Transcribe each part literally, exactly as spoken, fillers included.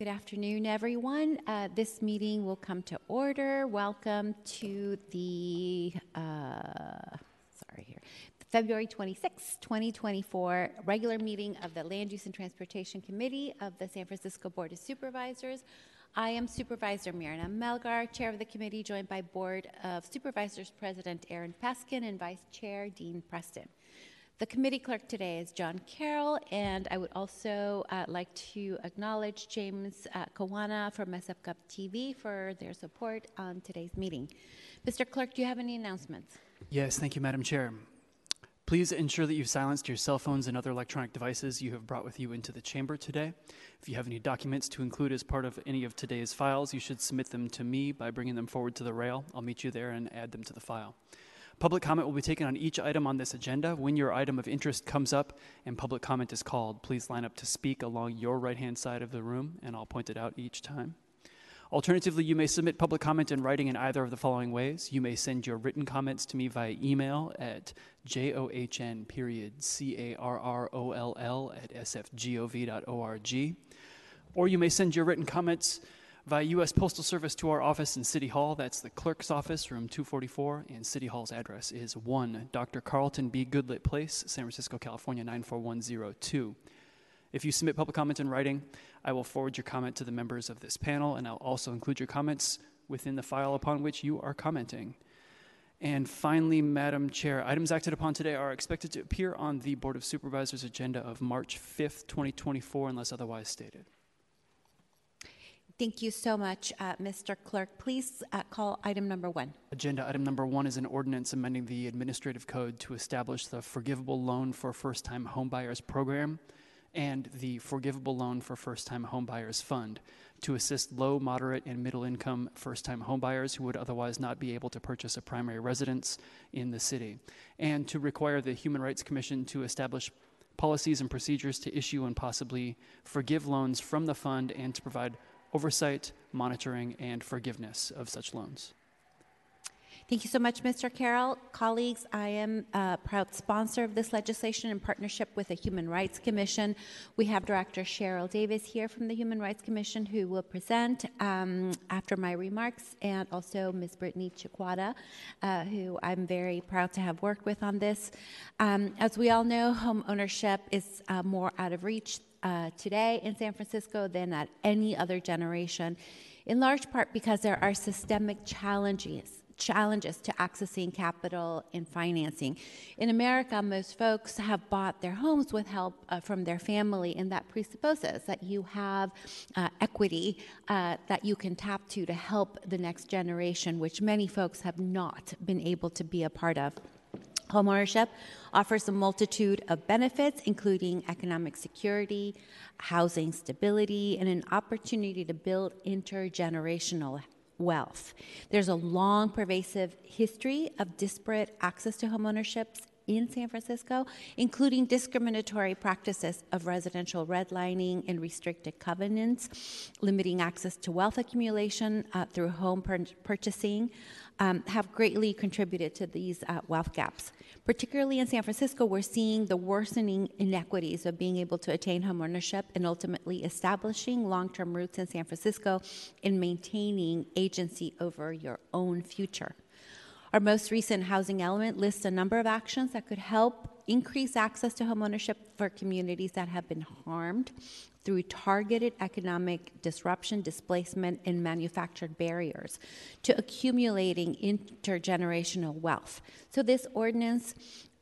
Good afternoon, everyone. Uh, this meeting will come to order. Welcome to the uh, sorry here, February twenty-sixth, twenty twenty-four regular meeting of the Land Use and Transportation Committee of the San Francisco Board of Supervisors. I am Supervisor Myrna Melgar, Chair of the Committee, joined by Board of Supervisors President Aaron Peskin and Vice Chair Dean Preston. The committee clerk today is John Carroll, and I would also uh, like to acknowledge James uh, Kawana from S F Gov T V for their support on today's meeting. Mister Clerk, do you have any announcements? Yes, thank you, Madam Chair. Please ensure that you've silenced your cell phones and other electronic devices you have brought with you into the chamber today. If you have any documents to include as part of any of today's files, you should submit them to me by bringing them forward to the rail. I'll meet you there and add them to the file. Public comment will be taken on each item on this agenda. When your item of interest comes up and public comment is called, please line up to speak along your right-hand side of the room, and I'll point it out each time. Alternatively, you may submit public comment in writing in either of the following ways. You may send your written comments to me via email at john period carroll at s f gov dot org, or you may send your written comments via U S Postal Service to our office in City Hall. That's the clerk's office, room two forty-four, and City Hall's address is one Doctor Carlton B. Goodlett Place, San Francisco, California, nine four one zero two. If you submit public comment in writing, I will forward your comment to the members of this panel, and I'll also include your comments within the file upon which you are commenting. And finally, Madam Chair, items acted upon today are expected to appear on the Board of Supervisors agenda of March fifth, twenty twenty-four, unless otherwise stated. Thank you so much, uh, Mister Clerk. Please uh, call item number one. Agenda item number one is an ordinance amending the administrative code to establish the forgivable loan for first-time homebuyers program and the forgivable loan for first-time homebuyers fund to assist low, moderate, and middle-income first-time homebuyers who would otherwise not be able to purchase a primary residence in the city, and to require the Human Rights Commission to establish policies and procedures to issue and possibly forgive loans from the fund and to provide oversight, monitoring, and forgiveness of such loans. Thank you so much, Mister Carroll. Colleagues, I am a proud sponsor of this legislation in partnership with the Human Rights Commission. We have Director Cheryl Davis here from the Human Rights Commission, who will present um, after my remarks, and also Miz Brittany Chiquada, uh, who I'm very proud to have worked with on this. Um, as we all know, home ownership is uh, more out of reach Uh, today in San Francisco than at any other generation, in large part because there are systemic challenges challenges to accessing capital and financing. In America, most folks have bought their homes with help uh, from their family, and that presupposes that you have uh, equity uh, that you can tap to to help the next generation, which many folks have not been able to be a part of. Homeownership offers a multitude of benefits, including economic security, housing stability, and an opportunity to build intergenerational wealth. There's a long, pervasive history of disparate access to homeownerships in San Francisco, including discriminatory practices of residential redlining and restricted covenants, limiting access to wealth accumulation uh, through home pur- purchasing, um, have greatly contributed to these uh, wealth gaps. Particularly in San Francisco, we're seeing the worsening inequities of being able to attain homeownership and ultimately establishing long-term roots in San Francisco and maintaining agency over your own future. Our most recent housing element lists a number of actions that could help increase access to homeownership for communities that have been harmed through targeted economic disruption, displacement, and manufactured barriers to accumulating intergenerational wealth. So this ordinance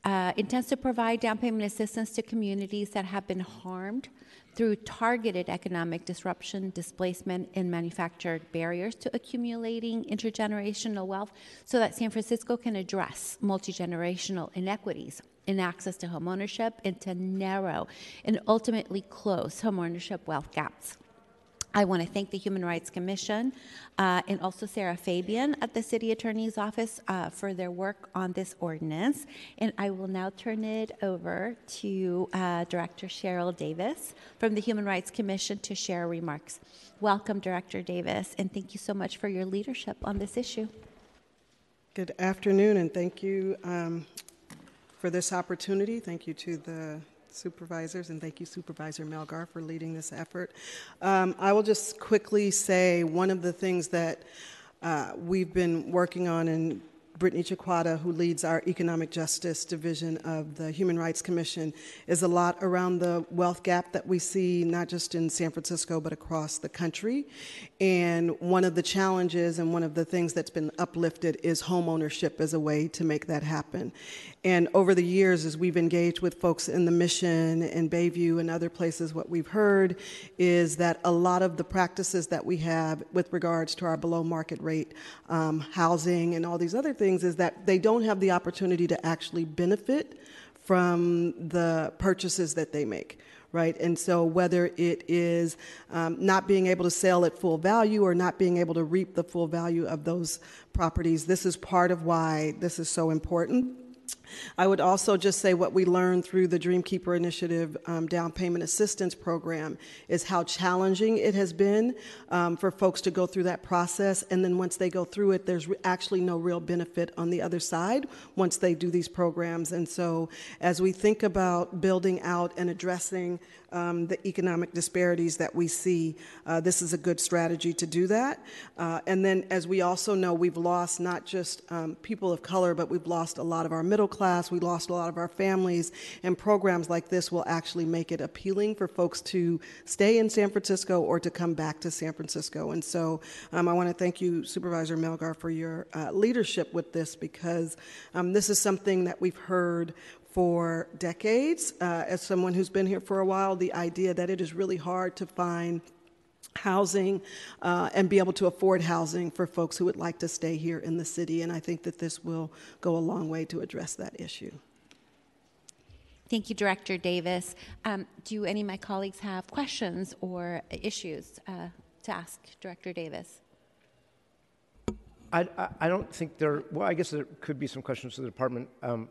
uh, intends to provide down payment assistance to communities that have been harmed through targeted economic disruption, displacement, and manufactured barriers to accumulating intergenerational wealth so that San Francisco can address multi-generational inequities in access to homeownership and to narrow and ultimately close homeownership wealth gaps. I want to thank the Human Rights Commission uh, and also Sarah Fabian at the City Attorney's Office uh, for their work on this ordinance. And I will now turn it over to uh, Director Cheryl Davis from the Human Rights Commission to share remarks. Welcome, Director Davis, and thank you so much for your leadership on this issue. Good afternoon, and thank you um, for this opportunity. Thank you to the supervisors, and thank you, Supervisor Melgar, for leading this effort. Um, I will just quickly say one of the things that uh, we've been working on, and Brittany Chiquada, who leads our Economic Justice Division of the Human Rights Commission, is a lot around the wealth gap that we see, not just in San Francisco, but across the country. And one of the challenges and one of the things that's been uplifted is home ownership as a way to make that happen. And over the years, as we've engaged with folks in the Mission and Bayview and other places, what we've heard is that a lot of the practices that we have with regards to our below market rate um, housing and all these other things is that they don't have the opportunity to actually benefit from the purchases that they make, right? And so whether it is um, not being able to sell at full value or not being able to reap the full value of those properties, this is part of why this is so important. I would also just say what we learned through the Dreamkeeper Initiative um, down payment assistance program is how challenging it has been um, for folks to go through that process, and then once they go through it, there's actually no real benefit on the other side once they do these programs. And so as we think about building out and addressing um, the economic disparities that we see, uh, this is a good strategy to do that. Uh, and then as we also know, we've lost not just um, people of color, but we've lost a lot of our middle class. Class. We lost a lot of our families, and programs like this will actually make it appealing for folks to stay in San Francisco or to come back to San Francisco. And so um, I want to thank you, Supervisor Melgar, for your uh, leadership with this, because um, this is something that we've heard for decades. Uh, as someone who's been here for a while, the idea that it is really hard to find housing uh, and be able to afford housing for folks who would like to stay here in the city. And I think that this will go a long way to address that issue. Thank you, Director Davis. Um, do any of my colleagues have questions or issues uh, to ask Director Davis? I, I, I don't think there, well, I guess there could be some questions to the department. Um,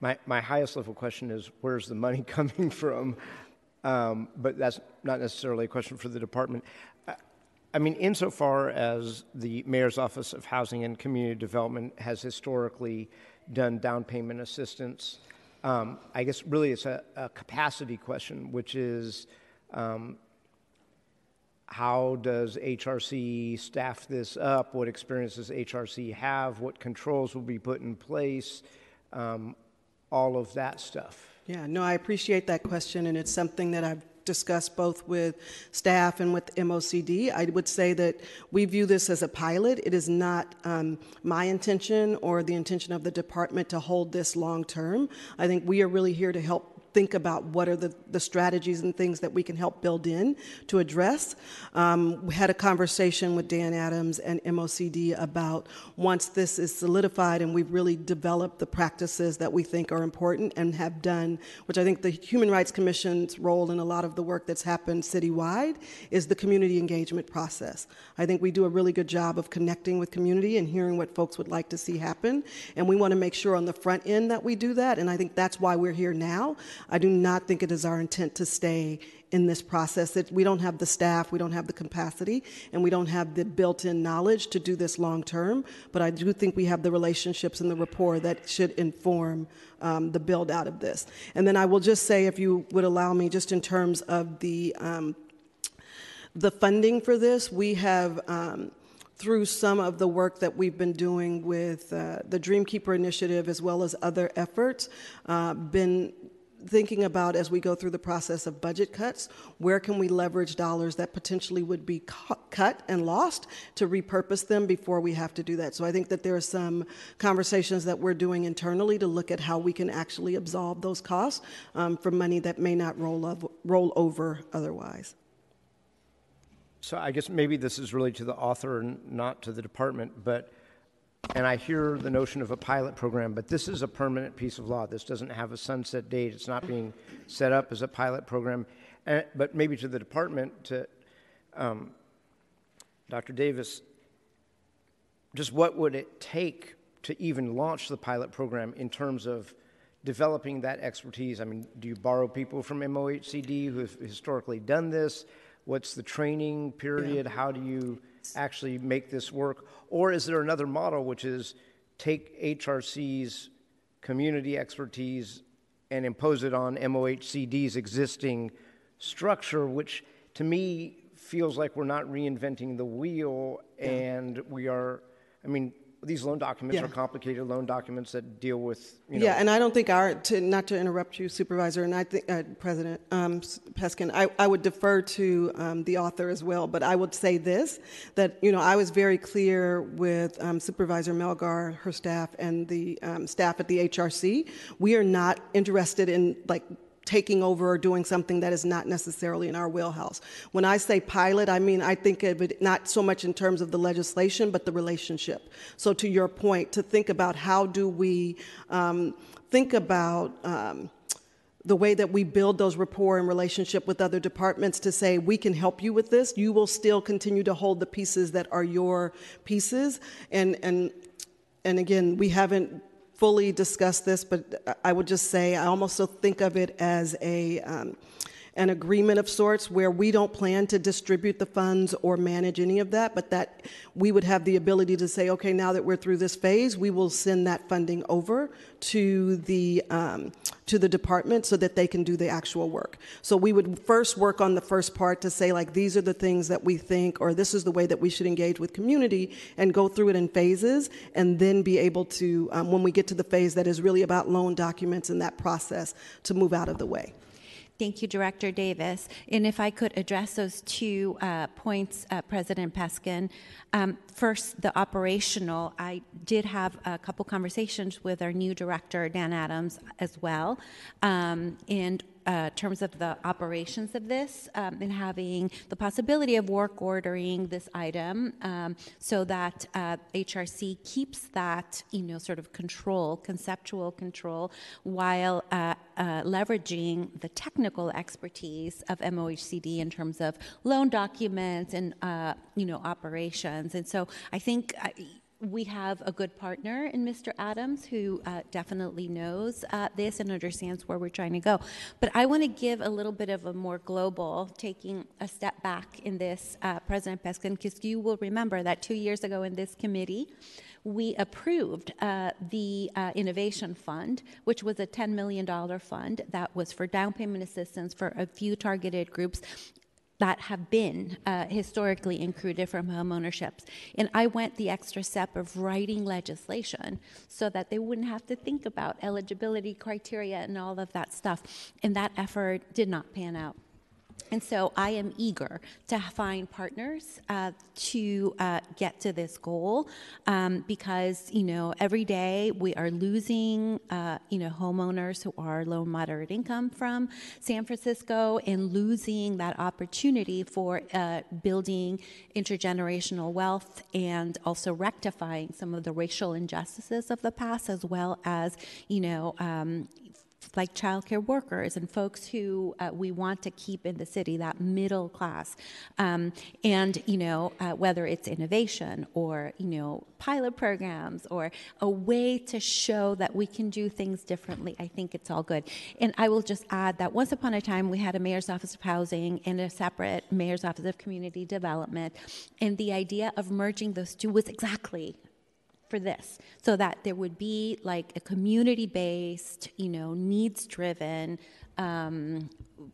my, my highest level question is, where's the money coming from? Um, but that's not necessarily a question for the department. I, I mean, insofar as the Mayor's Office of Housing and Community Development has historically done down payment assistance, um, I guess really it's a, a capacity question, which is um, how does H R C staff this up? What experience does H R C have? What controls will be put in place? Um, all of that stuff. Yeah, no, I appreciate that question, and it's something that I've discussed both with staff and with M O C D. I would say that we view this as a pilot. It is not um, my intention or the intention of the department to hold this long term. I think we are really here to help think about what are the, the strategies and things that we can help build in to address. Um, we had a conversation with Dan Adams and M O C D about once this is solidified and we've really developed the practices that we think are important and have done, which I think the Human Rights Commission's role in a lot of the work that's happened citywide is the community engagement process. I think we do a really good job of connecting with community and hearing what folks would like to see happen, and we want to make sure on the front end that we do that, and I think that's why we're here now. I do not think it is our intent to stay in this process. It, we don't have the staff, we don't have the capacity, and we don't have the built-in knowledge to do this long-term, but I do think we have the relationships and the rapport that should inform um, the build-out of this. And then I will just say, if you would allow me, just in terms of the, um, the funding for this, we have... Um, through some of the work that we've been doing with uh, the Dreamkeeper Initiative as well as other efforts, uh, been thinking about, as we go through the process of budget cuts, where can we leverage dollars that potentially would be cu- cut and lost to repurpose them before we have to do that. So I think that there are some conversations that we're doing internally to look at how we can actually absolve those costs um, for money that may not roll, up, roll over otherwise. So I guess maybe this is really to the author and not to the department, but, and I hear the notion of a pilot program, but this is a permanent piece of law. This doesn't have a sunset date. It's not being set up as a pilot program. And, but maybe to the department, to um, Doctor Davis, just what would it take to even launch the pilot program in terms of developing that expertise? I mean, do you borrow people from M O H C D who have historically done this? What's the training period? Yeah. How do you actually make this work? Or is there another model, which is take H R C's community expertise and impose it on M O H C D's existing structure, which to me feels like we're not reinventing the wheel, yeah. and we are, I mean, these loan documents yeah. are complicated loan documents that deal with, you know. Yeah, and I don't think our, to, not to interrupt you, Supervisor, and I think, uh, President um, Peskin, I, I would defer to um, the author as well, but I would say this, that, you know, I was very clear with um, Supervisor Melgar, her staff, and the um, staff at the H R C. We are not interested in, like, taking over or doing something that is not necessarily in our wheelhouse. When I say pilot, I mean, I think of it not so much in terms of the legislation, but the relationship. So to your point, to think about how do we um, think about um, the way that we build those rapport and relationship with other departments to say, we can help you with this. You will still continue to hold the pieces that are your pieces. And, and, and again, we haven't fully discuss this, but I would just say I almost think of it as a um, an agreement of sorts where we don't plan to distribute the funds or manage any of that, but that we would have the ability to say, okay, now that we're through this phase, we will send that funding over to the um, to the department so that they can do the actual work. So we would first work on the first part to say, like, these are the things that we think, or this is the way that we should engage with community, and go through it in phases, and then be able to, um, when we get to the phase that is really about loan documents and that process, to move out of the way. Thank you, Director Davis. And if I could address those two uh, points, uh, President Peskin. Um, first, the operational. I did have a couple conversations with our new director, Dan Adams, as well, um, and Uh, terms of the operations of this um, and having the possibility of work ordering this item um, so that uh, H R C keeps that, you know, sort of control, conceptual control, while uh, uh, leveraging the technical expertise of M O H C D in terms of loan documents and, uh, you know, operations. And so I think I, we have a good partner in Mister Adams who uh, definitely knows uh, this and understands where we're trying to go. But I want to give a little bit of a more global, taking a step back in this, uh, President Peskin, because you will remember that two years ago in this committee, we approved uh, the uh, Innovation Fund, which was a ten million dollars fund that was for down payment assistance for a few targeted groups that have been uh, historically included from home ownerships. And I went the extra step of writing legislation so that they wouldn't have to think about eligibility criteria and all of that stuff. And that effort did not pan out. And so I am eager to find partners uh, to uh, get to this goal um, because, you know, every day we are losing, uh, you know, homeowners who are low moderate income from San Francisco and losing that opportunity for uh, building intergenerational wealth and also rectifying some of the racial injustices of the past, as well as, you know, um, like childcare workers and folks who uh, we want to keep in the city, that middle class. Um, and, you know, uh, whether it's innovation or, you know, pilot programs or a way to show that we can do things differently, I think it's all good. And I will just add that once upon a time we had a mayor's office of housing and a separate mayor's office of community development. And the idea of merging those two was exactly for this, so that there would be like a community-based, you know, needs-driven um,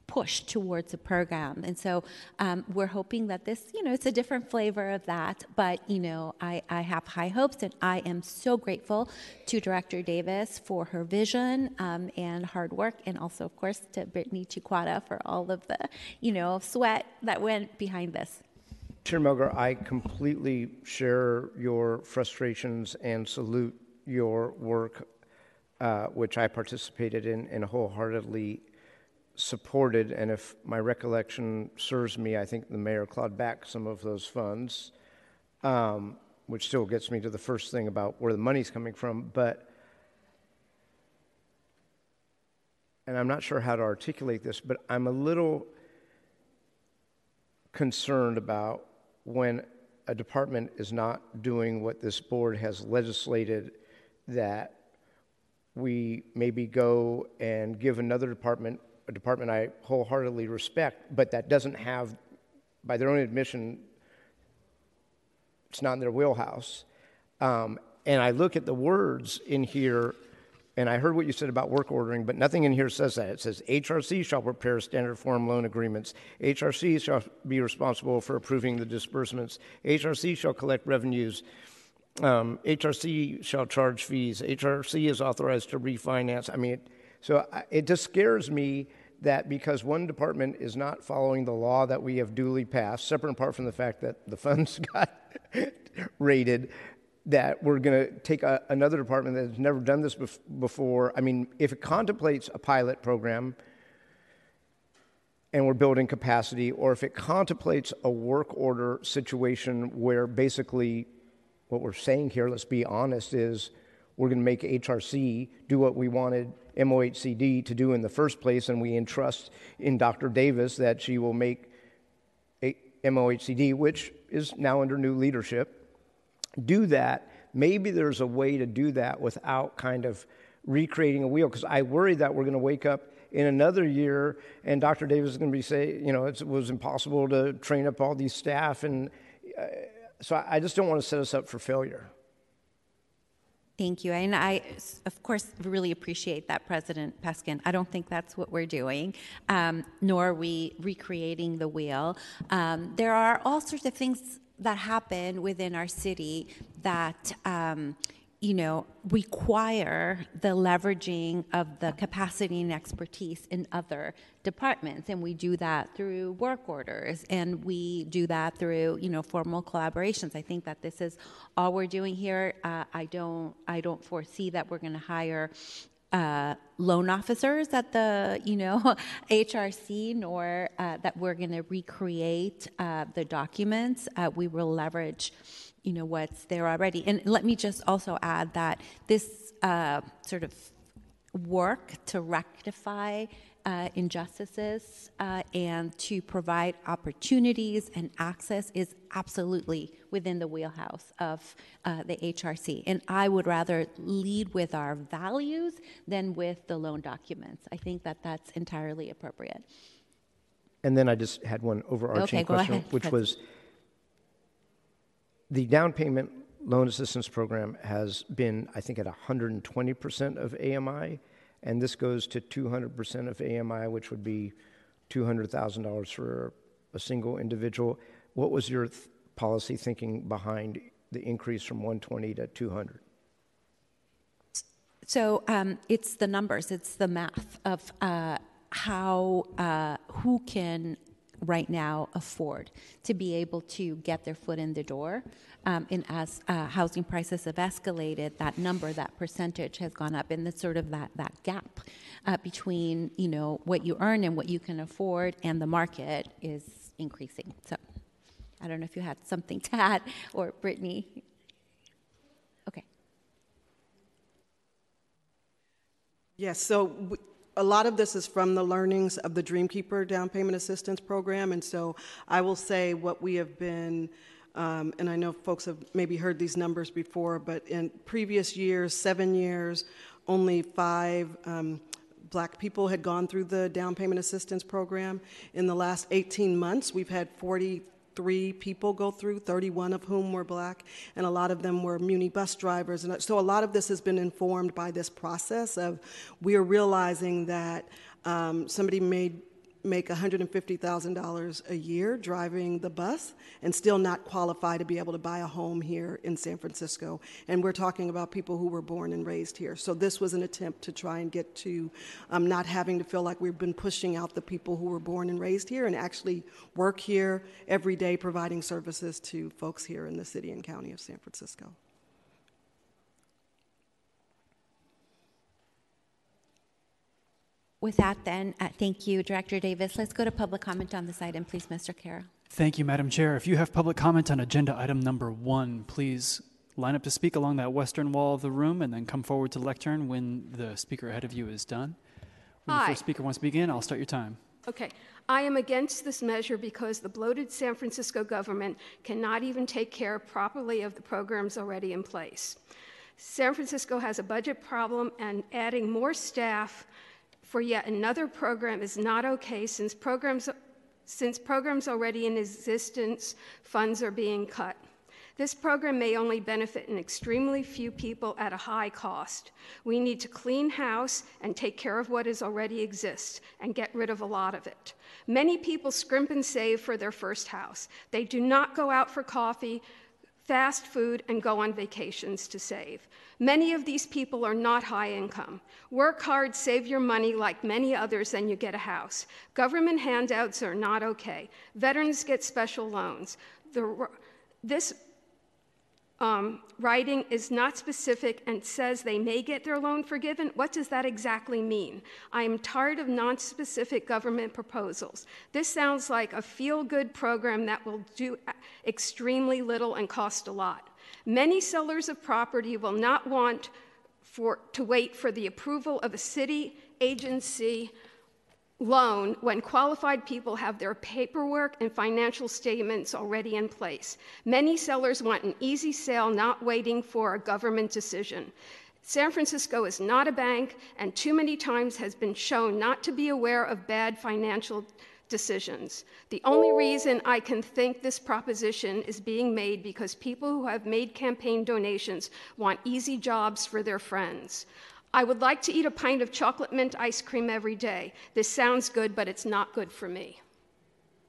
push towards a program. And so um, we're hoping that this, you know, it's a different flavor of that, but, you know, I, I have high hopes, and I am so grateful to Director Davis for her vision um, and hard work, and also, of course, to Brittany Chiquada for all of the, you know, sweat that went behind this. Chair Melgar, I completely share your frustrations and salute your work, uh, which I participated in and wholeheartedly supported. And if my recollection serves me, I think the mayor clawed back some of those funds, um, which still gets me to the first thing about where the money's coming from. But, and I'm not sure how to articulate this, but I'm a little concerned about when a department is not doing what this board has legislated, that we maybe go and give another department, a department I wholeheartedly respect, but that doesn't have, by their own admission, it's not in their wheelhouse. Um, and I look at the words in here, And I heard what you said about work ordering, but nothing in here says that. It says H R C shall prepare standard form loan agreements. H R C shall be responsible for approving the disbursements. H R C shall collect revenues. Um, H R C shall charge fees. H R C is authorized to refinance. I mean, it, so I, it just scares me that because one department is not following the law that we have duly passed, separate and apart from the fact that the funds got raided, that we're going to take a, another department that has never done this bef before. I mean, if it contemplates a pilot program and we're building capacity, or if it contemplates a work order situation where basically what we're saying here, let's be honest, is we're going to make H R C do what we wanted M O H C D to do in the first place, and we entrust in Doctor Davis that she will make a M O H C D, which is now under new leadership, do that. Maybe there's a way to do that without kind of recreating a wheel, because I worry that we're going to wake up in another year and Doctor Davis is going to be saying, you know, it was impossible to train up all these staff. And uh, so I just don't want to set us up for failure. Thank you. And I, of course, really appreciate that, President Peskin. I don't think that's what we're doing, um, nor are we recreating the wheel. Um, there are all sorts of things that happen within our city that, um, you know, require the leveraging of the capacity and expertise in other departments. And we do that through work orders, and we do that through, you know, formal collaborations. I think that this is all we're doing here. Uh, I don't, I don't foresee that we're going to hire uh, loan officers at the, you know, H R C, nor uh, that we're going to recreate uh, the documents. Uh, we will leverage, you know, what's there already. And let me just also add that this uh, sort of work to rectify uh, injustices uh, and to provide opportunities and access is absolutely within the wheelhouse of uh, the H R C. And I would rather lead with our values than with the loan documents. I think that that's entirely appropriate. And then I just had one overarching okay, question, ahead, which was, the down payment loan assistance program has been, I think, at one hundred twenty percent of A M I, and this goes to two hundred percent of A M I, which would be two hundred thousand dollars for a single individual. What was your th policy thinking behind the increase from one twenty to two hundred? So um, it's the numbers, it's the math of uh, how, uh, who can right now afford to be able to get their foot in the door. Um, and as uh, housing prices have escalated, that number, that percentage has gone up, and it's sort of that, that gap uh, between, you know, what you earn and what you can afford and the market is increasing. So I don't know if you had something to add, or Brittany. Okay. Yes, so w a lot of this is from the learnings of the Dreamkeeper Down Payment Assistance Program. And so I will say what we have been, um, and I know folks have maybe heard these numbers before, but in previous years, seven years, only five um, Black people had gone through the Down Payment Assistance Program. In the last eighteen months, we've had forty-three people go through, thirty-one of whom were Black, and a lot of them were muni bus drivers. And so a lot of this has been informed by this process of we are realizing that um, somebody may make one hundred fifty thousand dollars a year driving the bus and still not qualify to be able to buy a home here in San Francisco. And we're talking about people who were born and raised here. So this was an attempt to try and get to um, not having to feel like we've been pushing out the people who were born and raised here and actually work here every day providing services to folks here in the city and county of San Francisco. With that then, uh, thank you, Director Davis. Let's go to public comment on this item, please, Mister Carroll. Thank you, Madam Chair. If you have public comment on agenda item number one, please line up to speak along that western wall of the room and then come forward to the lectern when the speaker ahead of you is done. When Hi. The first speaker wants to begin, I'll start your time. Okay. I am against this measure because the bloated San Francisco government cannot even take care properly of the programs already in place. San Francisco has a budget problem, and adding more staff for yet another program is not okay, since programs, since programs already in existence, funds are being cut. This program may only benefit an extremely few people at a high cost. We need to clean house and take care of what is already exists and get rid of a lot of it. Many people scrimp and save for their first house. They do not go out for coffee, fast food, and go on vacations to save. Many of these people are not high income. Work hard, save your money like many others, and you get a house. Government handouts are not okay. Veterans get special loans. The, this um, writing is not specific and says they may get their loan forgiven. What does that exactly mean? I am tired of non-specific government proposals. This sounds like a feel-good program that will do extremely little and cost a lot. Many sellers of property will not want for, to wait for the approval of a city agency loan when qualified people have their paperwork and financial statements already in place. Many sellers want an easy sale, not waiting for a government decision. San Francisco is not a bank, and too many times has been shown not to be aware of bad financial decisions. The only reason I can think this proposition is being made because people who have made campaign donations want easy jobs for their friends. I would like to eat a pint of chocolate mint ice cream every day. This sounds good, but it's not good for me.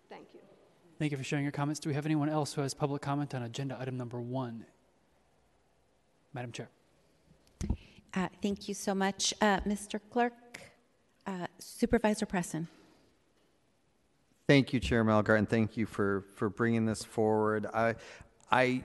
Thank you. Thank you for sharing your comments. Do we have anyone else who has public comment on agenda item number one? Madam Chair. Uh, thank you so much, uh, Mister Clerk. Uh, Supervisor Preston. Thank you, Chair Melgar, and thank you for, for bringing this forward. I, I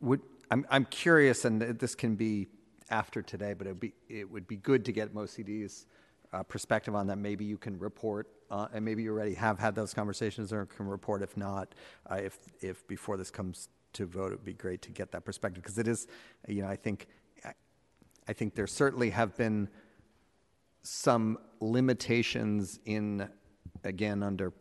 would, I'm, I'm curious, and this can be after today, but it'd be, it would be good to get MoCD's uh, perspective on that. Maybe you can report, uh, and maybe you already have had those conversations or can report. If not, uh, if, if before this comes to vote, it'd be great to get that perspective, because it is, you know, I think, I, I think there certainly have been some limitations in, again, under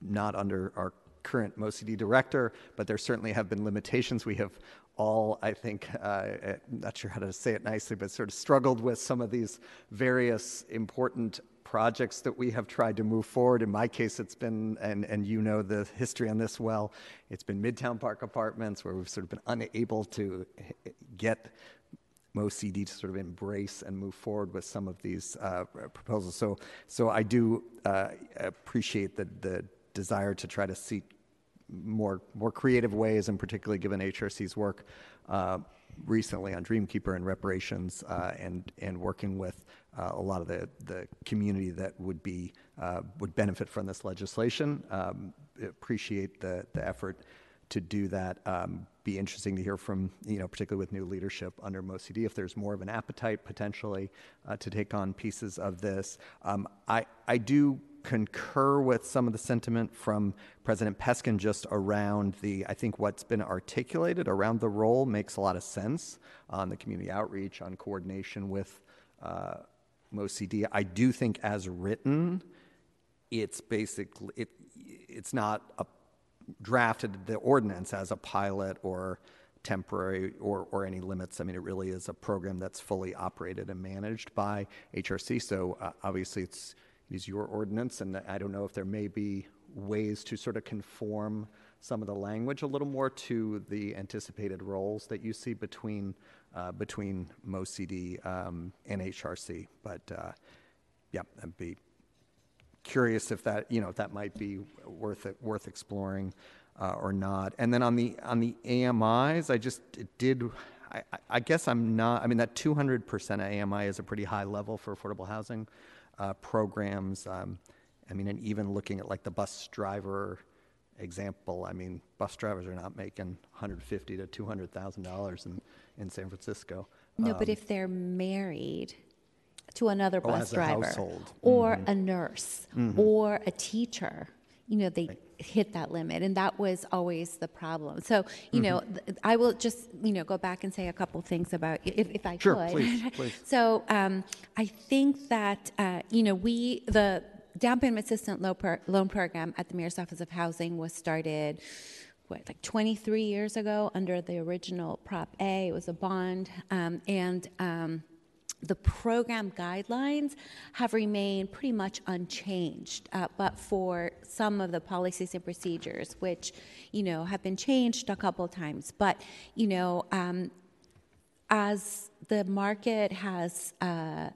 not under our current MoCD director, but there certainly have been limitations. We have all, I think, uh, I'm not sure how to say it nicely, but sort of struggled with some of these various important projects that we have tried to move forward. In my case, it's been, and, and you know the history on this well, it's been Midtown Park Apartments, where we've sort of been unable to get MoCD to sort of embrace and move forward with some of these uh, proposals. So, so I do uh, appreciate the, the desire to try to seek more more creative ways, and particularly given H R C's work uh, recently on Dreamkeeper and reparations, uh, and and working with uh, a lot of the the community that would be uh, would benefit from this legislation. Um, appreciate the the effort to do that. Um, be interesting to hear from, you know, particularly with new leadership under MoCD, if there's more of an appetite potentially uh, to take on pieces of this. Um, I, I do concur with some of the sentiment from President Peskin just around the, I think what's been articulated around the role makes a lot of sense on the community outreach, on coordination with uh, MoCD. I do think as written, it's basically, it, it's not a drafted the ordinance as a pilot or temporary or, or any limits. I mean, it really is a program that's fully operated and managed by H R C. So uh, obviously it's, it's your ordinance, and I don't know if there may be ways to sort of conform some of the language a little more to the anticipated roles that you see between uh, between MoCD um, and H R C. But uh, yeah, that'd be curious if that, you know, if that might be worth it, worth exploring uh, or not. And then on the on the A M Is, I just it did. I, I guess I'm not. I mean, that two hundred percent A M I is a pretty high level for affordable housing uh, programs. Um, I mean, and even looking at like the bus driver example, I mean, bus drivers are not making one hundred fifty thousand to two hundred thousand dollars in in San Francisco. No, um, but if they're married to another oh, bus driver, or mm-hmm. a nurse, mm-hmm. or a teacher, you know, they right. hit that limit, and that was always the problem. So, you mm-hmm. know, th- I will just, you know, go back and say a couple things about, if, if I sure, could. Please, please. So, um, I think that, uh, you know, we, the down payment assistance loan, pro- loan program at the Mayor's Office of Housing was started, what, like twenty-three years ago under the original Prop A. It was a bond, um, and, um, the program guidelines have remained pretty much unchanged, uh, but for some of the policies and procedures, which, you know, have been changed a couple of times. But, you know, um, as the market has uh,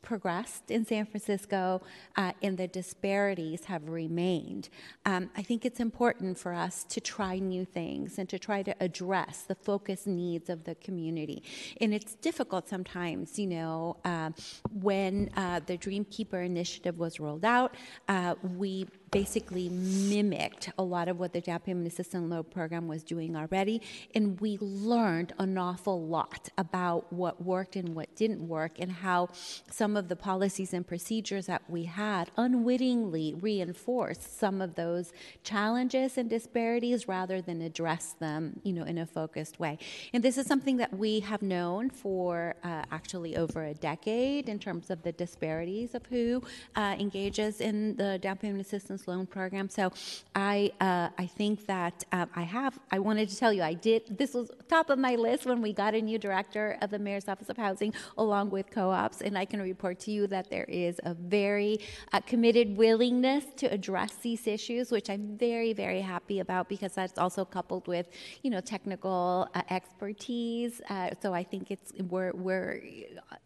progressed in San Francisco, uh, and the disparities have remained, Um, I think it's important for us to try new things and to try to address the focus needs of the community. And it's difficult sometimes, you know, uh, when uh, the Dreamkeeper initiative was rolled out, uh, we basically mimicked a lot of what the down payment assistance loan program was doing already, and we learned an awful lot about what worked and what didn't work, and how some of the policies and procedures that we had unwittingly reinforced some of those challenges and disparities rather than address them, you know, in a focused way. And this is something that we have known for uh, actually over a decade in terms of the disparities of who uh, engages in the down payment assistance loan program. So I uh, I think that uh, I have, I wanted to tell you, I did, this was top of my list when we got a new director of the Mayor's Office of Housing along with co-ops, and I can report to you that there is a very uh, committed willingness to address these issues, which I'm very, very happy about, because that's also coupled with, you know, technical uh, expertise. Uh, so I think it's, we're, we're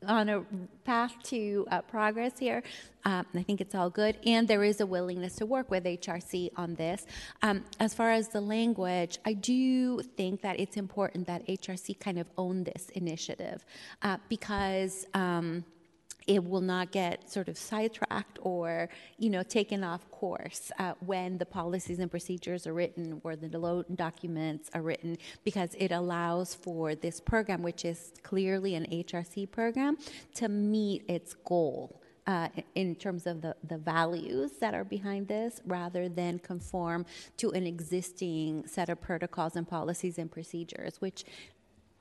on a path to uh, progress here. Um, I think it's all good, and there is a willingness to work with H R C on this. Um, as far as the language, I do think that it's important that H R C kind of own this initiative, uh, because um, it will not get sort of sidetracked or, you know, taken off course uh, when the policies and procedures are written or the loan documents are written, because it allows for this program, which is clearly an H R C program, to meet its goal. Uh, in terms of the, the values that are behind this, rather than conform to an existing set of protocols and policies and procedures, which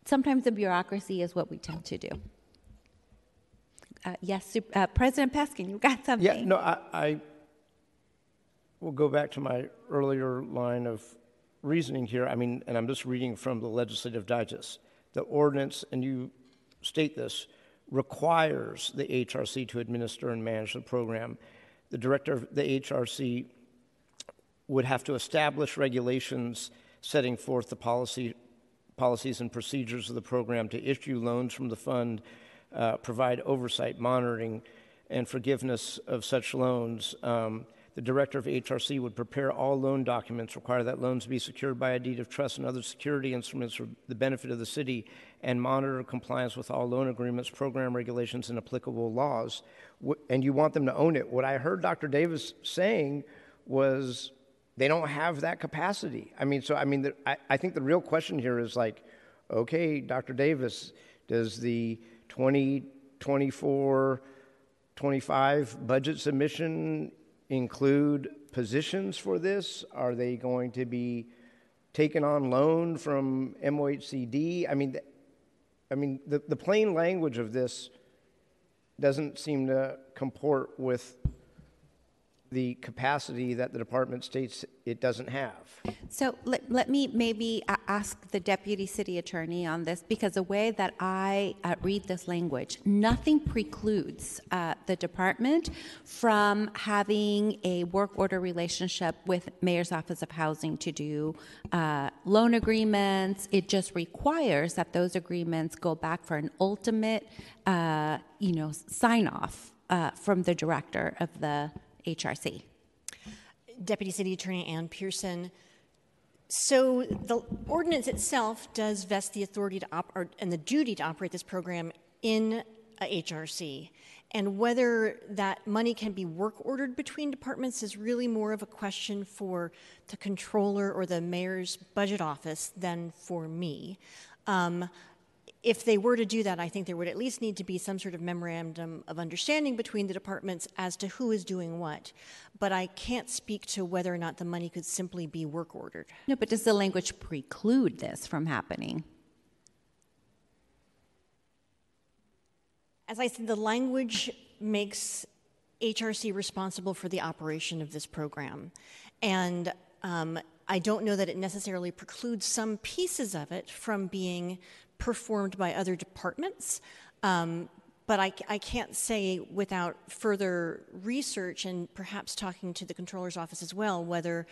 sometimes the bureaucracy is what we tend to do. Uh, yes, uh, President Peskin, you got something? Yeah, no, I, I will go back to my earlier line of reasoning here. I mean, and I'm just reading from the Legislative Digest. The ordinance, and you state this, requires the H R C to administer and manage the program. The director of the H R C would have to establish regulations setting forth the policy, policies and procedures of the program, to issue loans from the fund, uh, provide oversight, monitoring, and forgiveness of such loans. Um, the director of H R C would prepare all loan documents, require that loans be secured by a deed of trust and other security instruments for the benefit of the city, and monitor compliance with all loan agreements, program regulations, and applicable laws. And you want them to own it. What I heard Doctor Davis saying was they don't have that capacity. I mean, so I mean, the, I, I think the real question here is like, okay, Doctor Davis, does the twenty twenty-four twenty-five budget submission include positions for this? Are they going to be taken on loan from M O H C D? I mean, the, I mean, the, the plain language of this doesn't seem to comport with the capacity that the department states it doesn't have. So let, let me maybe ask the deputy city attorney on this, because the way that I uh, read this language, nothing precludes uh, the department from having a work order relationship with Mayor's Office of Housing to do uh, loan agreements. It just requires that those agreements go back for an ultimate, uh, you know, sign off uh, from the director of the H R C. Deputy City Attorney Ann Pearson. So the ordinance itself does vest the authority to op- or, and the duty to operate this program in a H R C. And whether that money can be work ordered between departments is really more of a question for the controller or the mayor's budget office than for me. Um, If they were to do that, I think there would at least need to be some sort of memorandum of understanding between the departments as to who is doing what. But I can't speak to whether or not the money could simply be work ordered. No, but does the language preclude this from happening? As I said, the language makes H R C responsible for the operation of this program. And um, I don't know that it necessarily precludes some pieces of it from being performed by other departments, um, But I, I can't say without further research and perhaps talking to the controller's office as well whether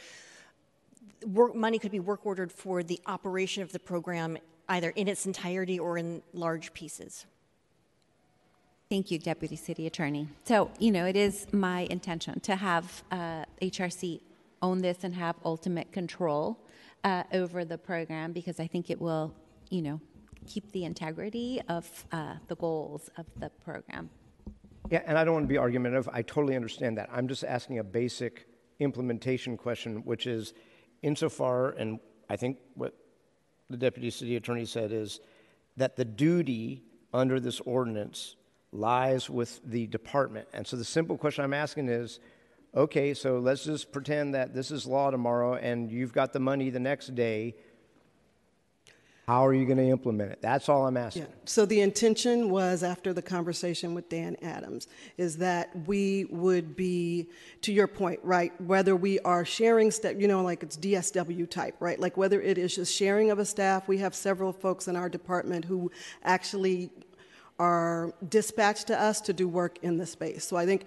work, money could be work ordered for the operation of the program either in its entirety or in large pieces. Thank you, Deputy City Attorney. So, you know, it is my intention to have uh, H R C own this and have ultimate control uh, over the program, because I think it will, you know, keep the integrity of uh, the goals of the program. Yeah, and I don't want to be argumentative. I totally understand that. I'm just asking a basic implementation question, which is insofar, and I think what the Deputy City Attorney said is that the duty under this ordinance lies with the department. And so the simple question I'm asking is, okay, so let's just pretend that this is law tomorrow and you've got the money the next day. How are you going to implement it? That's all I'm asking. Yeah. So the intention was, after the conversation with Dan Adams, is that we would be, to your point, right, whether we are sharing staff, you know, like it's D S W type, right, like whether it is just sharing of a staff. We have several folks in our department who actually are dispatched to us to do work in the space. So I think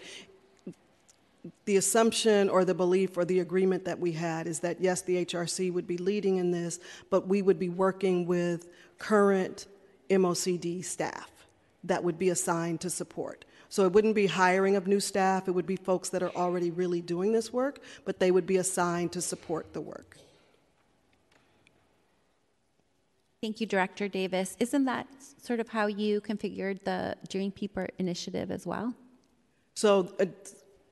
the assumption or the belief or the agreement that we had is that, yes, the H R C would be leading in this, but we would be working with current M O C D staff that would be assigned to support. So it wouldn't be hiring of new staff. It would be folks that are already really doing this work, but they would be assigned to support the work. Thank you, Director Davis. Isn't that sort of how you configured the Dreamkeeper initiative as well? So uh,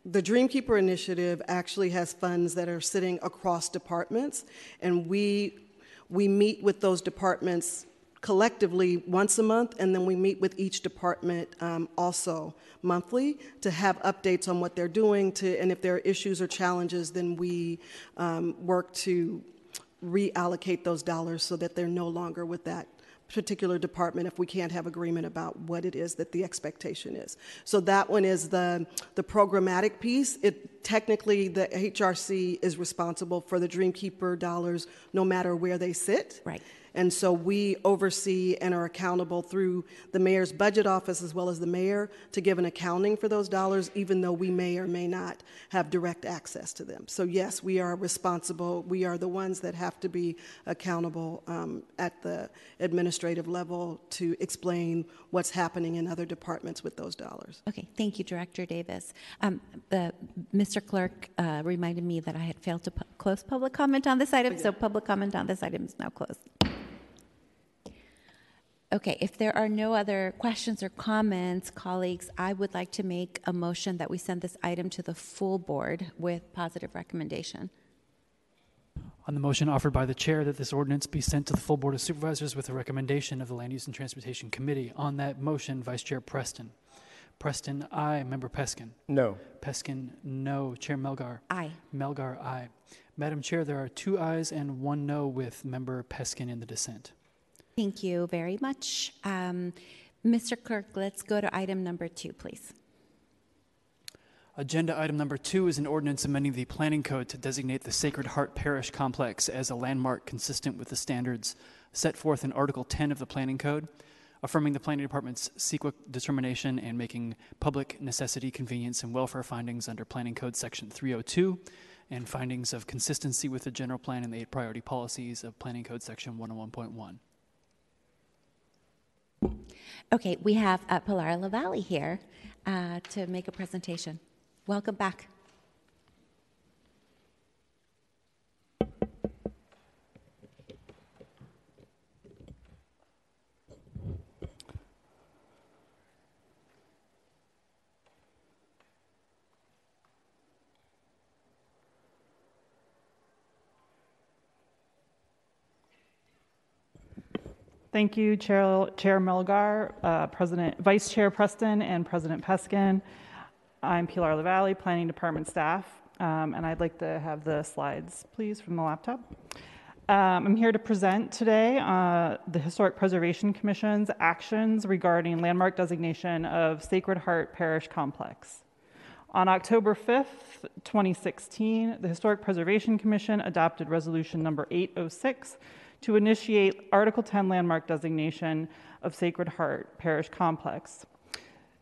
the Dreamkeeper initiative actually has funds that are sitting across departments, and we we meet with those departments collectively once a month, and then we meet with each department um, also monthly to have updates on what they're doing, to, and if there are issues or challenges, then we um, work to reallocate those dollars so that they're no longer with that particular department if we can't have agreement about what it is that the expectation is. So that one is the the programmatic piece. It technically, the H R C is responsible for the Dreamkeeper dollars no matter where they sit. Right. And so we oversee and are accountable through the mayor's budget office as well as the mayor to give an accounting for those dollars, even though we may or may not have direct access to them. So yes, we are responsible. We are the ones that have to be accountable um, at the administrative level to explain what's happening in other departments with those dollars. Okay, thank you, Director Davis. Um, the, Mister Clerk uh, reminded me that I had failed to pu- close public comment on this item, so public comment on this item is now closed. Okay, if there are no other questions or comments, colleagues, I would like to make a motion that we send this item to the full board with positive recommendation. On the motion offered by the chair that this ordinance be sent to the full board of supervisors with a recommendation of the Land Use and Transportation Committee, on that motion, Vice Chair Preston. Preston, aye. Member Peskin? No. Peskin, no. Chair Melgar? Aye. Melgar, aye. Madam Chair, there are two ayes and one no with Member Peskin in the dissent. Thank you very much. Um, Mister Clerk, let's go to item number two, please. Agenda item number two is an ordinance amending the planning code to designate the Sacred Heart Parish Complex as a landmark consistent with the standards set forth in Article ten of the planning code, affirming the planning department's C E Q A determination and making public necessity, convenience, and welfare findings under planning code section three oh two and findings of consistency with the general plan and the eight priority policies of planning code section one oh one point one. Okay, we have uh, Pilar LaValle here uh, to make a presentation. Welcome back. Thank you, Chair, Chair Melgar, uh, President, Vice Chair Preston, and President Peskin. I'm Pilar LaValle, Planning Department staff, um, and I'd like to have the slides, please, from the laptop. Um, I'm here to present today uh, the Historic Preservation Commission's actions regarding landmark designation of Sacred Heart Parish Complex. On October fifth, twenty sixteen, the Historic Preservation Commission adopted Resolution Number eight oh six, to initiate Article ten landmark designation of Sacred Heart Parish Complex.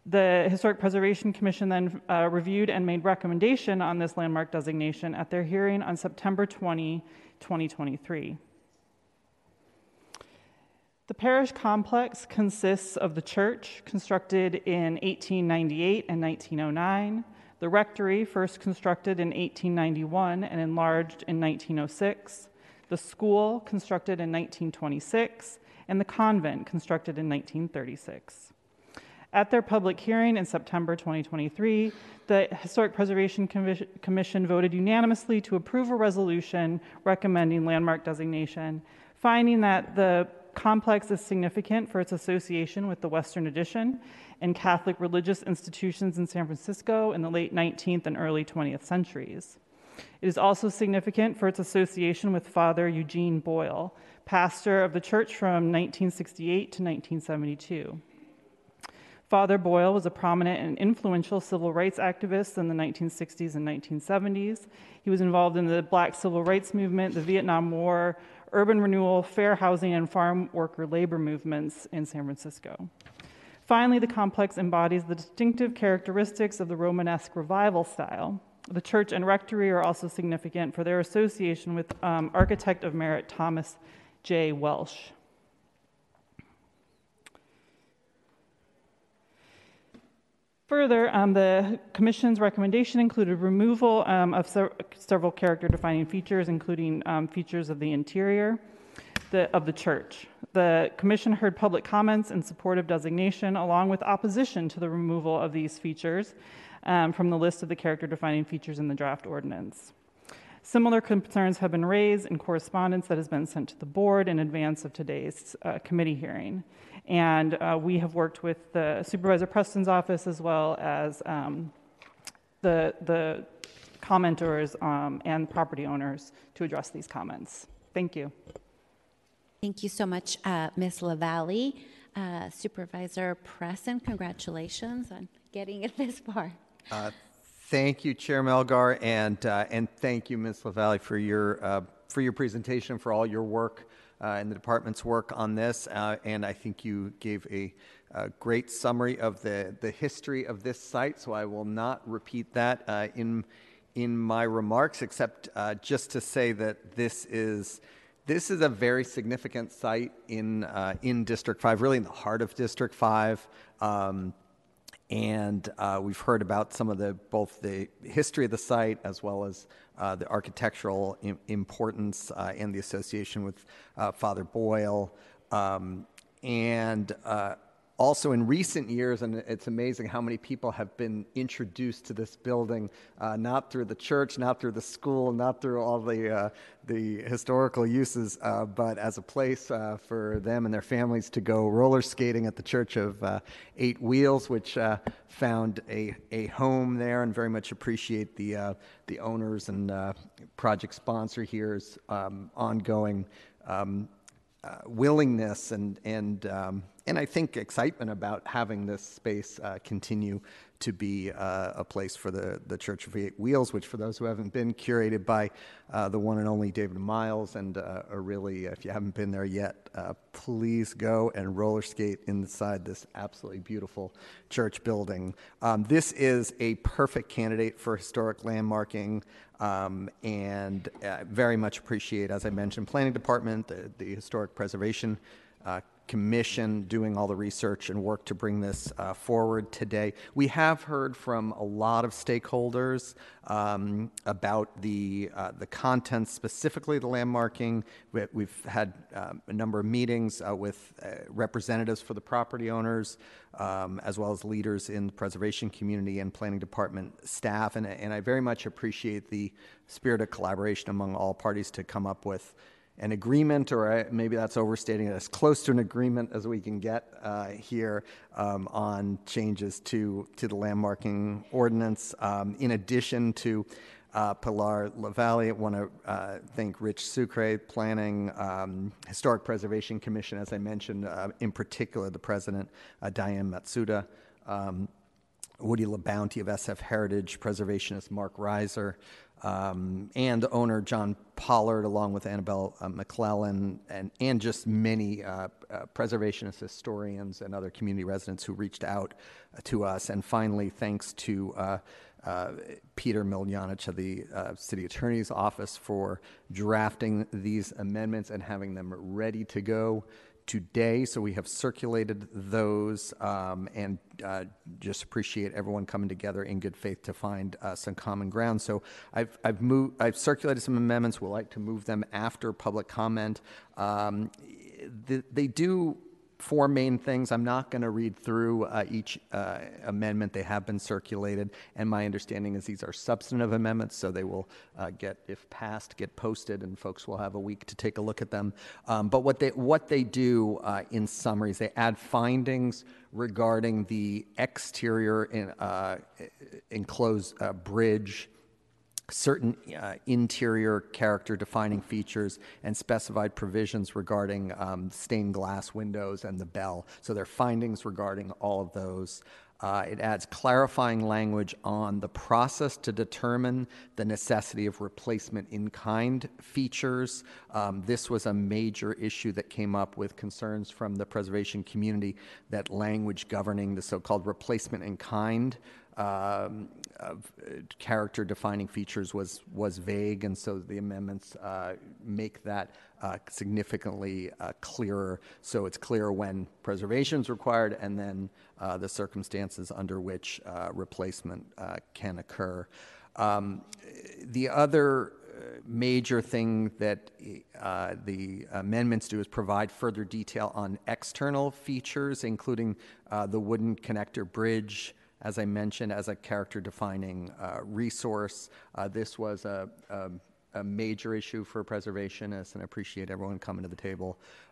The Historic Preservation Commission then uh, reviewed and made recommendation on this landmark designation at their hearing on September twentieth, twenty twenty-three. The parish complex consists of the church, constructed in eighteen ninety-eight and nineteen oh nine, the rectory, first constructed in eighteen ninety-one and enlarged in nineteen oh six, the school, constructed in nineteen twenty-six, and the convent, constructed in nineteen thirty-six. At their public hearing in September twenty twenty-three, the Historic Preservation Commission voted unanimously to approve a resolution recommending landmark designation, finding that the complex is significant for its association with the Western Addition and Catholic religious institutions in San Francisco in the late nineteenth and early twentieth centuries. It is also significant for its association with Father Eugene Boyle, pastor of the church from nineteen sixty-eight to nineteen seventy-two. Father Boyle was a prominent and influential civil rights activist in the nineteen sixties and nineteen seventies. He was involved in the Black Civil Rights Movement, the Vietnam War, urban renewal, fair housing, and farm worker labor movements in San Francisco. Finally, the complex embodies the distinctive characteristics of the Romanesque revival style. The church and rectory are also significant for their association with um, architect of merit Thomas J. Welsh. Further, um, the Commission's recommendation included removal um, of se several character-defining features, including um, features of the interior the, of the church. The Commission heard public comments in support of designation, along with opposition to the removal of these features um, from the list of the character-defining features in the draft ordinance. Similar concerns have been raised in correspondence that has been sent to the board in advance of today's uh, committee hearing. And uh, we have worked with the Supervisor Preston's office as well as um, the, the commenters um, and property owners to address these comments. Thank you. Thank you so much, uh, Miz LaValle. Uh, Supervisor Preston, congratulations on getting it this far. Uh, thank you, Chair Melgar, and, uh, and thank you, Miz LaValle, for your, uh, for your presentation, for all your work. Uh, and the department's work on this, uh, and I think you gave a, a great summary of the, the history of this site, so I will not repeat that uh, in, in my remarks, except uh, just to say that this is, this is a very significant site in, uh, in District five, really in the heart of District five, um, and uh, we've heard about some of the, both the history of the site as well as Uh, the architectural im importance uh, and the association with uh, Father Boyle. Um, and uh, also in recent years, and it's amazing how many people have been introduced to this building, uh, not through the church, not through the school, not through all the, uh, the historical uses, uh, but as a place uh, for them and their families to go roller skating at the Church of uh, Eight Wheels, which uh, found a, a home there, and very much appreciate the, uh, the owners and uh, project sponsor here's um, ongoing um, uh, willingness and, and um, And I think excitement about having this space uh, continue to be uh, a place for the, the Church of Eight Wheels, which for those who haven't been, curated by uh, the one and only David Miles, and uh, a really, if you haven't been there yet, uh, please go and roller skate inside this absolutely beautiful church building. Um, this is a perfect candidate for historic landmarking, um, and I very much appreciate, as I mentioned, Planning Department, the, the Historic Preservation uh, Commission doing all the research and work to bring this uh, forward today. We have heard from a lot of stakeholders um, about the uh, the content, specifically the landmarking. We, we've had um, a number of meetings uh, with uh, representatives for the property owners, um, as well as leaders in the preservation community and planning department staff. And, and I very much appreciate the spirit of collaboration among all parties to come up with an agreement, or maybe that's overstating it, as close to an agreement as we can get uh, here um, on changes to, to the landmarking ordinance. Um, in addition to uh, Pilar LaValle, I want to uh, thank Rich Sucre, Planning, um, Historic Preservation Commission, as I mentioned, uh, in particular the president, uh, Diane Matsuda, um, Woody LaBounty of S F Heritage, preservationist Mark Reiser, um, and owner John Pollard, along with Annabelle uh, McClellan, and, and just many uh, uh, preservationist historians and other community residents who reached out uh, to us. And finally, thanks to uh, Uh, Peter Miljanich of the uh, City Attorney's Office for drafting these amendments and having them ready to go today. So we have circulated those, um, and uh, just appreciate everyone coming together in good faith to find uh, some common ground. So I've I've moved I've circulated some amendments. We'll like to move them after public comment. Um, they, they do. Four main things. I'm not going to read through uh, each uh, amendment. They have been circulated, and my understanding is these are substantive amendments, so they will uh, get, if passed, get posted, and folks will have a week to take a look at them. Um, but what they what they do uh, in summary is they add findings regarding the exterior in, uh, enclosed uh, bridge, certain uh, interior character defining features, and specified provisions regarding um, stained glass windows and the bell. So there are findings regarding all of those. Uh, it adds clarifying language on the process to determine the necessity of replacement in-kind features. Um, this was a major issue that came up with concerns from the preservation community, that language governing the so-called replacement in-kind Um, of character defining features was was vague, and so the amendments uh, make that uh, significantly uh, clearer. So it's clear when preservation is required, and then uh, the circumstances under which uh, replacement uh, can occur. Um, the other major thing that uh, the amendments do is provide further detail on external features, including uh, the wooden connector bridge, as I mentioned, as a character-defining uh, resource. Uh, this was a, a, a major issue for preservationists, and I appreciate everyone coming to the table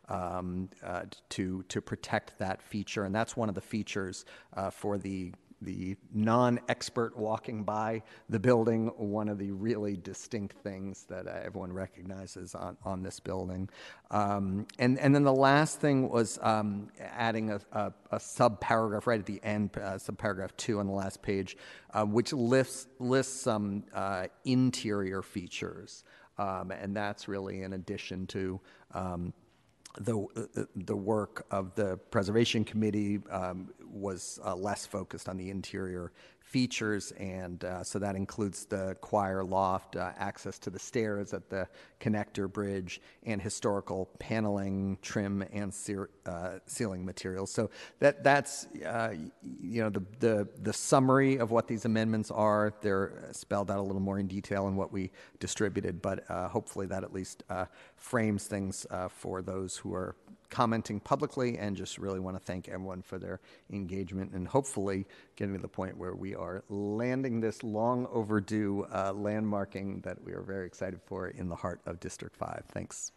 um, uh, to to protect that feature. And that's one of the features uh, for the the non-expert walking by the building, one of the really distinct things that uh, everyone recognizes on, on this building. Um, and, and then the last thing was um, adding a, a, a sub-paragraph right at the end, uh, sub-paragraph two on the last page, uh, which lists, lists some uh, interior features. Um, and that's really in addition to um, The, the work of the Preservation Committee um, was uh, less focused on the interior features, and uh, so that includes the choir loft, uh, access to the stairs at the connector bridge, and historical paneling, trim, and sear, uh, ceiling materials. So that that's uh, you know the, the the summary of what these amendments are. They're spelled out a little more in detail in what we distributed, but uh, hopefully that at least uh, frames things uh, for those who are commenting publicly, and just really want to thank everyone for their engagement and hopefully getting to the point where we are landing this long overdue uh, landmarking that we are very excited for in the heart of District five. Thanks.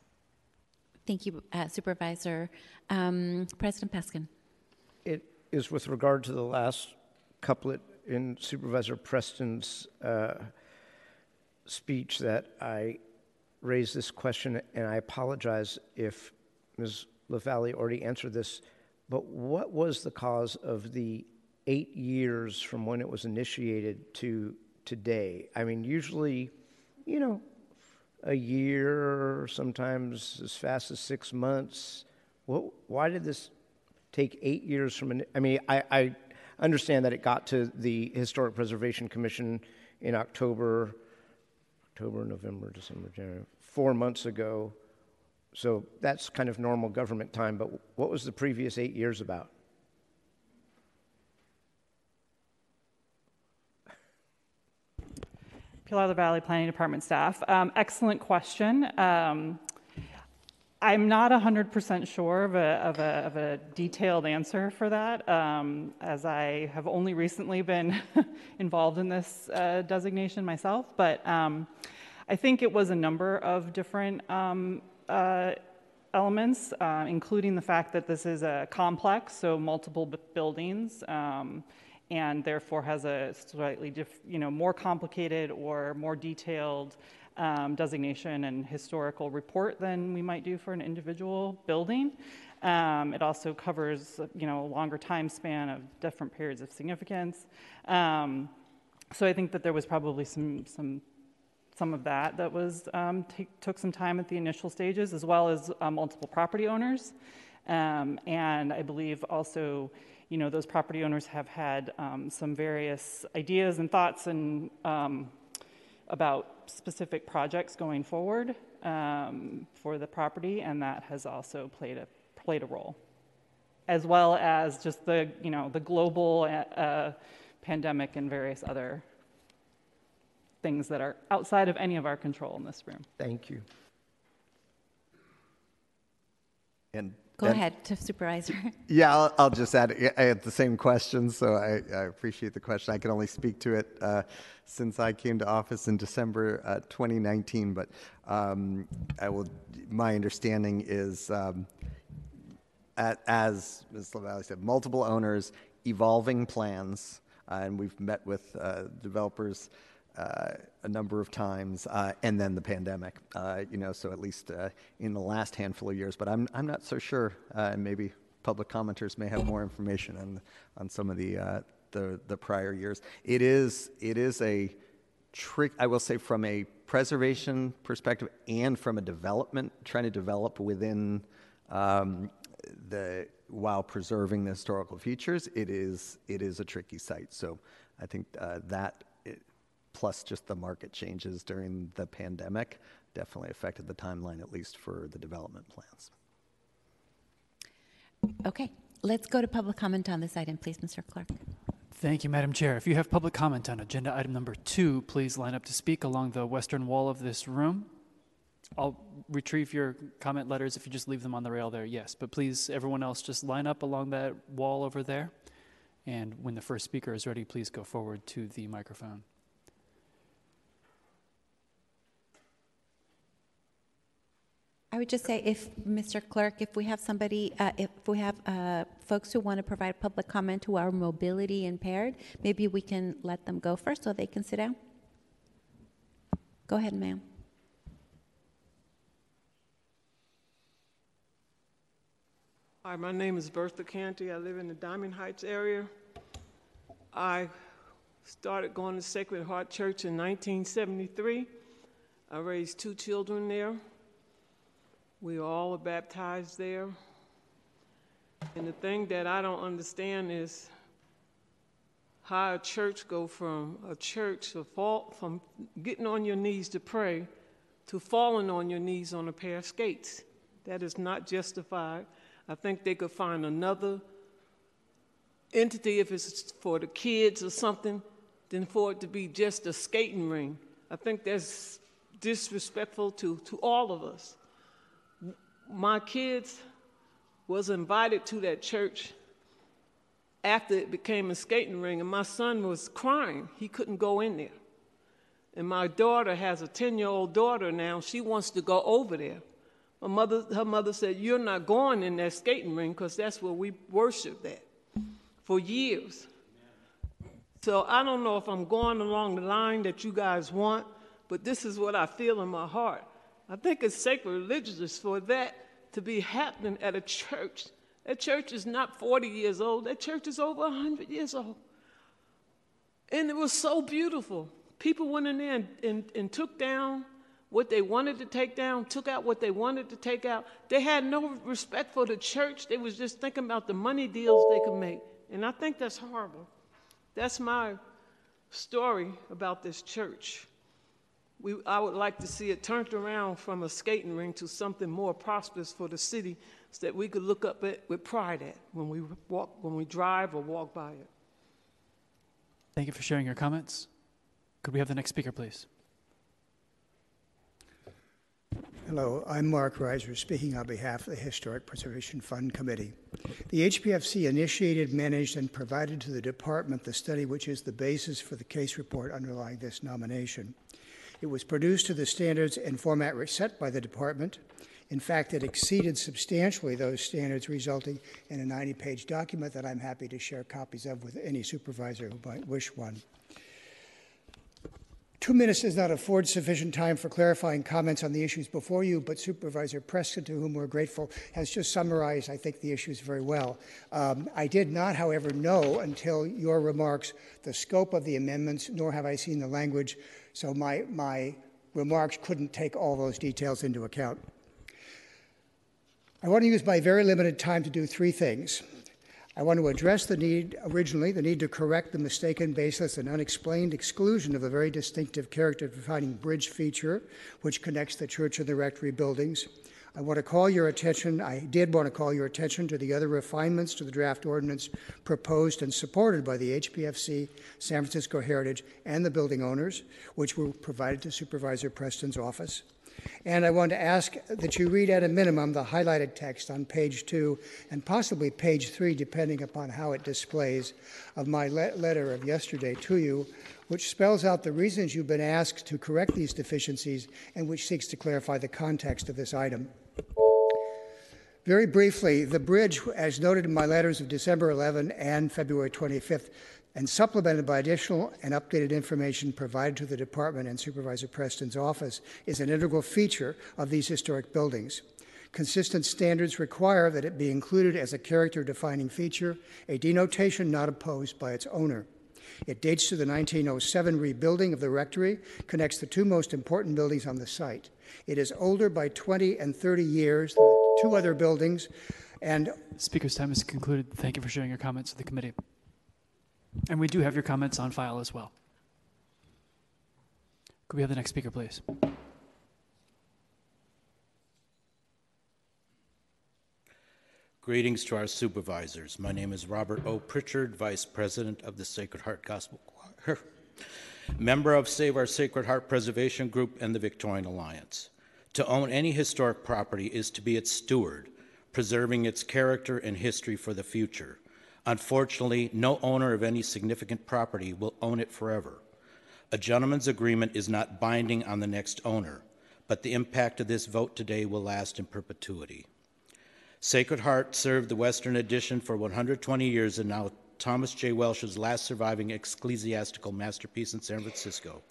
Thank you, uh, Supervisor. Um, President Peskin. It is with regard to the last couplet in Supervisor Preston's uh, speech that I raised this question, and I apologize if Miz LaValle already answered this, but what was the cause of the eight years from when it was initiated to today? I mean, usually, you know, a year, sometimes as fast as six months. What, why did this take eight years from, an, I mean, I, I understand that it got to the Historic Preservation Commission in October, October, November, December, January, four months ago. So that's kind of normal government time, but what was the previous eight years about? Pilar LaValle, Planning Department staff. Um, excellent question. Um, I'm not one hundred percent sure of a, of, a, of a detailed answer for that, um, as I have only recently been involved in this uh, designation myself, but um, I think it was a number of different um, Uh, elements, uh, including the fact that this is a complex, so multiple b buildings, um, and therefore has a slightly diff you know, more complicated or more detailed um, designation and historical report than we might do for an individual building. Um, it also covers, you know, a longer time span of different periods of significance. Um, so I think that there was probably some some some of that that was um, t- took some time at the initial stages, as well as uh, multiple property owners. Um, and I believe also, you know, those property owners have had um, some various ideas and thoughts and um, about specific projects going forward um, for the property, and that has also played a played a role, as well as just the you know the global uh, pandemic and various other things that are outside of any of our control in this room. Thank you. And. Go and, ahead, to Supervisor. Yeah, I'll, I'll just add, I had the same question, so I, I appreciate the question. I can only speak to it uh, since I came to office in December uh, twenty nineteen, but um, I will, my understanding is, um, at, as Miz LaValle said, multiple owners, evolving plans, uh, and we've met with uh, developers Uh, a number of times, uh, and then the pandemic, uh, you know, so at least uh, in the last handful of years. But I'm I'm not so sure, uh, and maybe public commenters may have more information on on some of the uh, the the prior years. It is it is a trick. I will say, from a preservation perspective and from a development, trying to develop within um, the while preserving the historical features. It is it is a tricky site. So I think uh, that. Plus just the market changes during the pandemic definitely affected the timeline, at least for the development plans. Okay, let's go to public comment on this item, please, Mister Clerk. Thank you, Madam Chair. If you have public comment on agenda item number two, please line up to speak along the western wall of this room. I'll retrieve your comment letters if you just leave them on the rail there, yes. But please, everyone else, just line up along that wall over there. And when the first speaker is ready, please go forward to the microphone. I would just say, if Mister Clerk, if we have somebody, uh, if we have uh, folks who want to provide public comment who are mobility impaired, maybe we can let them go first so they can sit down. Go ahead, ma'am. Hi, my name is Bertha Canty. I live in the Diamond Heights area. I started going to Sacred Heart Church in nineteen seventy-three. I raised two children there. We all are baptized there. And the thing that I don't understand is how a church go from a church to fall, from getting on your knees to pray to falling on your knees on a pair of skates. That is not justified. I think they could find another entity, if it's for the kids or something, than for it to be just a skating ring. I think that's disrespectful to, to all of us. My kids was invited to that church after it became a skating ring, and my son was crying. He couldn't go in there. And my daughter has a ten-year-old daughter now. She wants to go over there. My mother, her mother said, "You're not going in that skating ring because that's where we worship that for years." Amen. So I don't know if I'm going along the line that you guys want, but this is what I feel in my heart. I think it's sacred religious for that to be happening at a church. That church is not forty years old. That church is over one hundred years old. And it was so beautiful. People went in there and, and, and took down what they wanted to take down, took out what they wanted to take out. They had no respect for the church. They was just thinking about the money deals they could make. And I think that's horrible. That's my story about this church. We, I would like to see it turned around from a skating ring to something more prosperous for the city, so that we could look up at with pride at when we walk, when we drive or walk by it. Thank you for sharing your comments. Could we have the next speaker, please? Hello, I'm Mark Reiser, speaking on behalf of the Historic Preservation Fund Committee. The H P F C initiated, managed, and provided to the department the study which is the basis for the case report underlying this nomination. It was produced to the standards and format set by the department. In fact, it exceeded substantially those standards, resulting in a ninety-page document that I'm happy to share copies of with any supervisor who might wish one. Two minutes does not afford sufficient time for clarifying comments on the issues before you, but Supervisor Preston, to whom we're grateful, has just summarized, I think, the issues very well. Um, I did not, however, know until your remarks the scope of the amendments, nor have I seen the language, so my, my remarks couldn't take all those details into account. I want to use my very limited time to do three things. I want to address the need, originally, the need to correct the mistaken, baseless, and unexplained exclusion of the very distinctive character-defining bridge feature, which connects the church and the rectory buildings. I want to call your attention, I did want to call your attention to the other refinements to the draft ordinance proposed and supported by the H P F C, San Francisco Heritage, and the building owners, which were provided to Supervisor Preston's office. And I want to ask that you read at a minimum the highlighted text on page two and possibly page three, depending upon how it displays, of my le- letter of yesterday to you, which spells out the reasons you've been asked to correct these deficiencies and which seeks to clarify the context of this item. Very briefly, the bridge, as noted in my letters of December eleventh and February twenty-fifth, and supplemented by additional and updated information provided to the department and Supervisor Preston's office, is an integral feature of these historic buildings. Consistent standards require that it be included as a character-defining feature, a denotation not opposed by its owner. It dates to the nineteen oh seven rebuilding of the rectory, connects the two most important buildings on the site. It is older by twenty and thirty years than the two other buildings, and... Speaker's time is concluded. Thank you for sharing your comments with the committee. And we do have your comments on file as well. Could we have the next speaker, please? Greetings to our supervisors. My name is Robert O. Pritchard, Vice President of the Sacred Heart Gospel Choir, member of Save Our Sacred Heart Preservation Group and the Victorian Alliance. To own any historic property is to be its steward, preserving its character and history for the future. Unfortunately, no owner of any significant property will own it forever. A gentleman's agreement is not binding on the next owner, but the impact of this vote today will last in perpetuity. Sacred Heart served the Western Addition for one hundred twenty years and now Thomas J. Welsh's last surviving ecclesiastical masterpiece in San Francisco.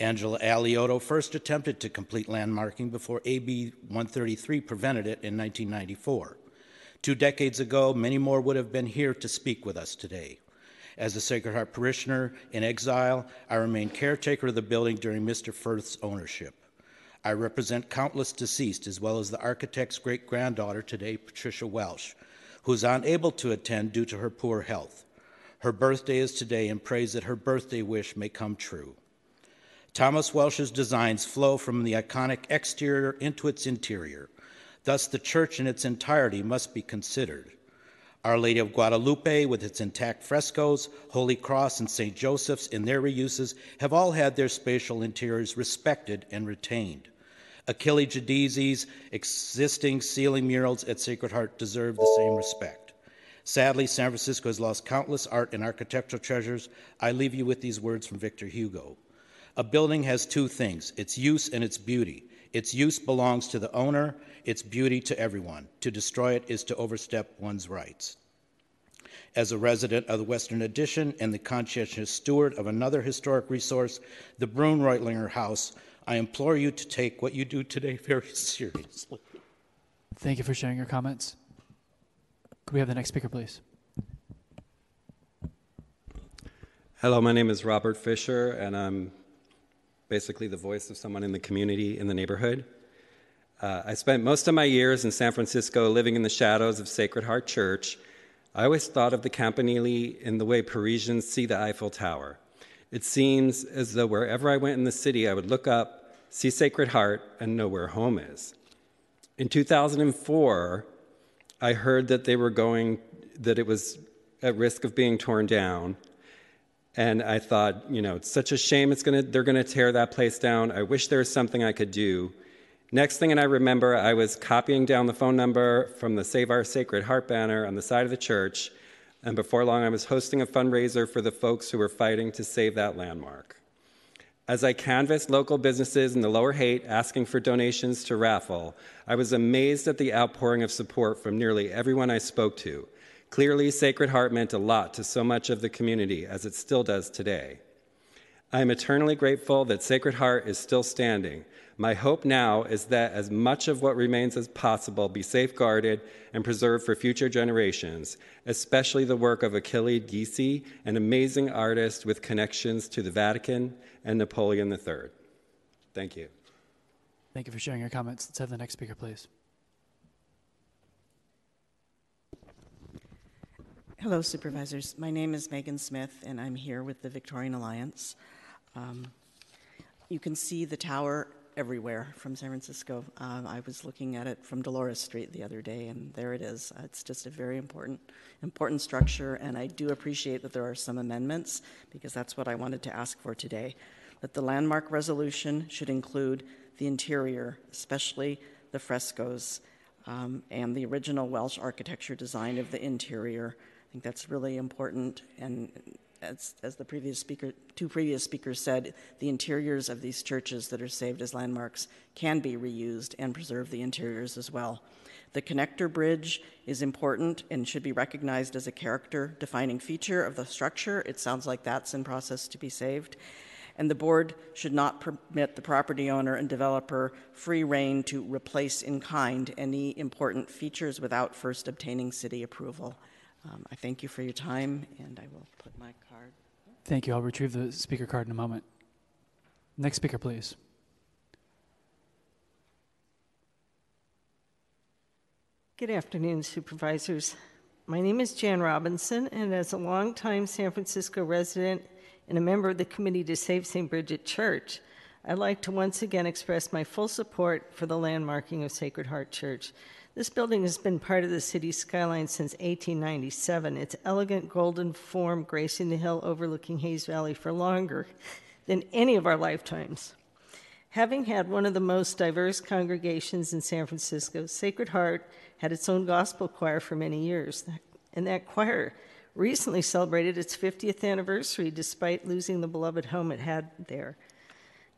Angela Alioto first attempted to complete landmarking before A B one thirty-three prevented it in nineteen ninety-four. Two decades ago, many more would have been here to speak with us today. As a Sacred Heart parishioner in exile, I remained caretaker of the building during Mister Firth's ownership. I represent countless deceased, as well as the architect's great-granddaughter today, Patricia Welsh, who is unable to attend due to her poor health. Her birthday is today, and prays that her birthday wish may come true. Thomas Welsh's designs flow from the iconic exterior into its interior. Thus, the church in its entirety must be considered. Our Lady of Guadalupe, with its intact frescoes, Holy Cross, and Saint Joseph's in their reuses, have all had their spatial interiors respected and retained. Achille Jadesi's existing ceiling murals at Sacred Heart deserve the same respect. Sadly, San Francisco has lost countless art and architectural treasures. I leave you with these words from Victor Hugo. A building has two things, its use and its beauty. Its use belongs to the owner, its beauty to everyone. To destroy it is to overstep one's rights. As a resident of the Western Addition and the conscientious steward of another historic resource, the Brun-Reutlinger House, I implore you to take what you do today very seriously. Thank you for sharing your comments. Could we have the next speaker, please? Hello, my name is Robert Fisher, and I'm basically the voice of someone in the community, in the neighborhood. Uh, I spent most of my years in San Francisco living in the shadows of Sacred Heart Church. I always thought of the Campanile in the way Parisians see the Eiffel Tower. It seems as though wherever I went in the city, I would look up, see Sacred Heart, and know where home is. In two thousand four, I heard that they were going, that it was at risk of being torn down. And I thought, you know, it's such a shame it's gonna, they're going to tear that place down. I wish there was something I could do. Next thing and I remember, I was copying down the phone number from the Save Our Sacred Heart banner on the side of the church. And before long, I was hosting a fundraiser for the folks who were fighting to save that landmark. As I canvassed local businesses in the Lower Haight asking for donations to raffle, I was amazed at the outpouring of support from nearly everyone I spoke to. Clearly, Sacred Heart meant a lot to so much of the community, as it still does today. I am eternally grateful that Sacred Heart is still standing. My hope now is that as much of what remains as possible be safeguarded and preserved for future generations, especially the work of Achille Jadesi, an amazing artist with connections to the Vatican and Napoleon the Third. Thank you. Thank you for sharing your comments. Let's have the next speaker, please. Hello, Supervisors. My name is Megan Smith, and I'm here with the Victorian Alliance. Um, you can see the tower everywhere from San Francisco. Uh, I was looking at it from Dolores Street the other day, and there it is. It's just a very important, important structure, and I do appreciate that there are some amendments, because that's what I wanted to ask for today, that the landmark resolution should include the interior, especially the frescoes um, and the original Welsh architecture design of the interior. I think that's really important, and As, as the previous speaker, two previous speakers said, the interiors of these churches that are saved as landmarks can be reused and preserve the interiors as well. The connector bridge is important and should be recognized as a character-defining feature of the structure. It sounds like that's in process to be saved. And the board should not permit the property owner and developer free rein to replace in kind any important features without first obtaining city approval. Um, I thank you for your time, and I will put my card. Thank you. I'll retrieve the speaker card in a moment. Next speaker, please. Good afternoon, Supervisors. My name is Jan Robinson, and as a longtime San Francisco resident and a member of the Committee to Save Saint Bridget Church, I'd like to once again express my full support for the landmarking of Sacred Heart Church. This building has been part of the city's skyline since eighteen ninety-seven, its elegant golden form gracing the hill overlooking Hayes Valley for longer than any of our lifetimes. Having had one of the most diverse congregations in San Francisco, Sacred Heart had its own gospel choir for many years, and that choir recently celebrated its fiftieth anniversary despite losing the beloved home it had there.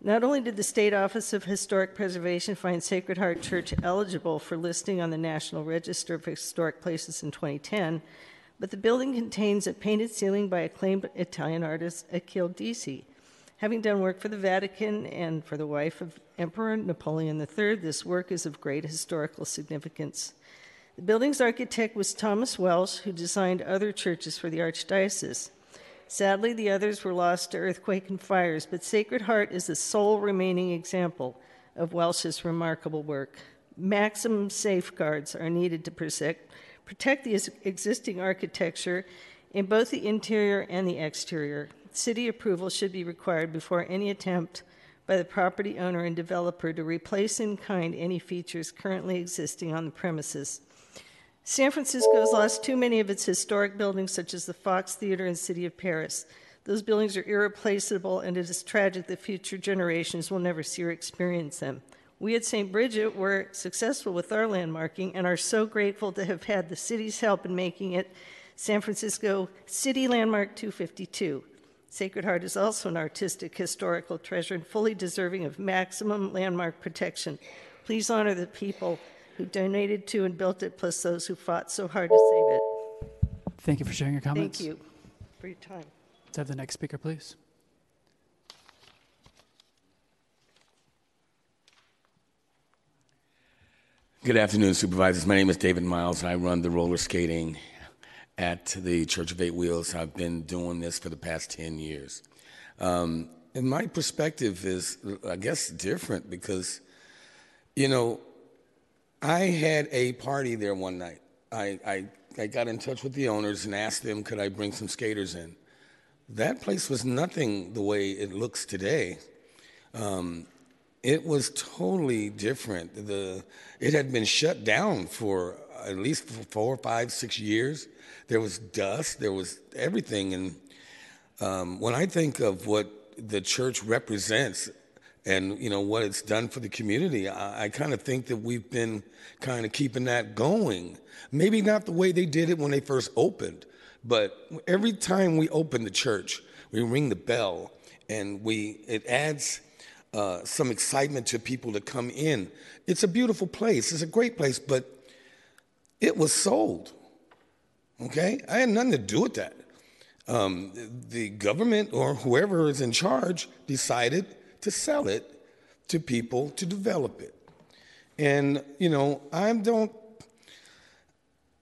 Not only did the State Office of Historic Preservation find Sacred Heart Church eligible for listing on the National Register of Historic Places in twenty ten, but the building contains a painted ceiling by acclaimed Italian artist Achille Jadesi. Having done work for the Vatican and for the wife of Emperor Napoleon the Third, this work is of great historical significance. The building's architect was Thomas Welsh, who designed other churches for the Archdiocese. Sadly, the others were lost to earthquake and fires, but Sacred Heart is the sole remaining example of Welsh's remarkable work. Maximum safeguards are needed to protect the existing architecture in both the interior and the exterior. City approval should be required before any attempt by the property owner and developer to replace in kind any features currently existing on the premises. San Francisco has lost too many of its historic buildings, such as the Fox Theater and City of Paris. Those buildings are irreplaceable, and it is tragic that future generations will never see or experience them. We at Saint Bridget were successful with our landmarking and are so grateful to have had the city's help in making it San Francisco City Landmark two fifty-two. Sacred Heart is also an artistic historical treasure and fully deserving of maximum landmark protection. Please honor the people who donated to and built it, plus those who fought so hard to save it. Thank you for sharing your comments. Thank you for your time. Let's have the next speaker, please. Good afternoon, Supervisors. My name is David Miles. I run the roller skating at the Church of Eight Wheels. I've been doing this for the past ten years. Um, and my perspective is, I guess, different because, you know, I had a party there one night. I, I, I got in touch with the owners and asked them, could I bring some skaters in? That place was nothing the way it looks today. Um, it was totally different. The, it had been shut down for at least four, five, six years. There was dust, there was everything. And um, when I think of what the church represents, and you know what it's done for the community, I, I kind of think that we've been kind of keeping that going. Maybe not the way they did it when they first opened, but every time we open the church, we ring the bell, and we it adds uh, some excitement to people to come in. It's a beautiful place. It's a great place, but it was sold, okay? I had nothing to do with that. Um, the government or whoever is in charge decided to sell it to people to develop it. And, you know, I don't,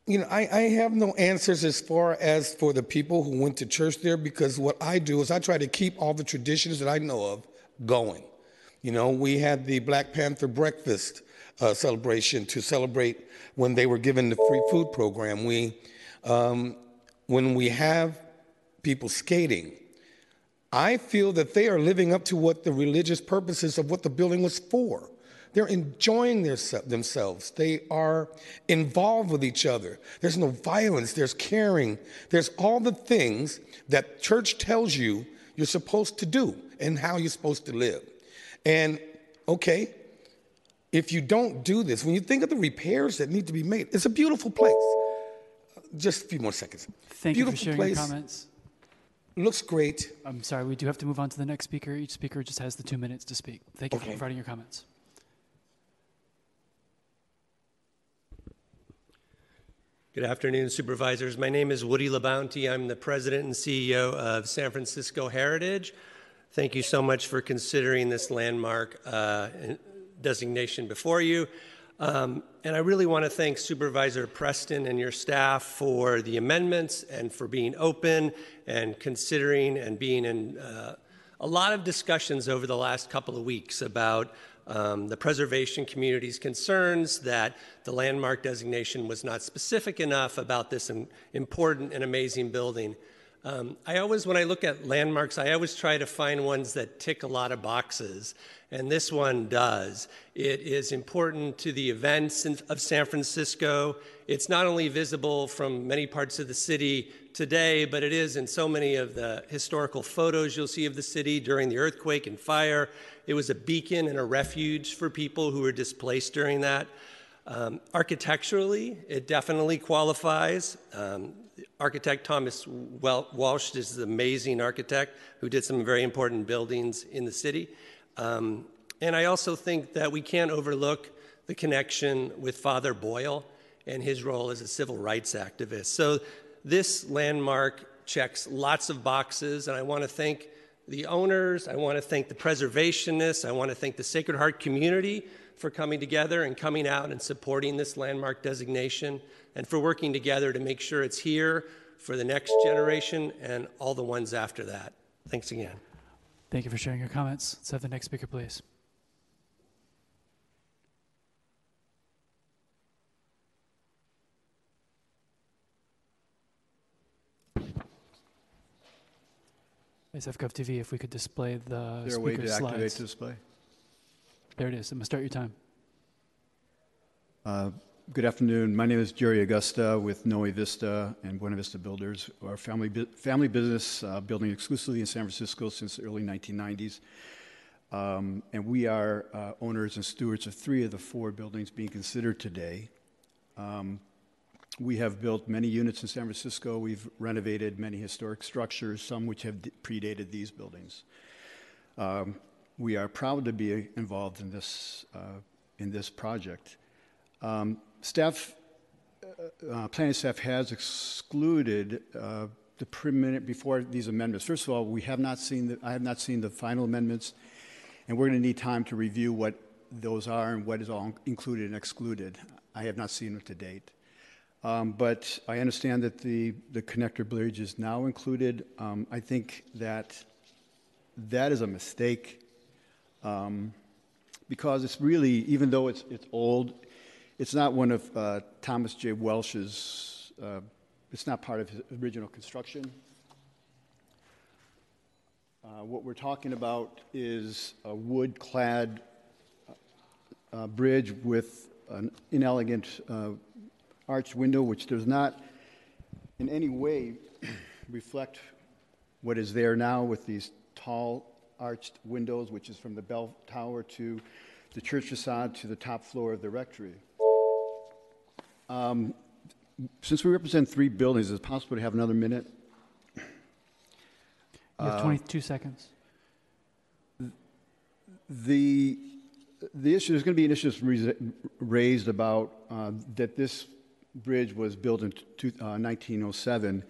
you know, I, I have no answers as far as for the people who went to church there, because what I do is I try to keep all the traditions that I know of going. You know, we had the Black Panther breakfast uh, celebration to celebrate when they were given the free food program. We, um, when we have people skating, I feel that they are living up to what the religious purposes of what the building was for. They're enjoying their, themselves. They are involved with each other. There's no violence. There's caring. There's all the things that church tells you you're supposed to do and how you're supposed to live. And, okay, if you don't do this, when you think of the repairs that need to be made, it's a beautiful place. Just a few more seconds. Thank you for sharing your comments. Looks great. I'm sorry, we do have to move on to the next speaker. Each speaker just has the two minutes to speak. Thank you for providing your comments. Good afternoon, supervisors. My name is Woody LaBounty. I'm the president and C E O of San Francisco Heritage. Thank you so much for considering this landmark uh, designation before you. Um, and I really want to thank Supervisor Preston and your staff for the amendments and for being open and considering and being in uh, a lot of discussions over the last couple of weeks about Um, the preservation community's concerns that the landmark designation was not specific enough about this important and amazing building. Um, I always, when I look at landmarks, I always try to find ones that tick a lot of boxes, and this one does. It is important to the events in, of San Francisco. It's not only visible from many parts of the city today, but it is in so many of the historical photos you'll see of the city during the earthquake and fire. It was a beacon and a refuge for people who were displaced during that. Um, architecturally, it definitely qualifies. Um, Architect Thomas Welsh is an amazing architect who did some very important buildings in the city. Um, and I also think that we can't overlook the connection with Father Boyle and his role as a civil rights activist. So this landmark checks lots of boxes, and I want to thank the owners, I want to thank the preservationists, I want to thank the Sacred Heart community for coming together and coming out and supporting this landmark designation, and for working together to make sure it's here for the next generation and all the ones after that. Thanks again. Thank you for sharing your comments. Let's have the next speaker, please. S F Gov T V, if we could display the speaker slides. Is there a way to activate the display? There it is. I'm going to start your time. Uh, good afternoon. My name is Jerry Augusta with Noe Vista and Buena Vista Builders. Our family, bu family business uh, building exclusively in San Francisco since the early nineteen nineties. Um, and we are uh, owners and stewards of three of the four buildings being considered today. Um, We have built many units in San Francisco. We've renovated many historic structures, some which have predated these buildings. Um, we are proud to be involved in this, uh, in this project. Um, staff, uh, planning staff has excluded uh, the permanent before these amendments. First of all, we have not seen the, I have not seen the final amendments, and we're gonna need time to review what those are and what is all included and excluded. I have not seen them to date. Um, but I understand that the, the connector bridge is now included. Um, I think that that is a mistake um, because it's really, even though it's, it's old, it's not one of uh, Thomas J. Welsh's, uh, it's not part of his original construction. Uh, what we're talking about is a wood-clad uh, bridge with an inelegant uh, arched window, which does not in any way reflect what is there now with these tall arched windows, which is from the bell tower to the church facade to the top floor of the rectory. Um, since we represent three buildings, is it possible to have another minute? You have uh, twenty-two seconds. The, the issue, there's going to be an issue raised about uh, that this bridge was built in uh, nineteen oh seven,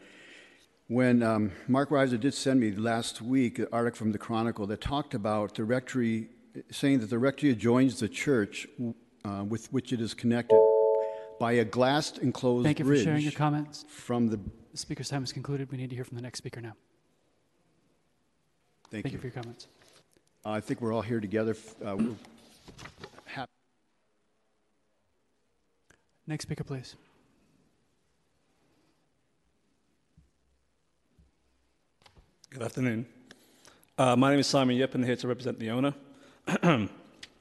when um, Mark Reiser did send me last week an article from the Chronicle that talked about the rectory, saying that the rectory adjoins the church uh, with which it is connected by a glassed enclosed bridge. Thank you for sharing your comments. From the, the speaker's time is concluded. We need to hear from the next speaker now. Thank, Thank you. you for your comments. Uh, I think we're all here together. Uh, we're happy. Next speaker, please. Good afternoon. Uh, my name is Simon Yip, and I'm here to represent the owner.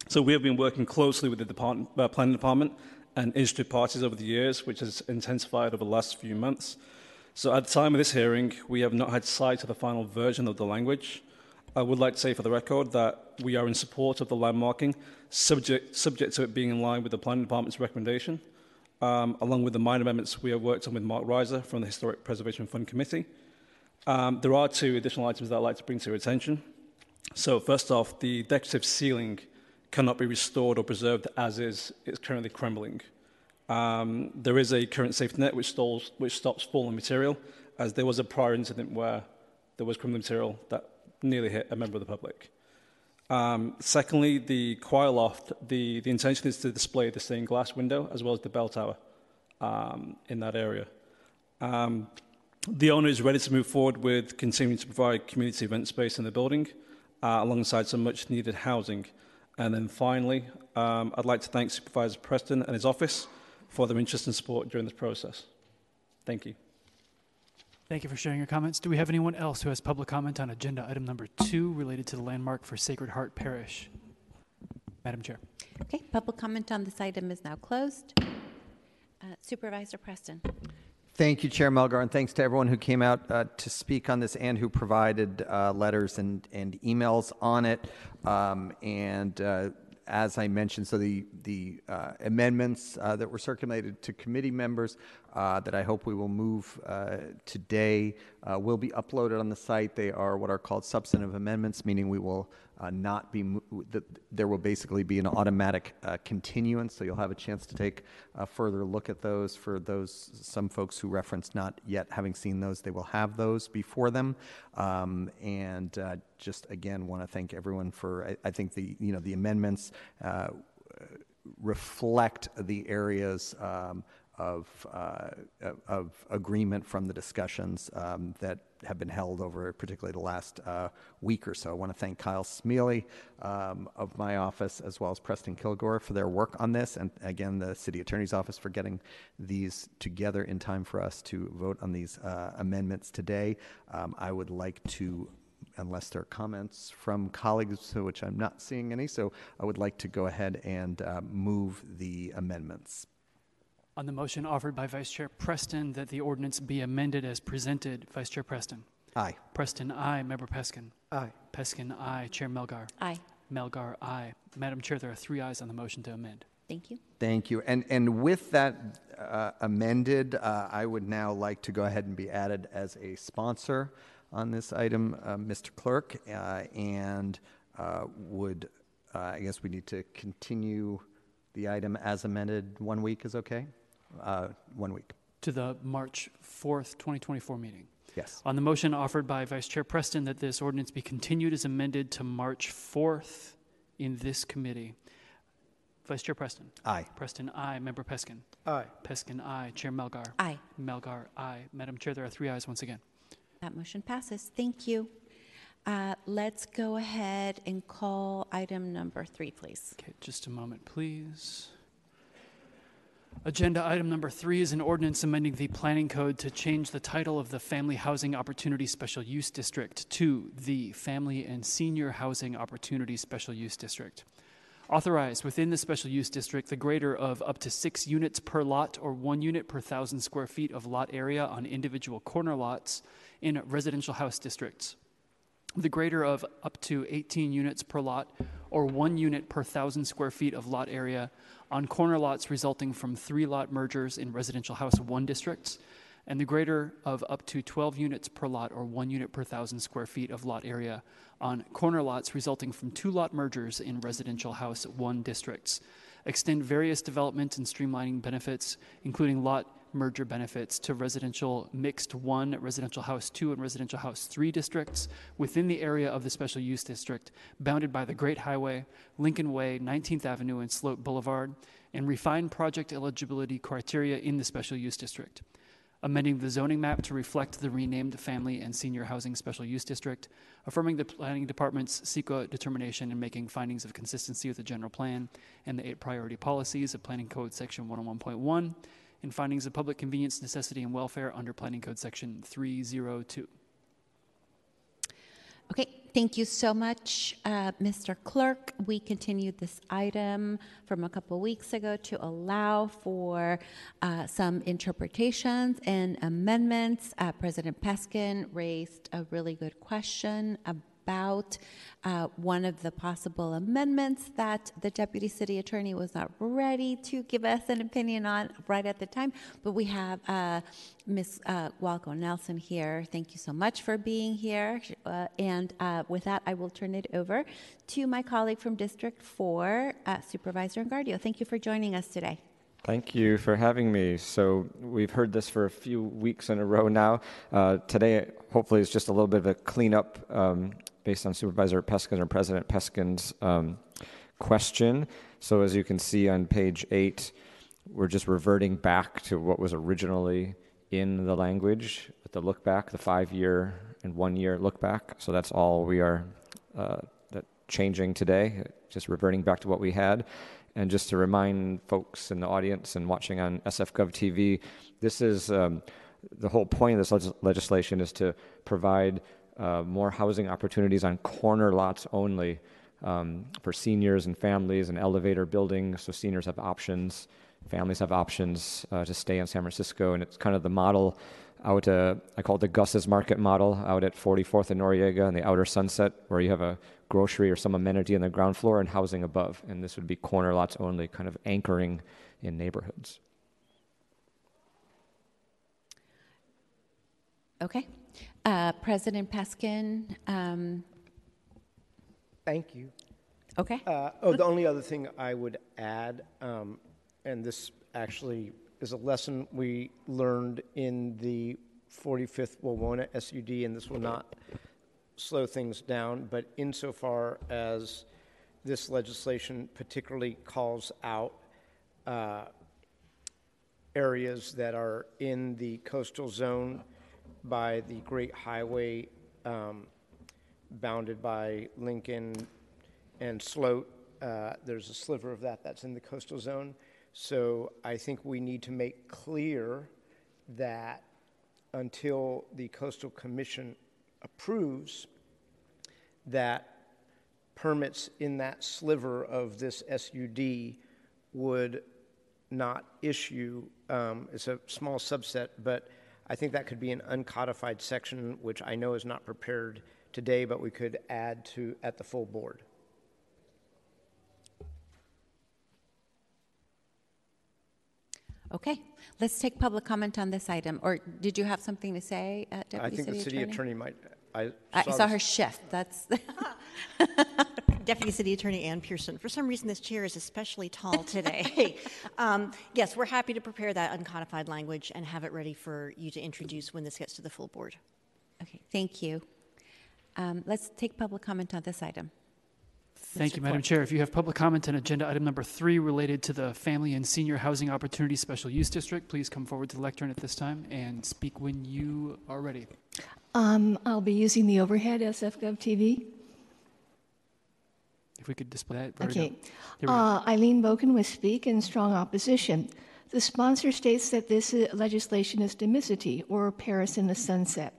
So we have been working closely with the department, uh, planning department and interested parties over the years, which has intensified over the last few months. So at the time of this hearing, we have not had sight of the final version of the language. I would like to say for the record that we are in support of the landmarking, subject, subject to it being in line with the planning department's recommendation, um, along with the minor amendments we have worked on with Mark Reiser from the Historic Preservation Fund Committee. Um, there are two additional items that I'd like to bring to your attention. So first off, the decorative ceiling cannot be restored or preserved as is. It's currently crumbling. Um, there is a current safety net which, stalls, which stops falling material, as there was a prior incident where there was crumbling material that nearly hit a member of the public. Um, secondly, the choir loft, the, the intention is to display the stained glass window as well as the bell tower um, in that area. Um, the owner is ready to move forward with continuing to provide community event space in the building uh, alongside some much needed housing. And then finally, um, I'd like to thank Supervisor Preston and his office for their interest and support during this process. Thank you. Thank you for sharing your comments. Do we have anyone else who has public comment on agenda item number two related to the landmark for Sacred Heart Parish? Madam Chair. Okay, public comment on this item is now closed. Uh, Supervisor Preston. Thank you, Chair Melgar, and thanks to everyone who came out uh, to speak on this and who provided uh, letters and, and emails on it. Um, and uh, as I mentioned, so the, the uh, amendments uh, that were circulated to committee members uh, that I hope we will move uh, today uh, will be uploaded on the site. They are what are called substantive amendments, meaning we will uh, not be, the, there will basically be an automatic uh, continuance, so you'll have a chance to take a further look at those. For those, some folks who referenced not yet having seen those, they will have those before them. Um, and uh, just again, want to thank everyone for, I, I think the, you know, the amendments uh, reflect the areas um, of, uh, of agreement from the discussions um, that have been held over particularly the last uh, week or so. I want to thank Kyle Smealy um, of my office, as well as Preston Kilgore, for their work on this, and again the City Attorney's Office for getting these together in time for us to vote on these uh, amendments today. Um, I would like to, unless there are comments from colleagues, which I'm not seeing any, so I would like to go ahead and uh, move the amendments. On the motion offered by Vice Chair Preston that the ordinance be amended as presented, Vice Chair Preston. Aye. Preston, aye. Member Peskin. Aye. Peskin, aye. Chair Melgar. Aye. Melgar, aye. Madam Chair, there are three ayes on the motion to amend. Thank you. Thank you. And, and with that uh, amended, uh, I would now like to go ahead and be added as a sponsor on this item, uh, Mister Clerk, uh, and uh, would, uh, I guess we need to continue the item as amended one week is okay? Uh, one week. To the March fourth, twenty twenty-four meeting. Yes. On the motion offered by Vice Chair Preston that this ordinance be continued as amended to March fourth in this committee. Vice Chair Preston. Aye. Preston, aye. Member Peskin. Aye. Peskin, aye. Chair Melgar. Aye. Melgar, aye. Madam Chair, there are three ayes once again. That motion passes. Thank you. Uh, let's go ahead and call item number three, please. Okay, just a moment, please. Agenda item number three is an ordinance amending the planning code to change the title of the Family Housing Opportunity Special Use District to the Family and Senior Housing Opportunity Special Use District. Authorize within the Special Use District the greater of up to six units per lot or one unit per thousand square feet of lot area on individual corner lots in residential house districts. The greater of up to eighteen units per lot or one unit per thousand square feet of lot area on corner lots resulting from three lot mergers in residential house one districts, and the greater of up to twelve units per lot or one unit per thousand square feet of lot area on corner lots resulting from two lot mergers in residential house one districts. Extend various development and streamlining benefits, including lot merger benefits to residential mixed one, residential house two, and residential house three districts within the area of the special use district, bounded by the Great Highway, Lincoln Way, nineteenth Avenue, and Slope Boulevard, and refine project eligibility criteria in the special use district, amending the zoning map to reflect the renamed Family and Senior Housing Special Use District, affirming the Planning Department's CEQA determination and making findings of consistency with the general plan and the eight priority policies of Planning Code Section one oh one point one, and findings of public convenience, necessity, and welfare under Planning Code Section three oh two. Okay, thank you so much, uh, Mister Clerk. We continued this item from a couple weeks ago to allow for uh, some interpretations and amendments. Uh, President Peskin raised a really good question about uh, one of the possible amendments that the Deputy City Attorney was not ready to give us an opinion on right at the time, but we have uh, Miz Uh, Walco Nelson here. Thank you so much for being here. Uh, and uh, with that, I will turn it over to my colleague from District four, uh, Supervisor Engardio. Thank you for joining us today. Thank you for having me. So we've heard this for a few weeks in a row now. Uh, today, hopefully, is just a little bit of a cleanup um, based on Supervisor Peskin or President Peskin's um, question. So as you can see on page eight, we're just reverting back to what was originally in the language with the look back, the five-year and one-year look back. So that's all we are uh, that changing today, just reverting back to what we had. And just to remind folks in the audience and watching on S F Gov T V, this is um, the whole point of this legis legislation is to provide Uh, more housing opportunities on corner lots only um, for seniors and families and elevator buildings. So seniors have options, families have options uh, to stay in San Francisco. And it's kind of the model out, uh, I call it the Gus's Market model out at forty-fourth and Noriega and the Outer Sunset, where you have a grocery or some amenity on the ground floor and housing above. And this would be corner lots only, kind of anchoring in neighborhoods. Okay. Uh, President Peskin. Um... Thank you. Okay. Uh, oh, the only other thing I would add, um, and this actually is a lesson we learned in the forty-fifth Wawona S U D, and this will not slow things down, but insofar as this legislation particularly calls out uh, areas that are in the coastal zone by the Great Highway, um, bounded by Lincoln and Sloat. Uh, there's a sliver of that that's in the coastal zone. So I think we need to make clear that until the Coastal Commission approves that permits in that sliver of this S U D would not issue. Um, it's a small subset, but I think that could be an uncodified section, which I know is not prepared today, but we could add to at the full board. Okay, let's take public comment on this item. Or did you have something to say, uh, Deputy City Attorney? I think the City Attorney might. I saw, I saw her shift. That's Deputy City Attorney Ann Pearson. For some reason, this chair is especially tall today. um, yes, we're happy to prepare that uncodified language and have it ready for you to introduce when this gets to the full board. Okay, thank you. Um, let's take public comment on this item. Thank you, Madam Chair. If you have public comment on agenda item number three related to the Family and Senior Housing Opportunity Special Use District, please come forward to the lectern at this time and speak when you are ready. Um, I'll be using the overhead S F Gov T V. If we could display that. Very okay. Uh, Eileen Boken with Speak in Strong Opposition. The sponsor states that this legislation is Domicity, or Paris in the Sunset.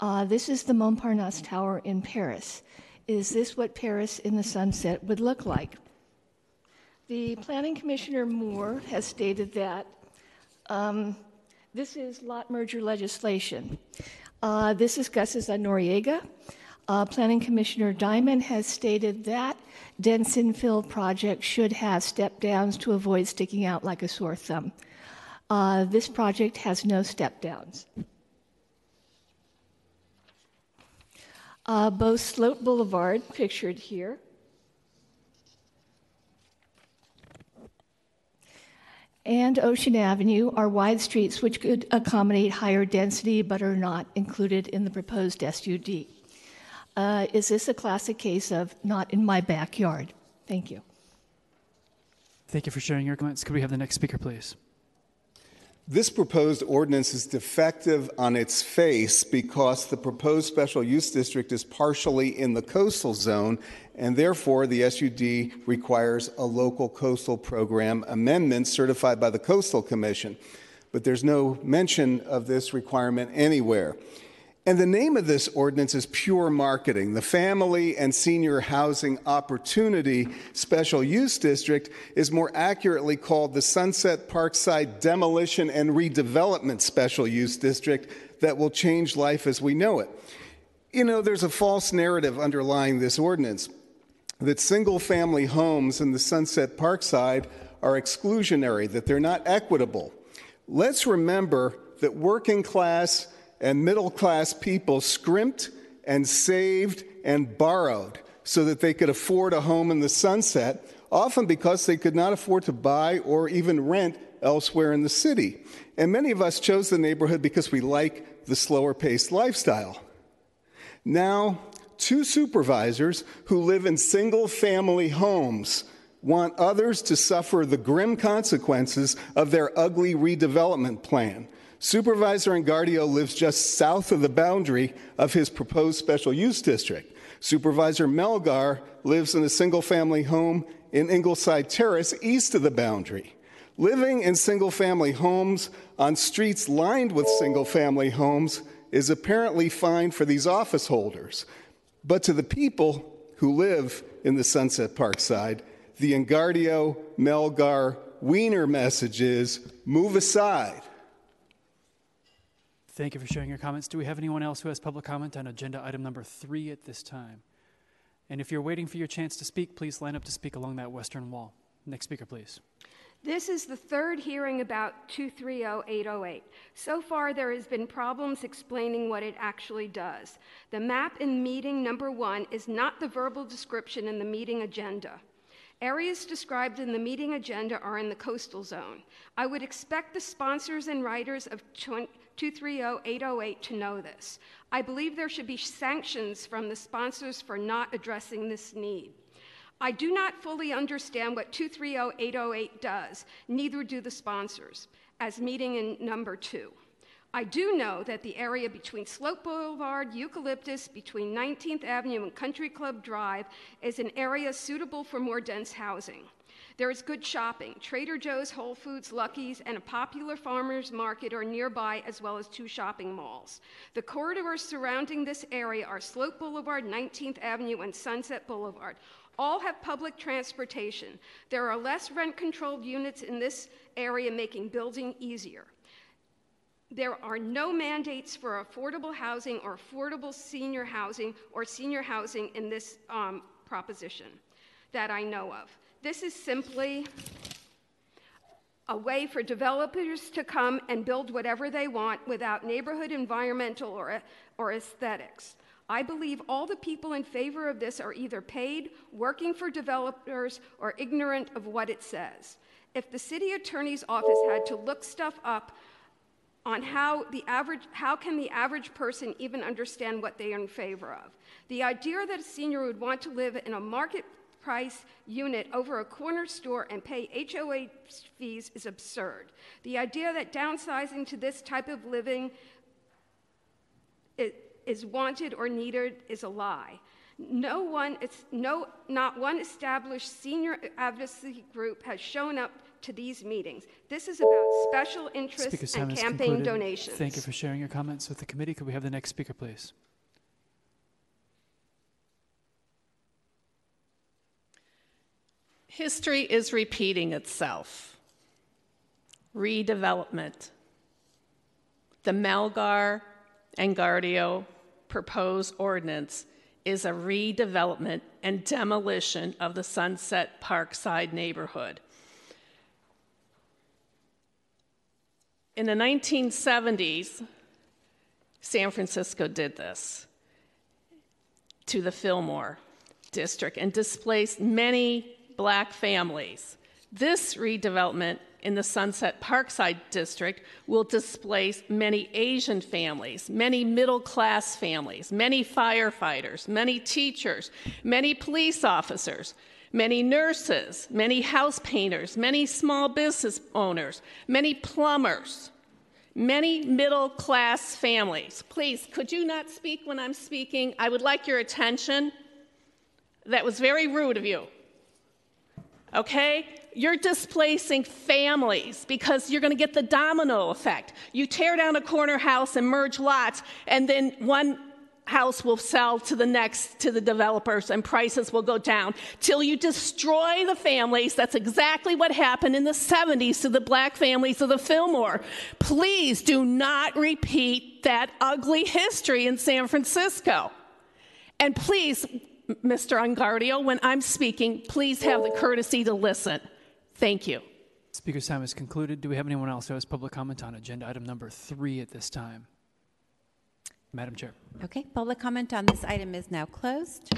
Uh, this is the Montparnasse Tower in Paris. Is this what Paris in the Sunset would look like? The Planning Commissioner Moore has stated that um, this is lot merger legislation. Uh, this is Gus's on Noriega. Uh, Planning Commissioner Diamond has stated that dense infill projects should have step downs to avoid sticking out like a sore thumb. Uh, this project has no step downs. Uh, both Sloat Boulevard, pictured here, and Ocean Avenue are wide streets which could accommodate higher density but are not included in the proposed S U D. Uh, is this a classic case of not in my backyard? Thank you. Thank you for sharing your comments. Could we have the next speaker, please? This proposed ordinance is defective on its face because the proposed special use district is partially in the coastal zone, and therefore the S U D requires a local coastal program amendment certified by the Coastal Commission. But there's no mention of this requirement anywhere. And the name of this ordinance is pure marketing. The Family and Senior Housing Opportunity Special Use District is more accurately called the Sunset Parkside Demolition and Redevelopment Special Use District that will change life as we know it. You know, there's a false narrative underlying this ordinance that single-family homes in the Sunset Parkside are exclusionary, that they're not equitable. Let's remember that working class and middle-class people scrimped and saved and borrowed so that they could afford a home in the Sunset, often because they could not afford to buy or even rent elsewhere in the city. And many of us chose the neighborhood because we like the slower-paced lifestyle. Now, two supervisors who live in single-family homes want others to suffer the grim consequences of their ugly redevelopment plan. Supervisor Engardio lives just south of the boundary of his proposed special use district. Supervisor Melgar lives in a single-family home in Ingleside Terrace east of the boundary. Living in single-family homes on streets lined with single-family homes is apparently fine for these office holders. But to the people who live in the Sunset Parkside, the Engardio, Melgar, Wiener message is move aside. Thank you for sharing your comments. Do we have anyone else who has public comment on agenda item number three at this time? And if you're waiting for your chance to speak, please line up to speak along that western wall. Next speaker, please. This is the third hearing about two three zero eight zero eight. So far, there has been problems explaining what it actually does. The map in meeting number one is not the verbal description in the meeting agenda. Areas described in the meeting agenda are in the coastal zone. I would expect the sponsors and writers of two three zero eight zero eight to know this. I believe there should be sanctions from the sponsors for not addressing this need. I do not fully understand what two three zero eight zero eight does, neither do the sponsors, as meeting in number two. I do know that the area between Slope Boulevard, Eucalyptus, between nineteenth Avenue and Country Club Drive is an area suitable for more dense housing. There is good shopping. Trader Joe's, Whole Foods, Lucky's, and a popular farmers market are nearby, as well as two shopping malls. The corridors surrounding this area are Slope Boulevard, nineteenth Avenue, and Sunset Boulevard. All have public transportation. There are less rent-controlled units in this area, making building easier. There are no mandates for affordable housing or affordable senior housing or senior housing in this um, proposition that I know of. This is simply a way for developers to come and build whatever they want without neighborhood, environmental, or, or aesthetics. I believe all the people in favor of this are either paid, working for developers, or ignorant of what it says. If the city attorney's office had to look stuff up on how the average, how can the average person even understand what they are in favor of. The idea that a senior would want to live in a market price unit over a corner store and pay H O A fees is absurd. The idea that downsizing to this type of living is wanted or needed is a lie. No one, it's no, not one established senior advocacy group has shown up to these meetings. This is about special interests and campaign donations. Thank you for sharing your comments with the committee. Could we have the next speaker, please? History is repeating itself. Redevelopment. The Melgar Engardio proposed ordinance is a redevelopment and demolition of the Sunset Parkside neighborhood. In the nineteen seventies, San Francisco did this to the Fillmore district and displaced many Black families. This redevelopment in the Sunset Parkside district will displace many Asian families, many middle-class families, many firefighters, many teachers, many police officers, many nurses, many house painters, many small business owners, many plumbers, many middle-class families. Please, could you not speak when I'm speaking? I would like your attention. That was very rude of you. Okay? You're displacing families because you're going to get the domino effect. You tear down a corner house and merge lots, and then one house will sell to the next, to the developers, and prices will go down till you destroy the families. That's exactly what happened in the seventies to the black families of the Fillmore. Please do not repeat that ugly history in San Francisco. And please, Mister Engardio, when I'm speaking, please have the courtesy to listen. Thank you. Speaker's time is concluded. Do we have anyone else who has public comment on agenda item number three at this time? Madam Chair. Okay, public comment on this item is now closed.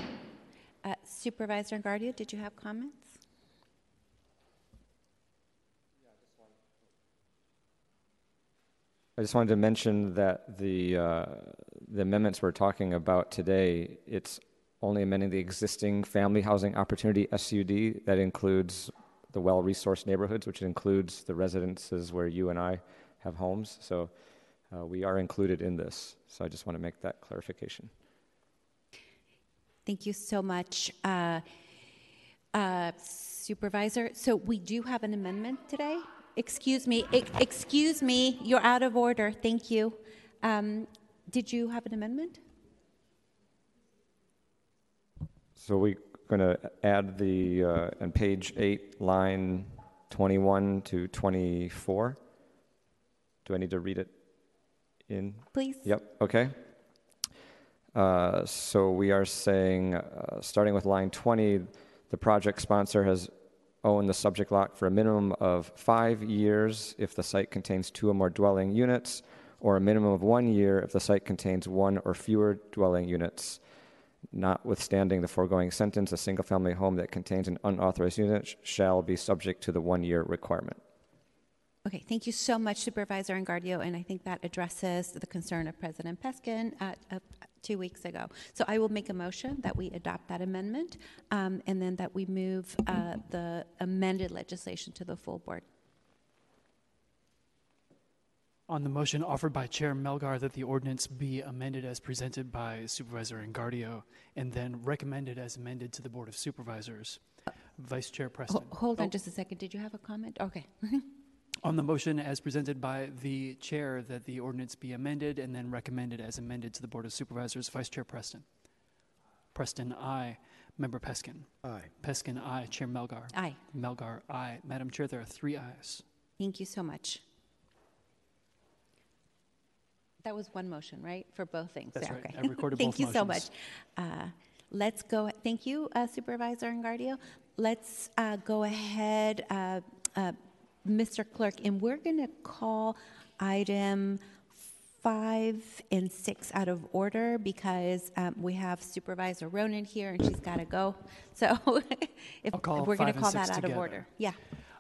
Uh, Supervisor Engardio, did you have comments? I just wanted to mention that the, uh, the amendments we're talking about today, it's only amending the existing Family Housing Opportunity S U D. That includes the well-resourced neighborhoods, which includes the residences where you and I have homes. So uh, we are included in this. So I just want to make that clarification. Thank you so much, uh, uh, Supervisor. So we do have an amendment today. Excuse me. E- excuse me. You're out of order. Thank you. Um, did you have an amendment? So we're going to add the, uh, on page eight, line twenty-one to twenty-four. Do I need to read it in? Please. Yep, okay. Uh, so we are saying, uh, starting with line twenty, the project sponsor has owned the subject lot for a minimum of five years if the site contains two or more dwelling units, or a minimum of one year if the site contains one or fewer dwelling units. Notwithstanding the foregoing sentence, a single-family home that contains an unauthorized unit sh- shall be subject to the one-year requirement. Okay, thank you so much, Supervisor Engardio, and I think that addresses the concern of President Peskin uh, uh, two weeks ago. So I will make a motion that we adopt that amendment, um, and then that we move uh, the amended legislation to the full board. On the motion offered by Chair Melgar that the ordinance be amended as presented by Supervisor Engardio and then recommended as amended to the Board of Supervisors, uh, Vice Chair Preston. Ho- hold on oh. just a second. Did you have a comment? Okay. On the motion as presented by the Chair that the ordinance be amended and then recommended as amended to the Board of Supervisors, Vice Chair Preston. Preston, aye. Member Peskin. Aye. Peskin, aye. Chair Melgar. Aye. Melgar, aye. Madam Chair, there are three ayes. Thank you so much. That was one motion, right? For both things. That's yeah, right. Okay. I recorded both motions. Thank you so much. Uh, let's go. Thank you, uh, Supervisor Engardio. Let's uh, go ahead, uh, uh, Mister Clerk, and we're going to call item five and six out of order because um, we have Supervisor Ronan here and she's got to go. So if, if we're going to call that out of order. Yeah.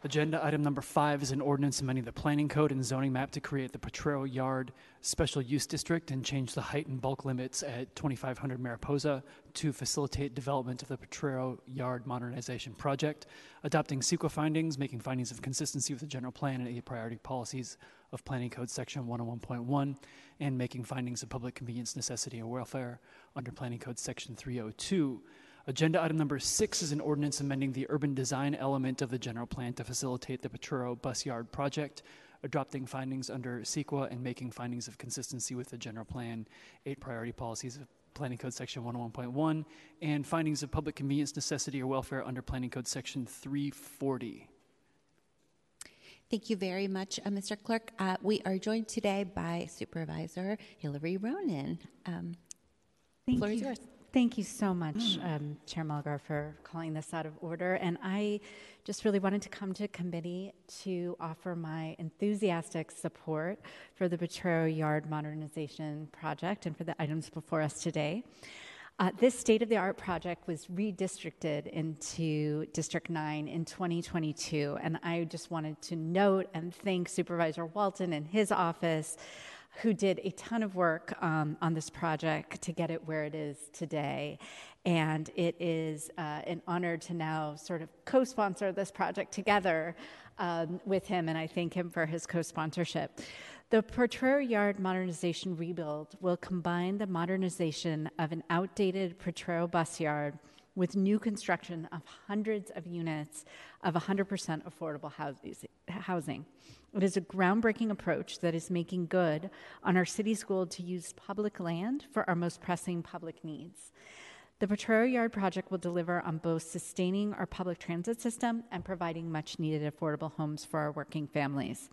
Agenda item number five is an ordinance amending the planning code and zoning map to create the Potrero Yard Special Use District and change the height and bulk limits at twenty-five hundred Mariposa to facilitate development of the Potrero Yard Modernization Project, adopting CEQA findings, making findings of consistency with the general plan and eight priority policies of Planning Code Section one oh one point one, and making findings of public convenience, necessity, and welfare under Planning Code Section three oh two. Agenda item number six is an ordinance amending the urban design element of the general plan to facilitate the Potrero Bus Yard project, adopting findings under CEQA and making findings of consistency with the general plan, eight priority policies of Planning Code Section one oh one point one, and findings of public convenience, necessity, or welfare under Planning Code Section three forty. Thank you very much, uh, Mister Clerk. Uh, we are joined today by Supervisor Hillary Ronan. Um, Thank floor you. Is yours. Thank you so much, um, Chair Melgar, for calling this out of order. And I just really wanted to come to committee to offer my enthusiastic support for the Potrero Yard Modernization Project and for the items before us today. Uh, this state-of-the-art project was redistricted into District nine in twenty twenty-two, and I just wanted to note and thank Supervisor Walton and his office, who did a ton of work um, on this project to get it where it is today. And it is uh, an honor to now sort of co-sponsor this project together um, with him, and I thank him for his co-sponsorship. The Potrero Yard Modernization Rebuild will combine the modernization of an outdated Potrero bus yard with new construction of hundreds of units of one hundred percent affordable housing. It is a groundbreaking approach that is making good on our city's goal to use public land for our most pressing public needs. The Potrero Yard project will deliver on both sustaining our public transit system and providing much needed affordable homes for our working families.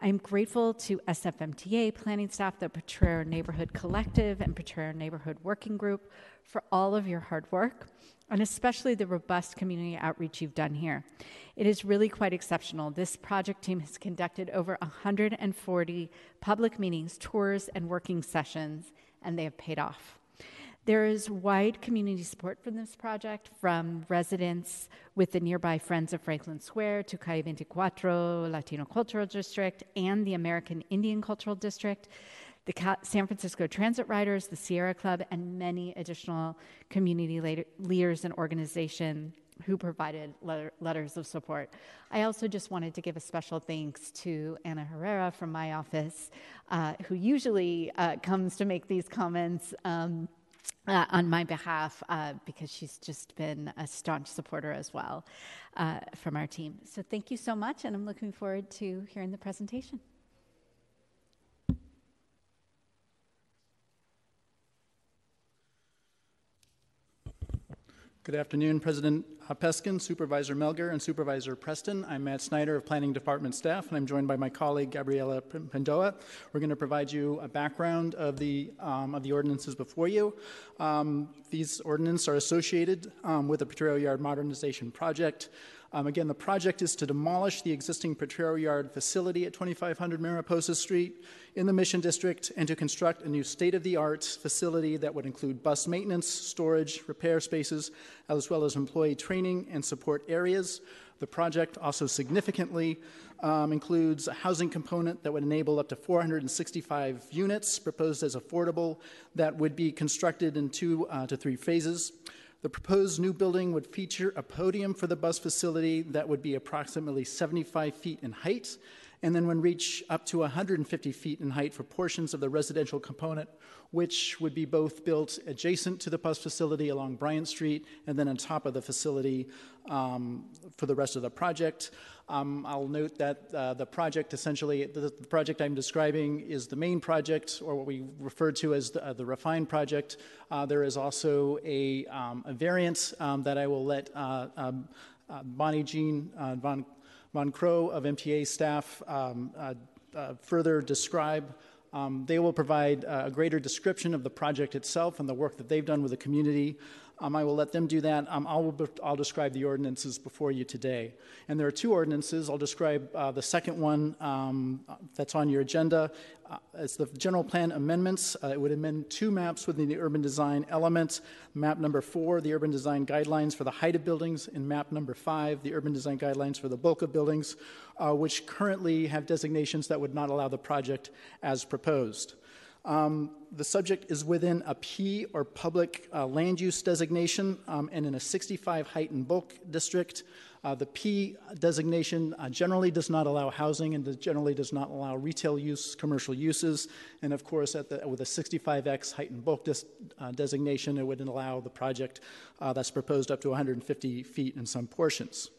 I'm grateful to S F M T A planning staff, the Potrero Neighborhood Collective, and Potrero Neighborhood Working Group for all of your hard work, and especially the robust community outreach you've done here. It is really quite exceptional. This project team has conducted over one hundred forty public meetings, tours, and working sessions, and they have paid off. There is wide community support for this project, from residents with the nearby Friends of Franklin Square to Calle twenty-four, Latino Cultural District, and the American Indian Cultural District, the San Francisco Transit Riders, the Sierra Club, and many additional community leaders and organizations who provided letters of support. I also just wanted to give a special thanks to Ana Herrera from my office, uh, who usually uh, comes to make these comments Um, Uh, on my behalf, uh, because she's just been a staunch supporter as well uh, from our team. So thank you so much, and I'm looking forward to hearing the presentation. Good afternoon, President Peskin, Supervisor Melgar, and Supervisor Preston. I'm Matt Snyder of Planning Department staff, and I'm joined by my colleague, Gabriela Pendoa. We're going to provide you a background of the, um, of the ordinances before you. Um, these ordinances are associated um, with the Potrero Yard Modernization Project. Um, again, the project is to demolish the existing Potrero Yard facility at twenty-five hundred Mariposa Street in the Mission District and to construct a new state-of-the-art facility that would include bus maintenance, storage, repair spaces, as well as employee training and support areas. The project also significantly um, includes a housing component that would enable up to four hundred sixty-five units proposed as affordable that would be constructed in two uh, to three phases. The proposed new building would feature a podium for the bus facility that would be approximately seventy-five feet in height, and then would reach up to one hundred fifty feet in height for portions of the residential component, which would be both built adjacent to the bus facility along Bryant Street and then on top of the facility um, for the rest of the project. Um, I'll note that uh, the project essentially, the, the project I'm describing is the main project, or what we refer to as the, uh, the refined project. Uh, there is also a, um, a variant um, that I will let uh, um, uh, Bonnie Jean uh, Von Von Crow of M T A staff um, uh, uh, further describe. Um, they will provide uh, a greater description of the project itself and the work that they've done with the community. Um, I will let them do that. Um, I'll, I'll describe the ordinances before you today. And there are two ordinances. I'll describe uh, the second one um, that's on your agenda. Uh, it's the general plan amendments. Uh, it would amend two maps within the urban design element. Map number four, the urban design guidelines for the height of buildings, and map number five, the urban design guidelines for the bulk of buildings, uh, which currently have designations that would not allow the project as proposed. Um, the subject is within a P or public uh, land use designation um, and in a sixty-five height and bulk district. Uh, the P designation uh, generally does not allow housing and generally does not allow retail use, commercial uses. And of course, at the, with a sixty-five X height and bulk dis, uh, designation, it wouldn't allow the project uh, that's proposed up to one hundred fifty feet in some portions.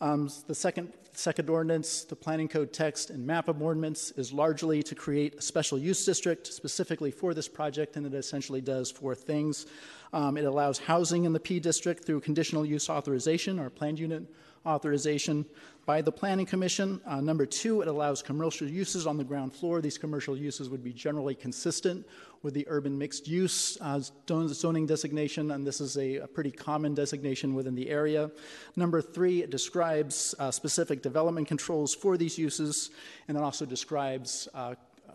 Um, the second, second ordinance, the planning code text and map amendments, is largely to create a special use district specifically for this project, and it essentially does four things. Um, it allows housing in the P district through conditional use authorization or planned unit authorization by the Planning Commission. Uh, number two, it allows commercial uses on the ground floor. These commercial uses would be generally consistent with the urban mixed use uh, zoning designation, and this is a, a pretty common designation within the area. Number three, it describes uh, specific development controls for these uses, and it also describes uh,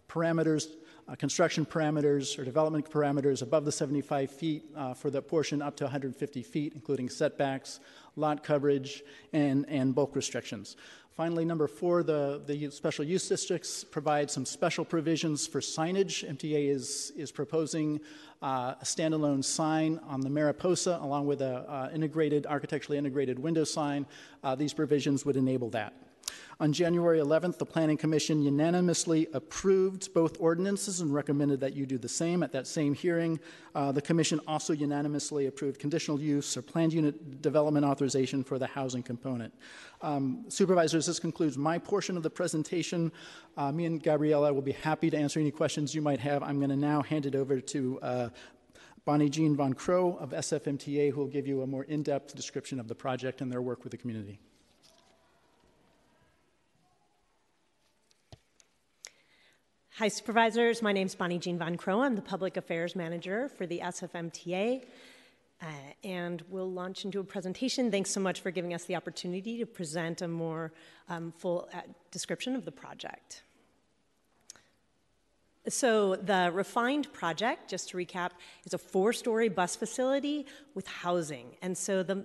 parameters uh, construction parameters or development parameters above the seventy-five feet uh, for the portion up to one hundred fifty feet, including setbacks, lot coverage, and, and bulk restrictions. Finally, number four, the, the special use districts provide some special provisions for signage. M T A is, is proposing uh, a standalone sign on the Mariposa along with an uh, integrated, architecturally integrated window sign. Uh, these provisions would enable that. On January eleventh, the Planning Commission unanimously approved both ordinances and recommended that you do the same. At that same hearing, uh, the Commission also unanimously approved conditional use or planned unit development authorization for the housing component. Um, supervisors, this concludes my portion of the presentation. Uh, me and Gabriella will be happy to answer any questions you might have. I'm going to now hand it over to uh, Bonnie Jean Von Crow of S F M T A, who will give you a more in-depth description of the project and their work with the community. Hi, Supervisors. My name's Bonnie Jean Von Crow. I'm the Public Affairs Manager for the S F M T A, uh, and we'll launch into a presentation. Thanks so much for giving us the opportunity to present a more um, full uh, description of the project. So the refined project, just to recap, is a four-story bus facility with housing, and so the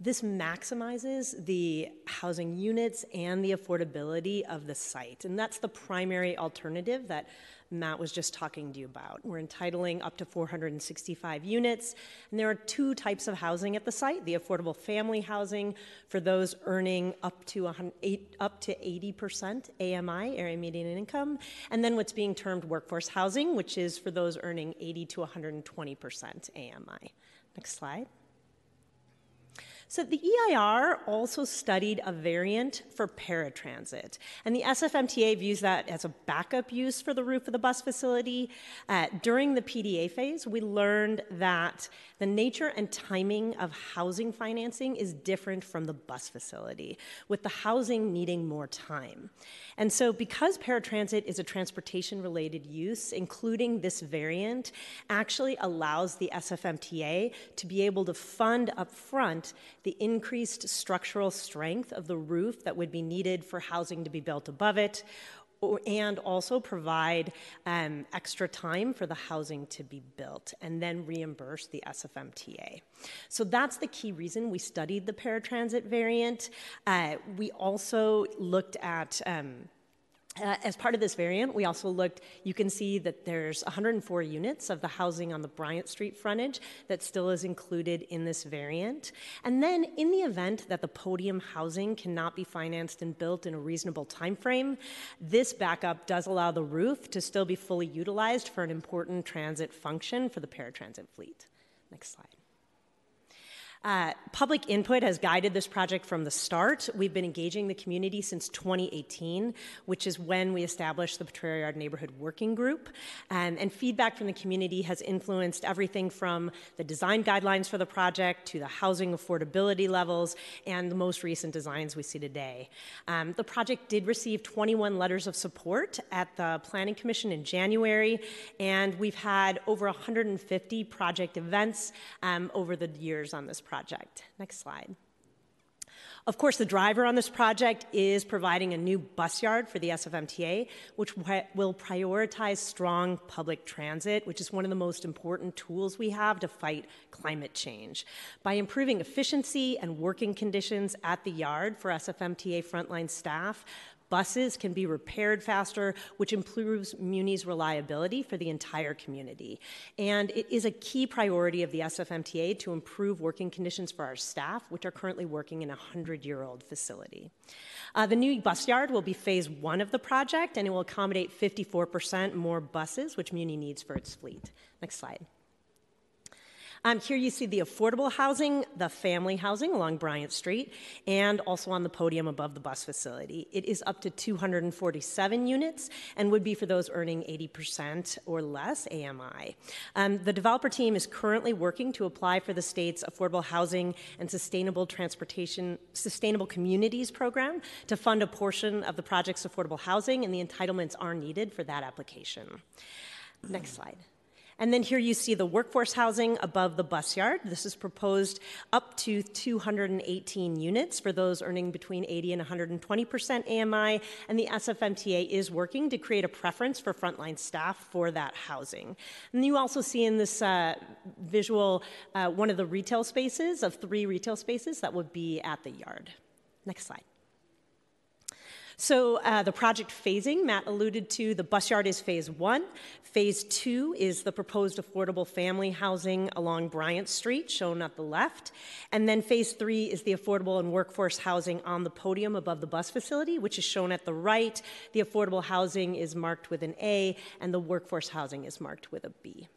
This maximizes the housing units and the affordability of the site. And that's the primary alternative that Matt was just talking to you about. We're entitling up to four hundred sixty-five units. And there are two types of housing at the site, the affordable family housing for those earning up to eighty percent A M I, area median income, and then what's being termed workforce housing, which is for those earning eighty to one hundred twenty percent A M I. Next slide. So the E I R also studied a variant for paratransit, and the S F M T A views that as a backup use for the roof of the bus facility. Uh, during the P D A phase, we learned that the nature and timing of housing financing is different from the bus facility, with the housing needing more time. And so because paratransit is a transportation-related use, including this variant actually allows the S F M T A to be able to fund up front the increased structural strength of the roof that would be needed for housing to be built above it, or, and also provide um, extra time for the housing to be built, and then reimburse the S F M T A. So that's the key reason we studied the paratransit variant. Uh, we also looked at... Um, Uh, as part of this variant, we also looked, you can see that there's one hundred four units of the housing on the Bryant Street frontage that still is included in this variant. And then in the event that the podium housing cannot be financed and built in a reasonable time frame, this backup does allow the roof to still be fully utilized for an important transit function for the paratransit fleet. Next slide. Uh, public input has guided this project from the start. We've been engaging the community since twenty eighteen, which is when we established the Potrero Yard Neighborhood Working Group. Um, and feedback from the community has influenced everything from the design guidelines for the project to the housing affordability levels and the most recent designs we see today. Um, the project did receive twenty-one letters of support at the Planning Commission in January, and we've had over one hundred fifty project events um, over the years on this project. project. Next slide. Of course, the driver on this project is providing a new bus yard for the S F M T A, which will prioritize strong public transit, which is one of the most important tools we have to fight climate change. By improving efficiency and working conditions at the yard for S F M T A frontline staff, buses can be repaired faster, which improves Muni's reliability for the entire community. And it is a key priority of the S F M T A to improve working conditions for our staff, which are currently working in a hundred-year-old facility. Uh, the new bus yard will be phase one of the project, and it will accommodate fifty-four percent more buses, which Muni needs for its fleet. Next slide. Um, here you see the affordable housing, the family housing along Bryant Street, and also on the podium above the bus facility. It is up to two hundred forty-seven units and would be for those earning eighty percent or less A M I. Um, the developer team is currently working to apply for the state's Affordable Housing and Sustainable Transportation, Sustainable Communities program to fund a portion of the project's affordable housing, and the entitlements are needed for that application. Next slide. And then here you see the workforce housing above the bus yard. This is proposed up to two hundred eighteen units for those earning between eighty and one hundred twenty percent A M I, and the S F M T A is working to create a preference for frontline staff for that housing. And you also see in this uh, visual uh, one of the retail spaces, of three retail spaces that would be at the yard. Next slide. So uh, the project phasing, Matt alluded to, the bus yard is phase one. Phase two is the proposed affordable family housing along Bryant Street, shown at the left. And then phase three is the affordable and workforce housing on the podium above the bus facility, which is shown at the right. The affordable housing is marked with an A, and the workforce housing is marked with a B.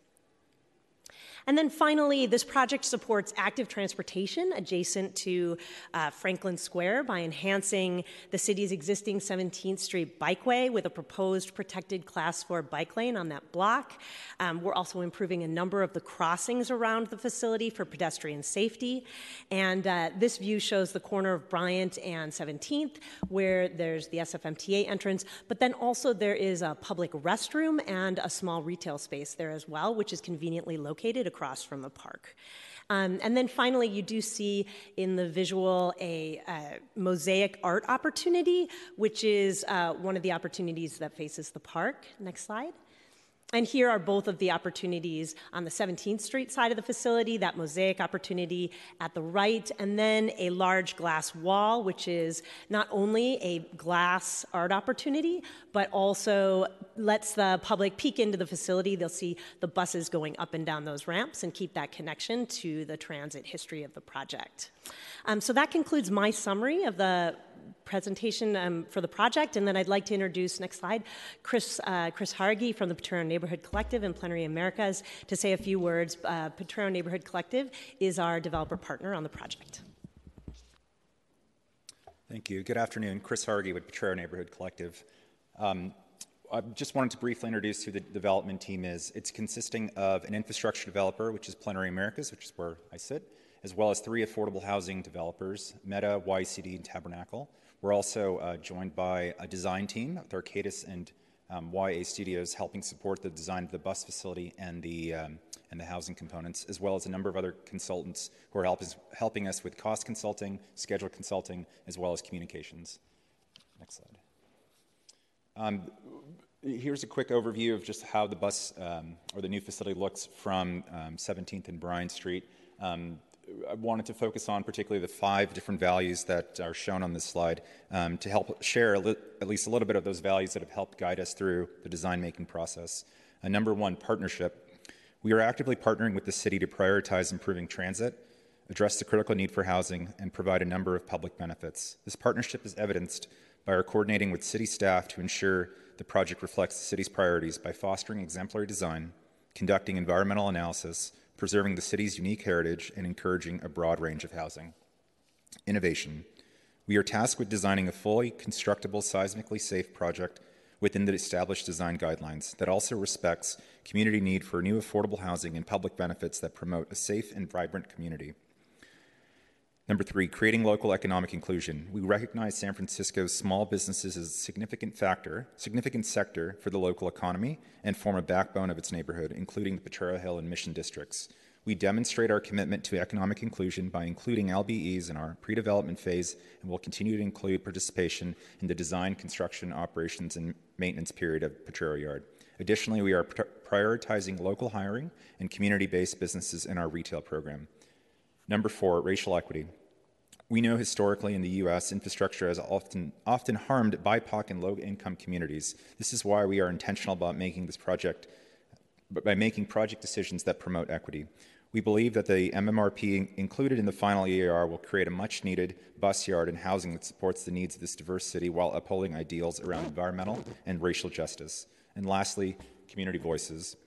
And then finally, this project supports active transportation adjacent to uh, Franklin Square by enhancing the city's existing seventeenth Street bikeway with a proposed protected Class four bike lane on that block. Um, we're also improving a number of the crossings around the facility for pedestrian safety. And uh, this view shows the corner of Bryant and seventeenth, where there's the S F M T A entrance, but then also there is a public restroom and a small retail space there as well, which is conveniently located across from the park. Um, and then finally, you do see in the visual a uh, mosaic art opportunity, which is uh, one of the opportunities that faces the park. Next slide. And here are both of the opportunities on the seventeenth Street side of the facility, that mosaic opportunity at the right, and then a large glass wall, which is not only a glass art opportunity, but also lets the public peek into the facility. They'll see the buses going up and down those ramps and keep that connection to the transit history of the project. Um, so that concludes my summary of the presentation um, for the project, and then I'd like to introduce, next slide, Chris, uh, Chris Hargey from the Potrero Neighborhood Collective and Plenary Americas to say a few words. Uh, Potrero Neighborhood Collective is our developer partner on the project. Thank you. Good afternoon. Chris Hargey with Potrero Neighborhood Collective. Um, I just wanted to briefly introduce who the development team is. It's consisting of an infrastructure developer, which is Plenary Americas, which is where I sit, as well as three affordable housing developers, Meta, Y C D, and Tabernacle. We're also uh, joined by a design team with Arcadis and um, Y A Studios helping support the design of the bus facility and the, um, and the housing components, as well as a number of other consultants who are help helping us with cost consulting, schedule consulting, as well as communications. Next slide. Um, here's a quick overview of just how the bus um, or the new facility looks from um, seventeenth and Bryant Street. Um, I wanted to focus on particularly the five different values that are shown on this slide um, to help share at least a little bit of those values that have helped guide us through the design making process. Uh, number one, partnership. We are actively partnering with the city to prioritize improving transit, address the critical need for housing, and provide a number of public benefits. This partnership is evidenced by our coordinating with city staff to ensure the project reflects the city's priorities by fostering exemplary design, conducting environmental analysis, preserving the city's unique heritage, and encouraging a broad range of housing. Innovation. We are tasked with designing a fully constructible, seismically safe project within the established design guidelines that also respects community need for new affordable housing and public benefits that promote a safe and vibrant community. Number three, creating local economic inclusion. We recognize San Francisco's small businesses as a significant factor, significant sector for the local economy and form a backbone of its neighborhood, including the Potrero Hill and Mission districts. We demonstrate our commitment to economic inclusion by including L B Es in our pre-development phase and will continue to include participation in the design, construction, operations, and maintenance period of Potrero Yard. Additionally, we are prioritizing local hiring and community-based businesses in our retail program. Number four, racial equity. We know historically in the U S, infrastructure has often, often harmed B I P O C and low-income communities. This is why we are intentional about making this project, by making project decisions that promote equity. We believe that the M M R P included in the final E A R will create a much-needed bus yard and housing that supports the needs of this diverse city while upholding ideals around environmental and racial justice. And lastly, community voices.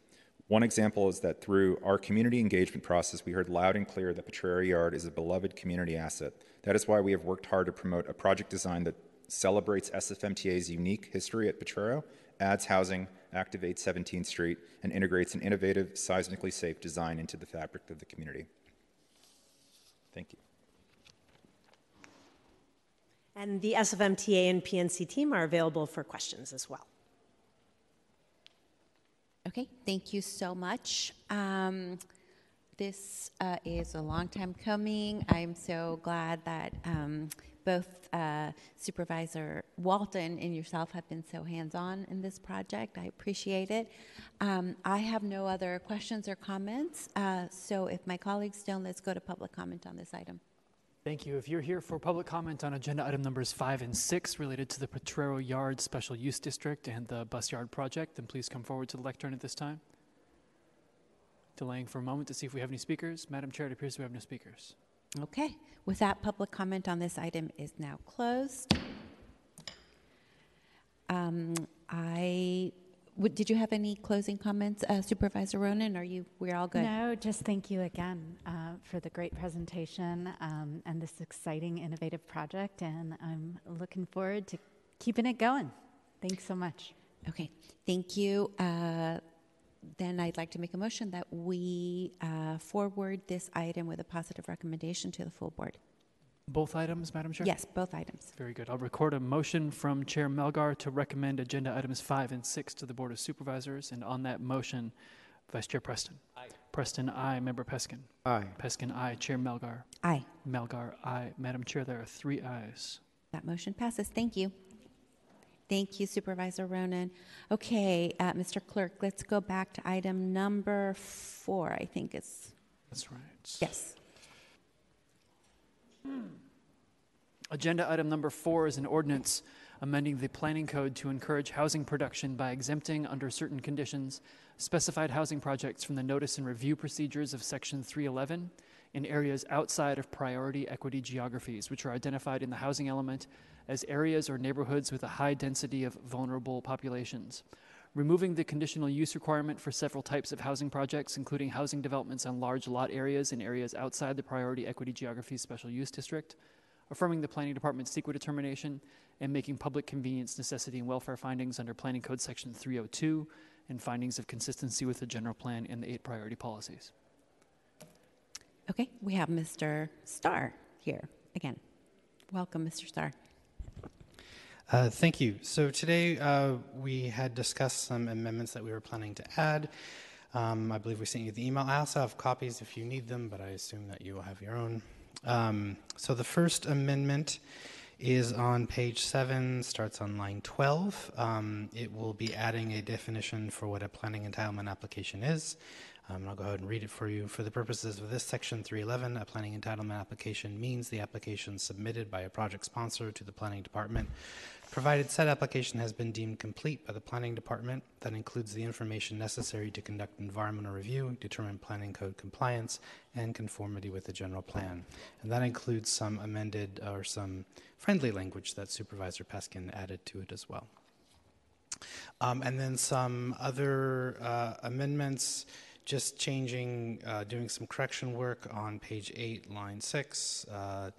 One example is that through our community engagement process, we heard loud and clear that Potrero Yard is a beloved community asset. That is why we have worked hard to promote a project design that celebrates S F M T A's unique history at Potrero, adds housing, activates seventeenth Street, and integrates an innovative, seismically safe design into the fabric of the community. Thank you. And the S F M T A and P N C team are available for questions as well. Okay, thank you so much. Um, this uh, is a long time coming. I'm so glad that um, both uh, Supervisor Walton and yourself have been so hands-on in this project. I appreciate it. Um, I have no other questions or comments. Uh, so if my colleagues don't, let's go to public comment on this item. Thank you. If you're here for public comment on agenda item numbers five and six related to the Potrero Yard Special Use District and the Bus Yard Project, then please come forward to the lectern at this time. Delaying for a moment to see if we have any speakers. Madam Chair, it appears we have no speakers. Okay. With that, public comment on this item is now closed. Um, I would, did you have any closing comments, uh, Supervisor Ronan? Are you? We're all good. No, just thank you again uh, for the great presentation um, and this exciting, innovative project, and I'm looking forward to keeping it going. Thanks so much. Okay. Thank you. Uh, Then I'd like to make a motion that we uh, forward this item with a positive recommendation to the full board. Both items, Madam Chair? Yes, both items. Very good. I'll record a motion from Chair Melgar to recommend agenda items five and six to the Board of Supervisors. And on that motion, Vice Chair Preston. Aye. Preston, aye. Member Peskin. Aye. Peskin, aye. Chair Melgar. Aye. Melgar, aye. Madam Chair, there are three ayes. That motion passes. Thank you. Thank you, Supervisor Ronan. Okay, uh, Mister Clerk, let's go back to item number four, I think it's. That's right. Yes. Hmm. Agenda item number four is an ordinance amending the planning code to encourage housing production by exempting, under certain conditions, specified housing projects from the notice and review procedures of Section three eleven in areas outside of priority equity geographies, which are identified in the housing element as areas or neighborhoods with a high density of vulnerable populations. Removing the conditional use requirement for several types of housing projects, including housing developments on large lot areas and areas outside the priority equity geography special use district, affirming the planning department's CEQA determination, and making public convenience, necessity, and welfare findings under planning code section three oh two and findings of consistency with the general plan and the eight priority policies. Okay, we have Mister Starr here again. Welcome, Mister Starr. Uh, thank you. So today uh, we had discussed some amendments that we were planning to add. Um, I believe we sent you the email. I also have copies if you need them, but I assume that you will have your own. Um, so the first amendment is on page seven, starts on line twelve. Um, it will be adding a definition for what a planning entitlement application is. Um, and I'll go ahead and read it for you. For the purposes of this section three eleven, a planning entitlement application means the application submitted by a project sponsor to the planning department, provided said application has been deemed complete by the planning department. That includes the information necessary to conduct environmental review, determine planning code compliance, and conformity with the general plan. And that includes some amended or some friendly language that Supervisor Peskin added to it as well. Um, and then some other uh, amendments. Just changing, uh, doing some correction work on page eight, line six, uh,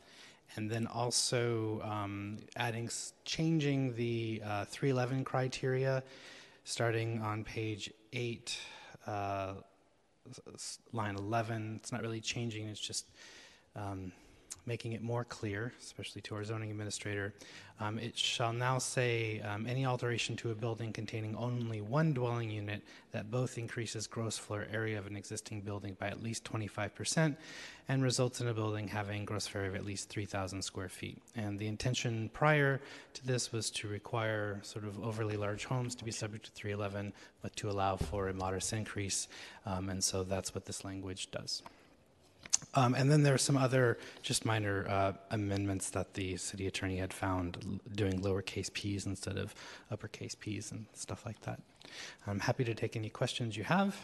and then also um, adding, changing the uh, three eleven criteria, starting on page eight, uh, line eleven. It's not really changing, it's just um, making it more clear, especially to our zoning administrator. Um, it shall now say um, any alteration to a building containing only one dwelling unit that both increases gross floor area of an existing building by at least twenty-five percent and results in a building having gross floor area of at least three thousand square feet. And the intention prior to this was to require sort of overly large homes to be subject to three eleven, but to allow for a modest increase. Um, and so that's what this language does. Um, and then there are some other just minor uh, amendments that the city attorney had found, doing lowercase p's instead of uppercase p's and stuff like that. I'm happy to take any questions you have.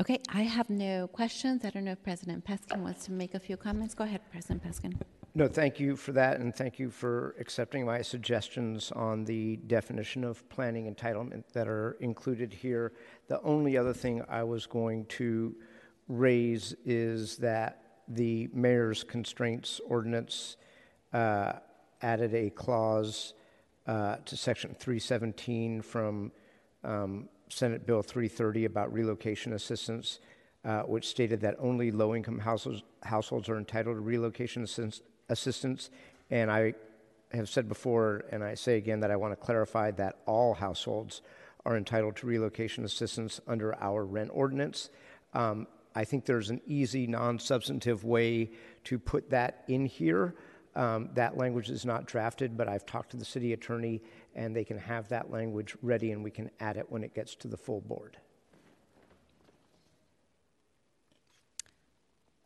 Okay, I have no questions. I don't know if President Peskin wants to make a few comments. Go ahead, President Peskin. No, thank you for that, and thank you for accepting my suggestions on the definition of planning entitlement that are included here. The only other thing I was going to raise is that the mayor's constraints ordinance uh, added a clause uh, to section three seventeen from um, Senate Bill three thirty about relocation assistance, uh, which stated that only low-income households, households are entitled to relocation assist- assistance. And I have said before, and I say again, that I want to clarify that all households are entitled to relocation assistance under our rent ordinance. Um, I think there's an easy, non-substantive way to put that in here. Um, that language is not drafted, but I've talked to the city attorney, and they can have that language ready, and we can add it when it gets to the full board.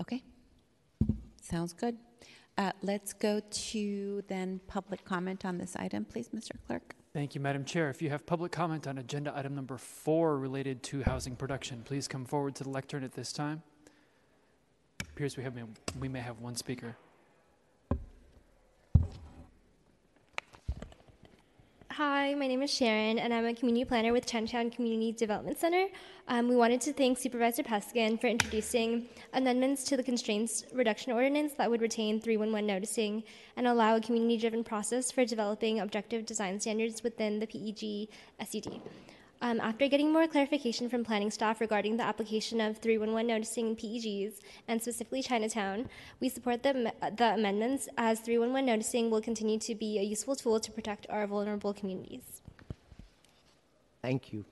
Okay, sounds good. Uh, let's go to then public comment on this item, please, Mister Clerk. Thank you, Madam Chair. If you have public comment on agenda item number four related to housing production, please come forward to the lectern at this time. It appears we have we may have one speaker. Hi, my name is Sharon, and I'm a community planner with Chinatown Community Development Center. Um, we wanted to thank Supervisor Peskin for introducing amendments to the Constraints Reduction Ordinance that would retain three one one noticing and allow a community-driven process for developing objective design standards within the P E G S E D. Um, after getting more clarification from planning staff regarding the application of three one one noticing in P E Gs, and specifically Chinatown, we support the, the amendments, as three one one noticing will continue to be a useful tool to protect our vulnerable communities. Thank you.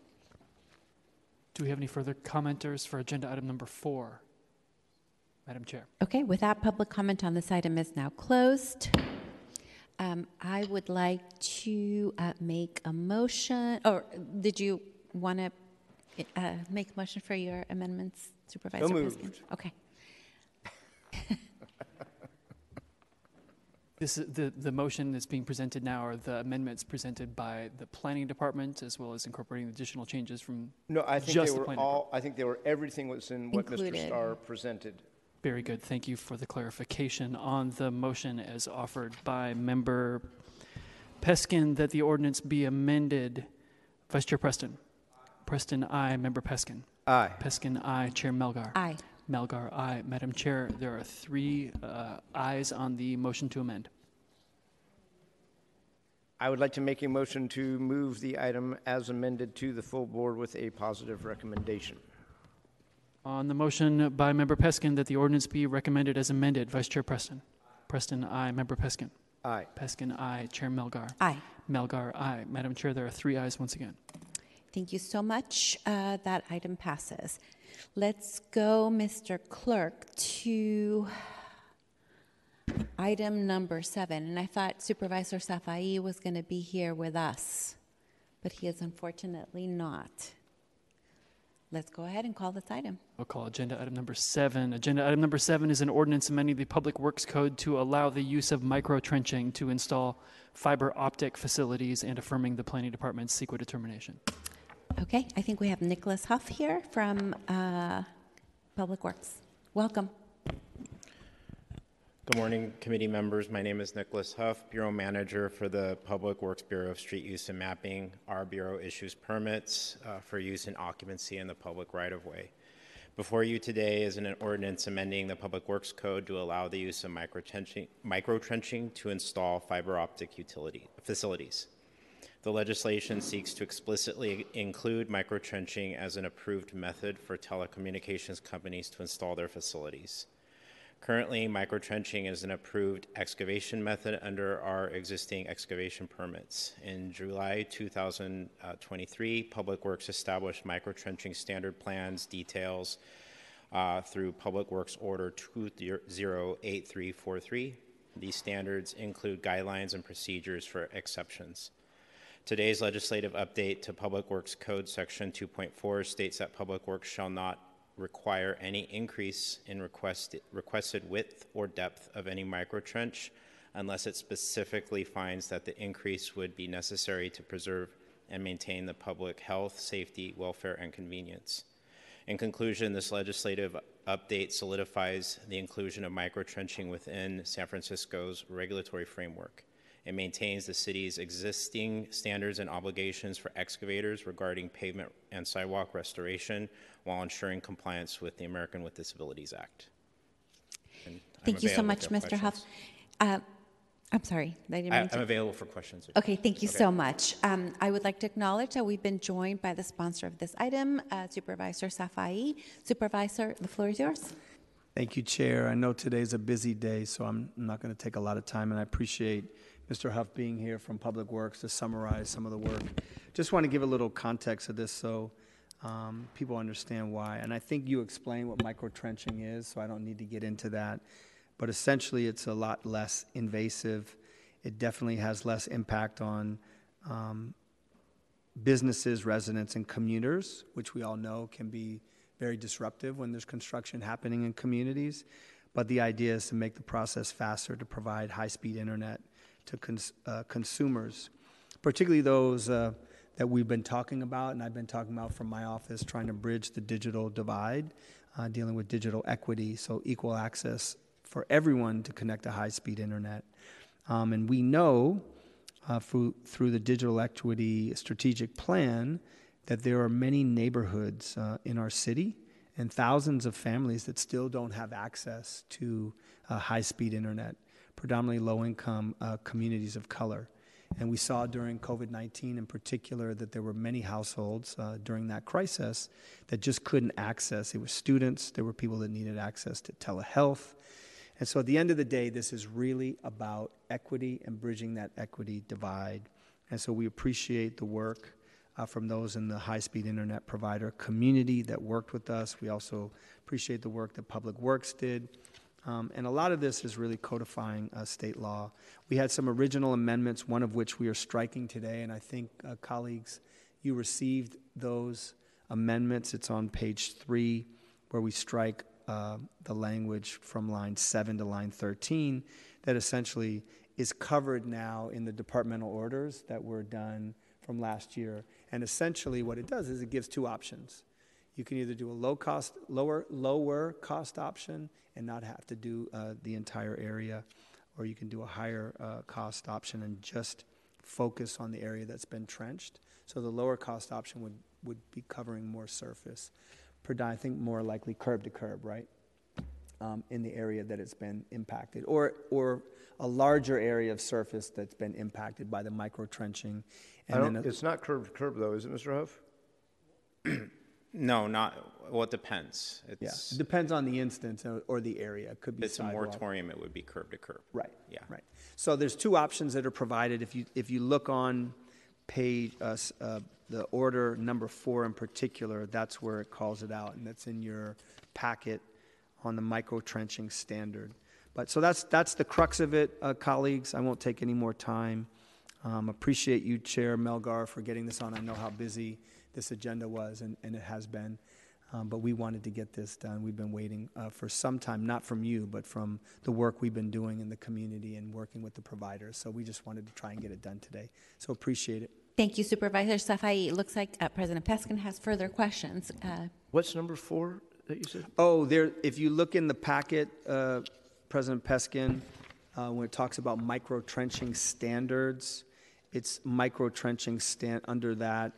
Do we have any further commenters for agenda item number four? Madam Chair. Okay, with that, public comment on this item is now closed. Um, I would like to uh, make a motion, or did you want to uh, make a motion for your amendments, Supervisor Peskin? Okay. this is the, the motion that's being presented now are the amendments presented by the planning department, as well as incorporating additional changes from no, I think just they were the all, I think they were everything was in what included. Mister Starr presented. Very good. Thank you for the clarification on the motion as offered by Member Peskin that the ordinance be amended. Vice Chair Preston. Preston, aye. Member Peskin. Aye. Peskin, aye. Chair Melgar. Aye. Melgar, aye. Madam Chair, there are three uh, ayes on the motion to amend. I would like to make a motion to move the item as amended to the full board with a positive recommendation. On the motion by Member Peskin that the ordinance be recommended as amended, Vice Chair Preston. Preston, aye. Member Peskin. Aye. Peskin, aye. Chair Melgar. Aye. Melgar, aye. Madam Chair, there are three ayes once again. Thank you so much. Uh, that item passes. Let's go, Mister Clerk, to item number seven. And I thought Supervisor Safai was going to be here with us, but he is unfortunately not. Let's go ahead and call this item. We'll call agenda item number seven. Agenda item number seven is an ordinance amending the Public Works Code to allow the use of micro-trenching to install fiber optic facilities and affirming the Planning Department's CEQA determination. Okay, I think we have Nicholas Huff here from uh, Public Works. Welcome. Good morning, committee members. My name is Nicholas Huff, Bureau Manager for the Public Works Bureau of Street Use and Mapping. Our bureau issues permits uh, for use and occupancy in the public right-of-way. Before you today is an ordinance amending the Public Works Code to allow the use of micro-trenching, micro-trenching to install fiber optic utility facilities. The legislation seeks to explicitly include micro-trenching as an approved method for telecommunications companies to install their facilities. Currently, microtrenching is an approved excavation method under our existing excavation permits. In July two thousand twenty-three, Public Works established microtrenching standard plans details uh, through Public Works Order two zero eight three four three. These standards include guidelines and procedures for exceptions. Today's legislative update to Public Works Code Section two point four states that Public Works shall not require any increase in request, requested width or depth of any microtrench unless it specifically finds that the increase would be necessary to preserve and maintain the public health, safety, welfare, and convenience. In conclusion, this legislative update solidifies the inclusion of microtrenching within San Francisco's regulatory framework. It maintains the city's existing standards and obligations for excavators regarding pavement and sidewalk restoration while ensuring compliance with the American with Disabilities Act. And thank you so much, Mister Huff. Uh, I'm sorry. I didn't I, I'm to... available for questions. Okay, thank you okay. so much. Um, I would like to acknowledge that we've been joined by the sponsor of this item, uh, Supervisor Safai. Supervisor, the floor is yours. Thank you, Chair. I know today's a busy day, so I'm not going to take a lot of time, and I appreciate Mister Huff being here from Public Works to summarize some of the work just want to give a little context of this so um, people understand why. And I think you explained what microtrenching is, so I don't need to get into that. But essentially, it's a lot less invasive. It definitely has less impact on um, businesses, residents, and commuters, which we all know can be very disruptive when there's construction happening in communities. But the idea is to make the process faster, to provide high-speed internet to cons uh, consumers, particularly those uh, that we've been talking about, and I've been talking about from my office, trying to bridge the digital divide, uh, dealing with digital equity, so equal access for everyone to connect to high-speed internet. Um, and we know uh, through, through the digital equity strategic plan that there are many neighborhoods uh, in our city and thousands of families that still don't have access to uh, high-speed internet, predominantly low-income uh, communities of color. And we saw during COVID nineteen in particular that there were many households uh, during that crisis that just couldn't access. They were students, there were people that needed access to telehealth. And so at the end of the day, this is really about equity and bridging that equity divide. And so we appreciate the work Uh, from those in the high-speed internet provider community that worked with us. We also appreciate the work that Public Works did. Um, and a lot of this is really codifying uh, state law. We had some original amendments, one of which we are striking today, and I think, uh, colleagues, you received those amendments. It's on page three, where we strike uh, the language from line seven to line thirteen that essentially is covered now in the departmental orders that were done from last year. And essentially what it does is it gives two options. You can either do a low cost, lower, lower cost option and not have to do uh, the entire area, or you can do a higher uh, cost option and just focus on the area that's been trenched. So the lower cost option would, would be covering more surface, I think more likely curb to curb, right? Um, in the area that it's been impacted, or, or a larger area of surface that's been impacted by the microtrenching. I don't, it's not curb to curb, though, is it, Mister Huff? No, not. Well, it depends. It's, yeah, it depends on the instance or, or the area. It could be. It's sidewalk. A moratorium. It would be curb to curb. Right. Yeah. Right. So there's two options that are provided. If you if you look on page uh, uh, the order number four in particular, that's where it calls it out, and that's in your packet on the microtrenching standard. But so that's that's the crux of it, uh, colleagues. I won't take any more time. Um, appreciate you, Chair Melgar, for getting this on. I know how busy this agenda was, and, and it has been, um, but we wanted to get this done. We've been waiting uh, for some time, not from you, but from the work we've been doing in the community and working with the providers. So we just wanted to try and get it done today. So appreciate it. Thank you, Supervisor Safai. It looks like uh, President Peskin has further questions. Uh, What's number four that you said? Oh, there. If you look in the packet, uh, President Peskin, uh, when it talks about microtrenching standards, it's microtrenching stand under that.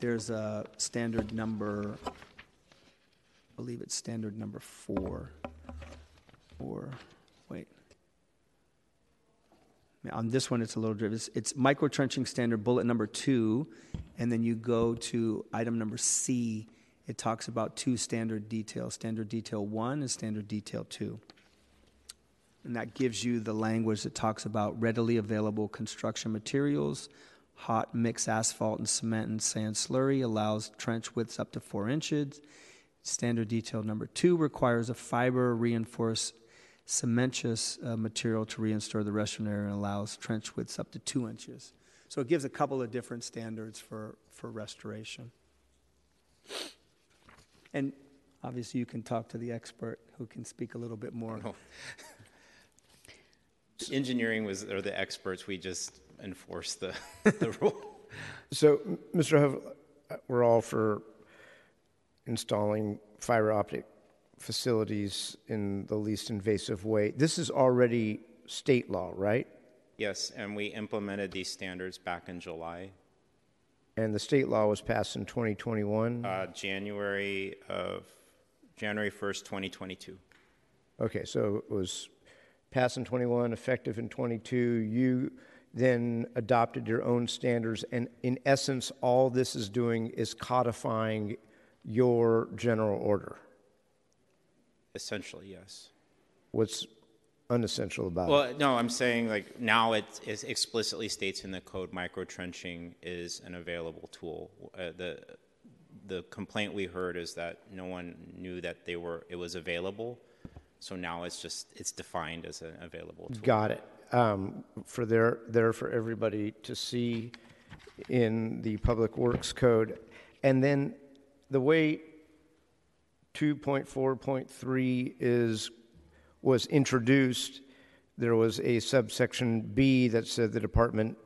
There's a standard number, I believe it's standard number four. Or wait, on this one it's a little driven. It's, it's microtrenching standard bullet number two, and then you go to item number C. It talks about two standard details: standard detail one and standard detail two. And that gives you the language that talks about readily available construction materials. Hot mix asphalt and cement and sand slurry allows trench widths up to four inches. Standard detail number two requires a fiber reinforced cementitious uh, material to reinstore the restroom area and allows trench widths up to two inches. So it gives a couple of different standards for, for restoration. And obviously you can talk to the expert who can speak a little bit more. Oh. Engineering was, or the experts, we just enforced the, the rule. So, Mister Huff, we're all for installing fiber optic facilities in the least invasive way. This is already state law, right? Yes, and we implemented these standards back in July. And the state law was passed in twenty twenty-one? Uh, January of, January first, twenty twenty-two. Okay, so it was passed in twenty-one, effective in twenty-two. You then adopted your own standards, and in essence, all this is doing is codifying your general order. Essentially, yes. What's unessential about well, it? Well, no, I'm saying like now it is explicitly states in the code microtrenching is an available tool. Uh, the the complaint we heard is that no one knew that they were it was available, so now it's just it's defined as an available tool. Got it. Um, for there there for everybody to see in the Public Works Code, and then the way two point four point three is was introduced, there was a subsection B that said the department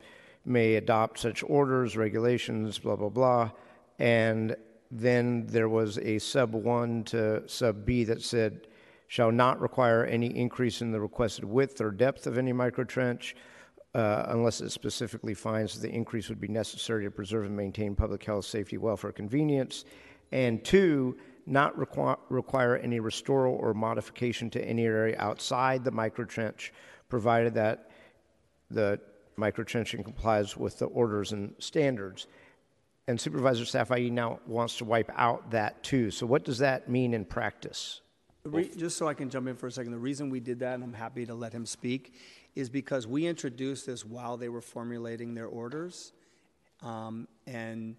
may adopt such orders, regulations, blah, blah, blah. And then there was a sub one to sub B that said, shall not require any increase in the requested width or depth of any microtrench uh, unless it specifically finds that the increase would be necessary to preserve and maintain public health, safety, welfare, convenience. And two, not requ- require any restoral or modification to any area outside the microtrench, provided that the microtrenching complies with the orders and standards. And Supervisor Safai now wants to wipe out that too. So what does that mean in practice? Re- just so I can jump in for a second, the reason we did that, and I'm happy to let him speak, is because we introduced this while they were formulating their orders, um, and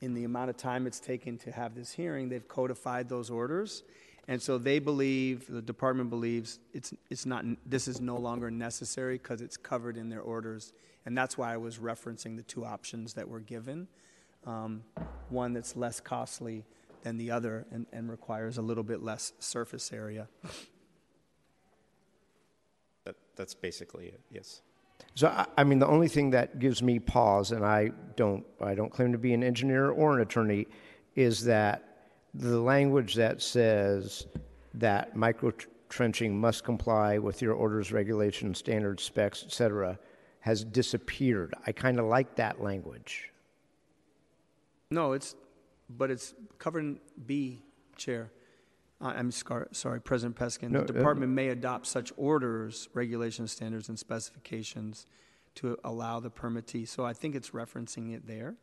in the amount of time it's taken to have this hearing, they've codified those orders. And so they believe, the department believes, it's it's not, this is no longer necessary because it's covered in their orders. And that's why I was referencing the two options that were given. Um, one that's less costly than the other and, and requires a little bit less surface area. That, that's basically it, yes. So, I mean, the only thing that gives me pause, and I don't, I don't claim to be an engineer or an attorney, is that the language that says that microtrenching must comply with your orders, regulations, standards, specs, et cetera, has disappeared. I kind of like that language. No, it's, but it's covered in B, Chair. Uh, I'm scar- sorry, President Peskin. No, the department uh, may adopt such orders, regulations, standards, and specifications to allow the permittee. So I think it's referencing it there.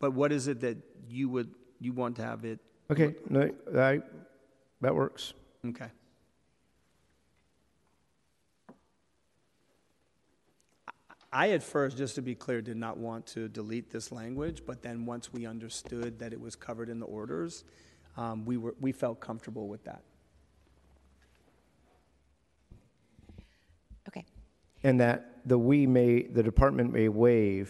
But what is it that you would you want to have it? Okay, no, I, that works. Okay. I at first, just to be clear, did not want to delete this language. But then once we understood that it was covered in the orders, Um, we were we felt comfortable with that. Okay. And that the we may the department may waive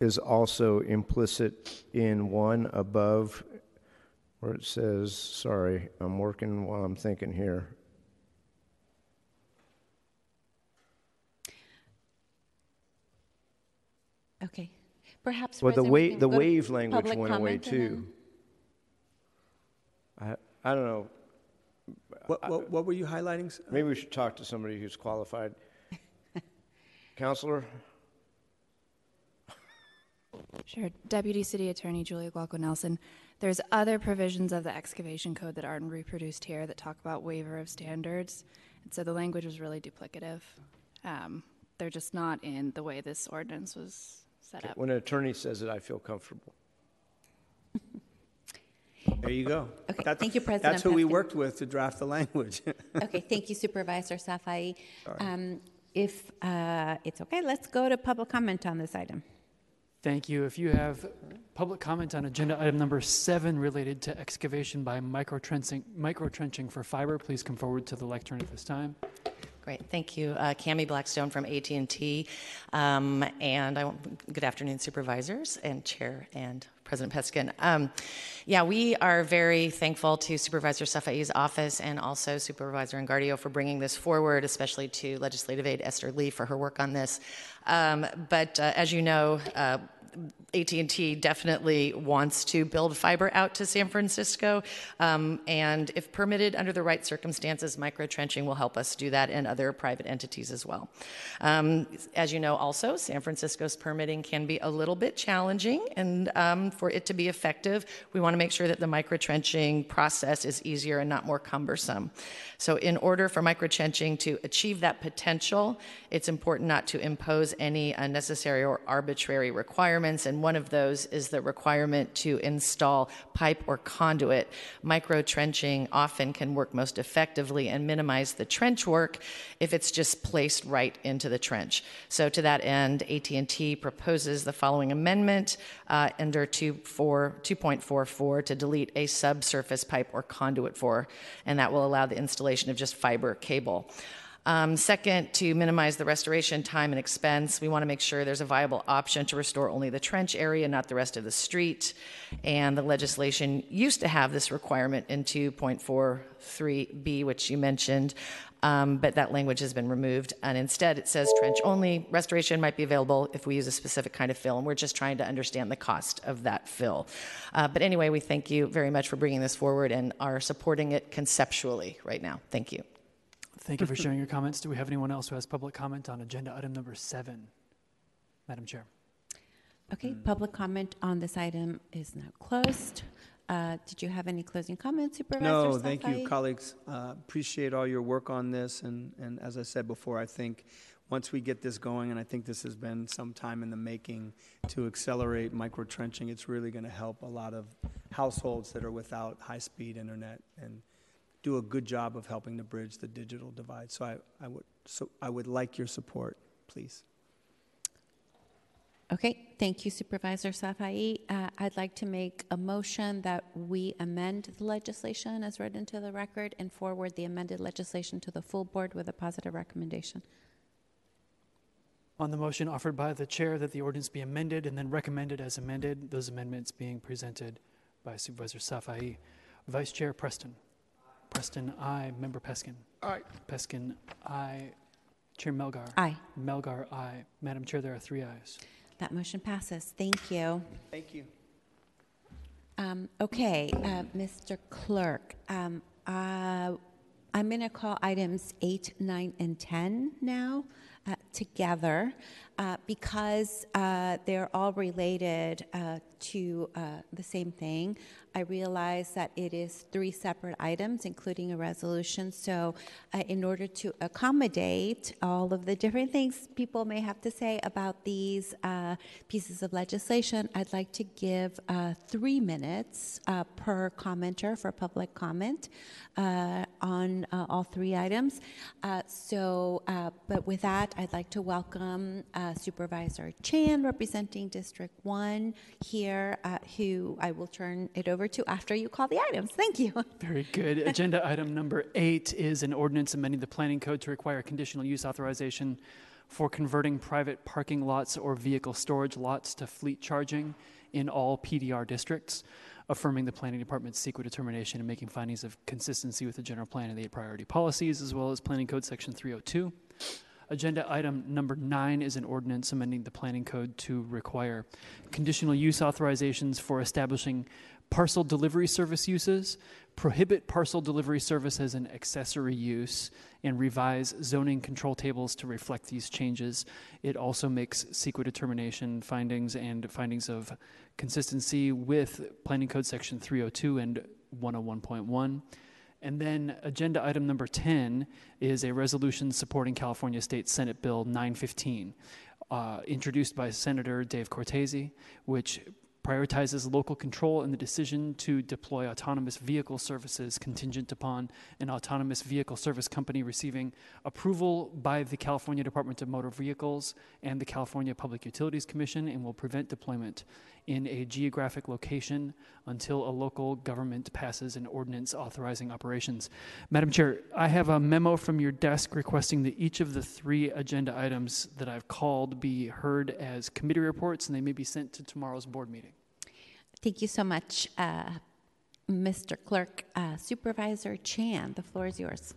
is also implicit in one above, where it says, sorry, I'm working while I'm thinking here. Okay. Perhaps well, the, wa- the wave language went away, too. I, I don't know. What, what, what were you highlighting? Maybe we should talk to somebody who's qualified. Counselor? Sure. Deputy City Attorney Julia Gualco-Nelson. There's other provisions of the excavation code that aren't reproduced here that talk about waiver of standards. And so the language was really duplicative. Um, they're just not in the way this ordinance was... Okay. When an attorney says it, I feel comfortable. There you go. Okay, that's, thank you, President. That's who Peskin. We worked with to draft the language. Okay, thank you, Supervisor Safai. Um, if uh, it's okay, let's go to public comment on this item. Thank you. If you have public comment on agenda item number seven related to excavation by microtrenching, microtrenching for fiber, please come forward to the lectern at this time. Great, thank you. Uh, Cammie Blackstone from A T and T, um, and I want, good afternoon, supervisors and chair and President Peskin. Um, yeah, we are very thankful to Supervisor Safai's office and also Supervisor Engardio for bringing this forward, especially to Legislative Aide Esther Lee for her work on this. Um, but uh, as you know, uh, A T and T definitely wants to build fiber out to San Francisco, um, and if permitted under the right circumstances, microtrenching will help us do that and other private entities as well. Um, as you know, also, San Francisco's permitting can be a little bit challenging, and um, for it to be effective, we want to make sure that the microtrenching process is easier and not more cumbersome. So in order for microtrenching to achieve that potential, it's important not to impose any unnecessary or arbitrary requirements requirements, and one of those is the requirement to install pipe or conduit. Micro-trenching often can work most effectively and minimize the trench work if it's just placed right into the trench. So to that end, A T and T proposes the following amendment uh, under two point four four to delete a subsurface pipe or conduit for, and that will allow the installation of just fiber cable. Um, second, to minimize the restoration time and expense, we want to make sure there's a viable option to restore only the trench area, not the rest of the street. And the legislation used to have this requirement in two point four three B, which you mentioned, um, but that language has been removed. And instead, it says trench only. Restoration might be available if we use a specific kind of fill, and we're just trying to understand the cost of that fill. Uh, but anyway, we thank you very much for bringing this forward and are supporting it conceptually right now. Thank you. Thank you for sharing your comments. Do we have anyone else who has public comment on agenda item number seven? Madam Chair. Okay, mm. Public comment on this item is now closed. Uh, did you have any closing comments, Supervisor Safai? No, thank you, colleagues. Uh, appreciate all your work on this. And, and as I said before, I think once we get this going, and I think this has been some time in the making to accelerate micro-trenching, it's really going to help a lot of households that are without high-speed internet and do a good job of helping to bridge the digital divide. So I, I would so I would like your support, please. Okay, thank you, Supervisor Safai. Uh, I'd like to make a motion that we amend the legislation as read into the record and forward the amended legislation to the full board with a positive recommendation. On the motion offered by the chair that the ordinance be amended and then recommended as amended, those amendments being presented by Supervisor Safai. Vice Chair Preston. Preston, aye. Member Peskin. Aye. Peskin, aye. Chair Melgar. Aye. Melgar, aye. Madam Chair, there are three ayes. That motion passes. Thank you. Thank you. Um, okay, uh, Mister Clerk, um, uh, I'm going to call items eight, nine, and ten now uh, together uh, because uh, they're all related uh, to uh, the same thing. I realize that it is three separate items, including a resolution. So uh, in order to accommodate all of the different things people may have to say about these uh, pieces of legislation, I'd like to give uh, three minutes uh, per commenter for public comment uh, on uh, all three items. Uh, so, uh, but with that, I'd like to welcome uh, Supervisor Chan, representing District one here, uh, who I will turn it over to after you call the items. Thank you. Very good. Agenda item number eight is an ordinance amending the planning code to require conditional use authorization for converting private parking lots or vehicle storage lots to fleet charging in all P D R districts, affirming the planning department's CEQA determination and making findings of consistency with the general plan and the eight priority policies, as well as planning code section three oh two. Agenda item number nine is an ordinance amending the planning code to require conditional use authorizations for establishing parcel delivery service uses, prohibit parcel delivery service as an accessory use, and revise zoning control tables to reflect these changes. It also makes CEQA determination findings and findings of consistency with planning code section three oh two and one oh one point one. And then agenda item number ten is a resolution supporting California State Senate Bill nine fifteen, uh, introduced by Senator Dave Cortese, which prioritizes local control in the decision to deploy autonomous vehicle services contingent upon an autonomous vehicle service company receiving approval by the California Department of Motor Vehicles and the California Public Utilities Commission, and will prevent deployment in a geographic location until a local government passes an ordinance authorizing operations. Madam Chair, I have a memo from your desk requesting that each of the three agenda items that I've called be heard as committee reports, and they may be sent to tomorrow's board meeting. Thank you so much, uh, Mister Clerk. Uh, Supervisor Chan, the floor is yours.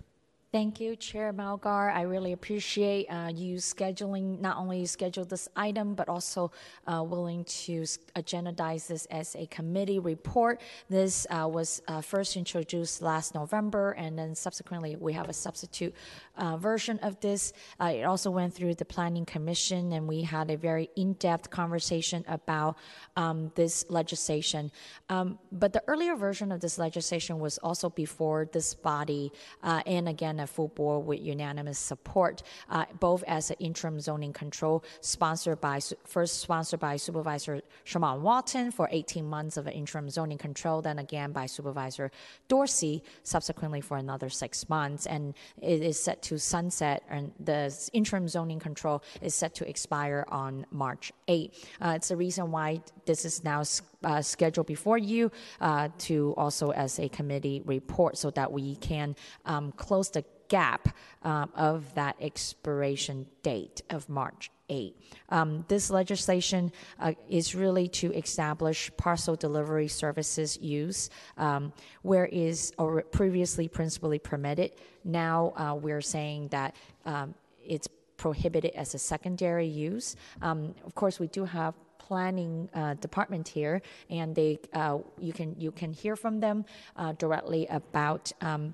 Thank you, Chair Melgar. I really appreciate uh, you scheduling, not only schedule this item, but also uh, willing to agendize this as a committee report. This uh, was uh, first introduced last November, and then subsequently we have a substitute uh, version of this. Uh, it also went through the Planning Commission, and we had a very in-depth conversation about um, this legislation. Um, but the earlier version of this legislation was also before this body, uh, and again, the full board with unanimous support, uh, both as an interim zoning control sponsored by, first sponsored by Supervisor Shamon Walton for eighteen months of an interim zoning control, then again by Supervisor Dorsey subsequently for another six months. And it is set to sunset, and the interim zoning control is set to expire on March eighth. Uh, it's the reason why this is now uh, scheduled before you uh, to also as a committee report so that we can um, close the gap um, of that expiration date of March eighth. Um, this legislation uh, is really to establish parcel delivery services use, um, where is or previously principally permitted. Now uh, we're saying that um, it's prohibited as a secondary use. Um, of course, we do have planning uh, department here, and they uh, you can you can hear from them uh, directly about um,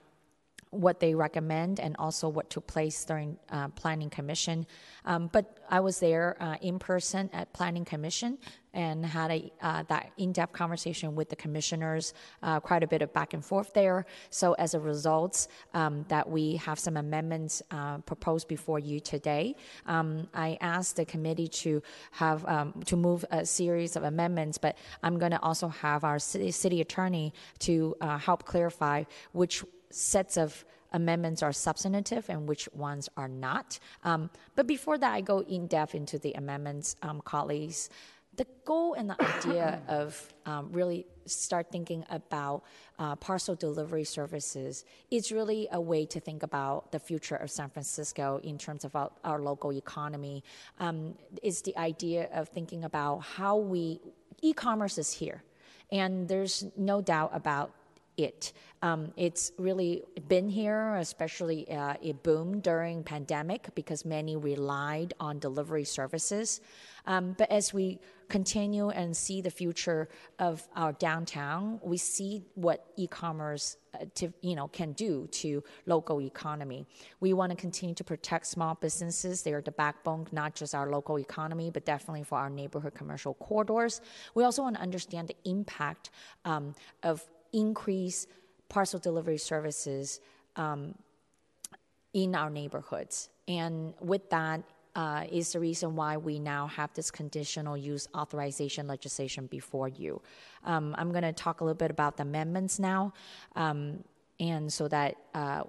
what they recommend and also what took place during uh, Planning Commission. Um, but I was there uh, in person at Planning Commission and had a uh, that in-depth conversation with the commissioners, uh, quite a bit of back and forth there. So as a result, um, that we have some amendments uh, proposed before you today. Um, I asked the committee to have um, to move a series of amendments, but I'm going to also have our city, city attorney to uh, help clarify which sets of amendments are substantive and which ones are not. Um, but before that, I go in depth into the amendments, um, colleagues. The goal and the idea of um, really start thinking about uh, parcel delivery services is really a way to think about the future of San Francisco in terms of our, our local economy. Um, it's the idea of thinking about how we, e-commerce is here, and there's no doubt about it. Um, it's really been here, especially uh, it boomed during pandemic because many relied on delivery services. Um, but as we continue and see the future of our downtown, we see what e-commerce uh, to, you know, can do to local economy. We want to continue to protect small businesses. They are the backbone, not just our local economy, but definitely for our neighborhood commercial corridors. We also want to understand the impact um, of increase parcel delivery services um, in our neighborhoods. And with that uh, is the reason why we now have this conditional use authorization legislation before you. Um, I'm gonna talk a little bit about the amendments now, um, and so that uh,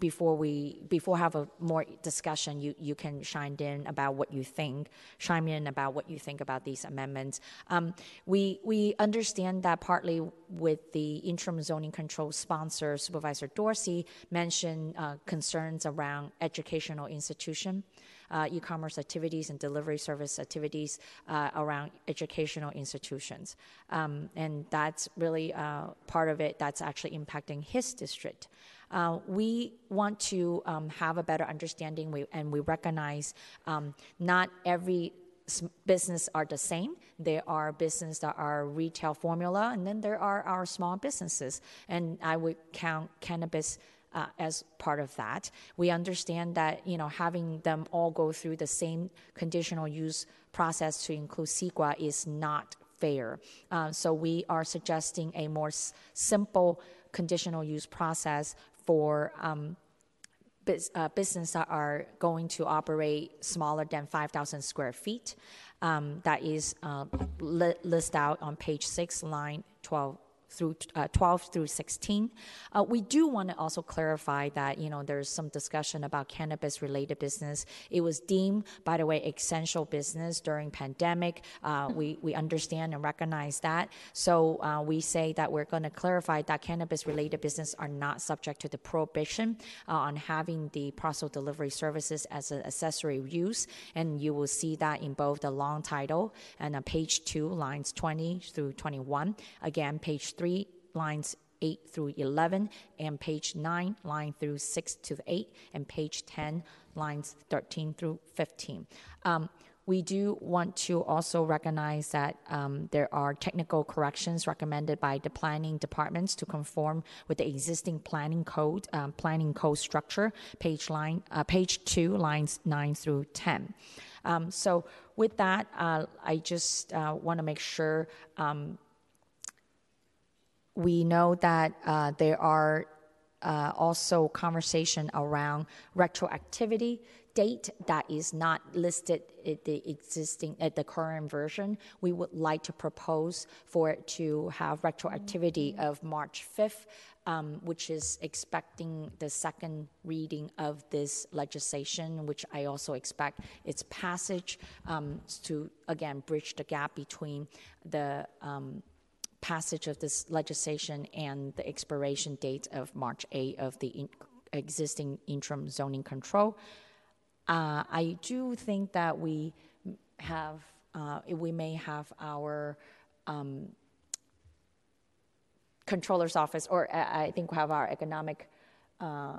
before we before have a more discussion, you, you can chime in about what you think, chime in about what you think about these amendments. Um, we, we understand that partly with the interim zoning control sponsor, Supervisor Dorsey, mentioned uh, concerns around educational institution, uh, e-commerce activities and delivery service activities uh, around educational institutions. Um, and that's really uh, part of it that's actually impacting his district. Uh, we want to um, have a better understanding, we, and we recognize um, not every business are the same. There are businesses that are retail formula, and then there are our small businesses. And I would count cannabis uh, as part of that. We understand that, you know, having them all go through the same conditional use process to include C E Q A is not fair. Uh, so we are suggesting a more s- simple conditional use process for um, biz, uh, businesses that are going to operate smaller than five thousand square feet. Um, that is uh, li- listed out on page six, line twelve through sixteen. Uh, we do want to also clarify that, you know, there's some discussion about cannabis-related business. It was deemed, by the way, essential business during pandemic. Uh, we, we understand and recognize that. So uh, we say that we're going to clarify that cannabis-related business are not subject to the prohibition uh, on having the parcel delivery services as an accessory use. And you will see that in both the long title and on page two, lines twenty through twenty-one. Again, page three, lines eight through eleven, and page nine, line through six to eight, and page ten, lines thirteen through fifteen. Um, we do want to also recognize that um, there are technical corrections recommended by the planning departments to conform with the existing planning code, um, planning code structure, page line, uh, page two, lines nine through ten. Um, so with that, uh, I just uh, want to make sure um, we know that uh, there are uh, also conversation around retroactivity date that is not listed at the existing, at the current version. We would like to propose for it to have retroactivity mm-hmm. of March fifth, um, which is expecting the second reading of this legislation, which I also expect its passage um, to, again, bridge the gap between the um, passage of this legislation and the expiration date of March eighth of the in- existing interim zoning control. Uh, I do think that we have, uh, we may have our um, controller's office, or I think we have our economic uh,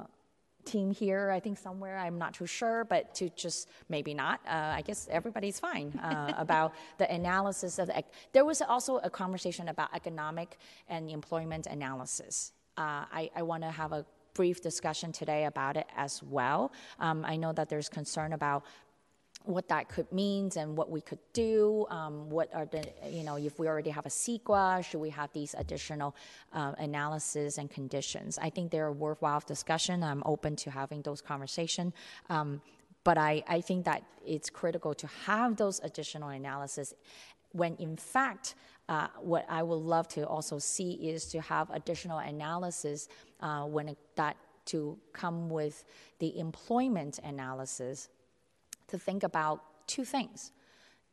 team here, I think somewhere, I'm not too sure, but to just, maybe not, uh, I guess everybody's fine uh, about the analysis of the, there was also a conversation about economic and employment analysis. Uh, I, I want to have a brief discussion today about it as well. Um, I know that there's concern about what that could mean and what we could do. Um, what are the, you know, if we already have a C E Q A, should we have these additional uh, analysis and conditions? I think they're a worthwhile discussion. I'm open to having those conversations. Um, but I, I think that it's critical to have those additional analysis when in fact, uh, what I would love to also see is to have additional analysis Uh, when it, that to come with the employment analysis, to think about two things.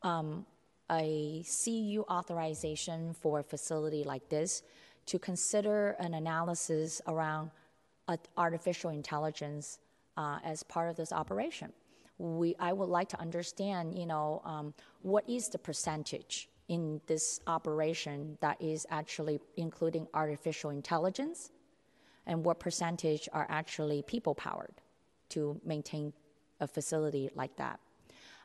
Um, a C U authorization for a facility like this, to consider an analysis around uh, artificial intelligence uh, as part of this operation. We, I would like to understand, you know, um, what is the percentage in this operation that is actually including artificial intelligence, and what percentage are actually people-powered to maintain a facility like that.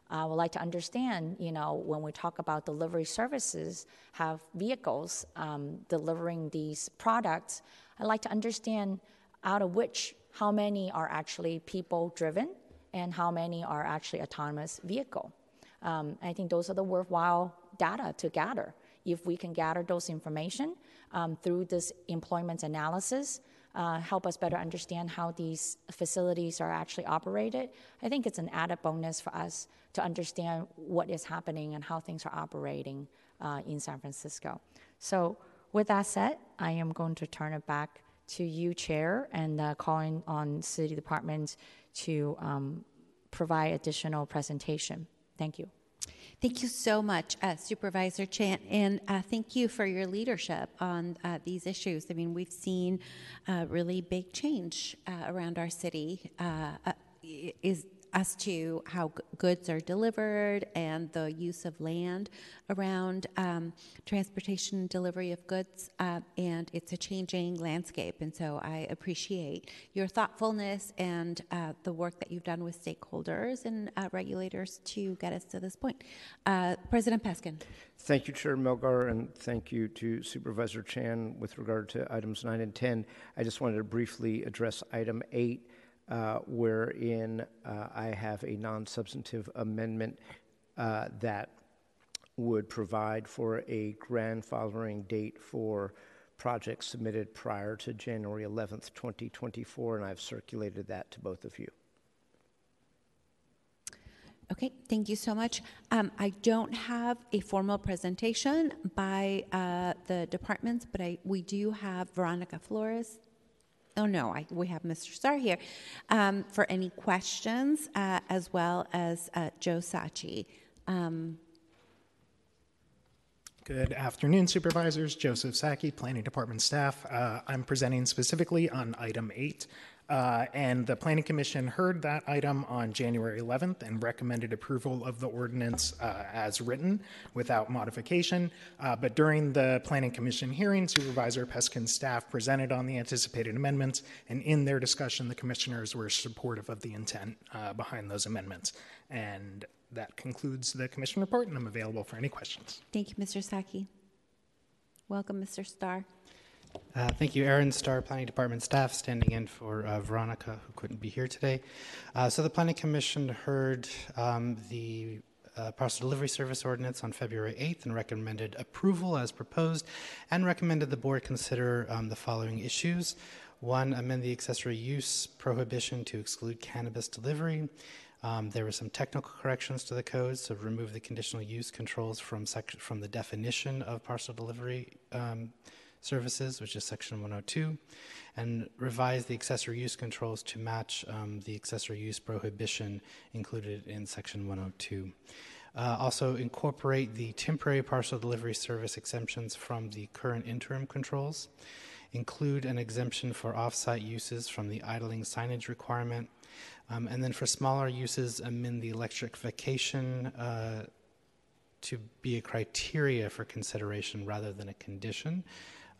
I would like to understand, you know, when we talk about delivery services, have vehicles um, delivering these products, I'd like to understand out of which, how many are actually people-driven and how many are actually autonomous vehicle. Um, I think those are the worthwhile data to gather. If we can gather those information um, through this employment analysis, Uh, help us better understand how these facilities are actually operated. I think it's an added bonus for us to understand what is happening and how things are operating uh, in San Francisco. So with that said, I am going to turn it back to you, Chair, and uh, calling on City Department to um, provide additional presentation. Thank you. Thank you so much, uh, Supervisor Chan, and uh, thank you for your leadership on uh, these issues. I mean, we've seen uh, really big change uh, around our city uh, uh, is as to how g- goods are delivered and the use of land around um, transportation and delivery of goods, uh, and it's a changing landscape. And so I appreciate your thoughtfulness and uh, the work that you've done with stakeholders and uh, regulators to get us to this point. Uh, President Peskin. Thank you, Chair Melgar, and thank you to Supervisor Chan with regard to items nine and ten. I just wanted to briefly address item eight. Uh, wherein uh, I have a non-substantive amendment uh, that would provide for a grandfathering date for projects submitted prior to January eleventh, twenty twenty-four, and I've circulated that to both of you. Okay, thank you so much. Um, I don't have a formal presentation by uh, the departments, but I, we do have Veronica Flores. Oh no, I, we have Mister Starr here um, for any questions, uh, as well as uh, Joe Sachi. Um. Good afternoon, Supervisors. Joseph Sachi, Planning Department staff. Uh, I'm presenting specifically on item eight, uh, and the Planning Commission heard that item on January eleventh and recommended approval of the ordinance uh, as written without modification. Uh, but during the Planning Commission hearing, Supervisor Peskin's staff presented on the anticipated amendments, and in their discussion, the commissioners were supportive of the intent uh, behind those amendments. And that concludes the commission report, and I'm available for any questions. Thank you, Mister Sachi. Welcome, Mister Starr. Uh, thank you, Aaron Starr, Planning Department staff, standing in for uh, Veronica, who couldn't be here today. Uh, so the Planning Commission heard um, the uh, Parcel Delivery Service Ordinance on February eighth and recommended approval as proposed, and recommended the board consider um, the following issues. One, amend the accessory use prohibition to exclude cannabis delivery. Um, there were some technical corrections to the code, so remove the conditional use controls from section from the definition of parcel delivery um, services, which is section one oh two, and revise the accessory use controls to match um, the accessory use prohibition included in section one oh two. Uh, also incorporate the temporary parcel delivery service exemptions from the current interim controls. Include an exemption for off-site uses from the idling signage requirement. Um, and then for smaller uses, amend the electrification uh, to be a criteria for consideration rather than a condition.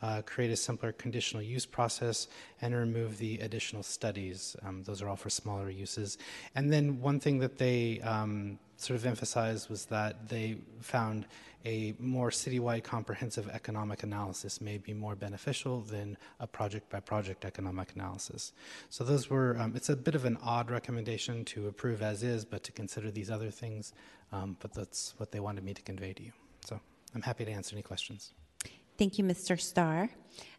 Uh, create a simpler conditional use process, and remove the additional studies. Um, those are all for smaller uses. And then one thing that they um, sort of emphasized was that they found a more citywide comprehensive economic analysis may be more beneficial than a project-by-project economic analysis. So those were, um, it's a bit of an odd recommendation to approve as is, but to consider these other things, um, but that's what they wanted me to convey to you. So I'm happy to answer any questions. Thank you, Mister Starr.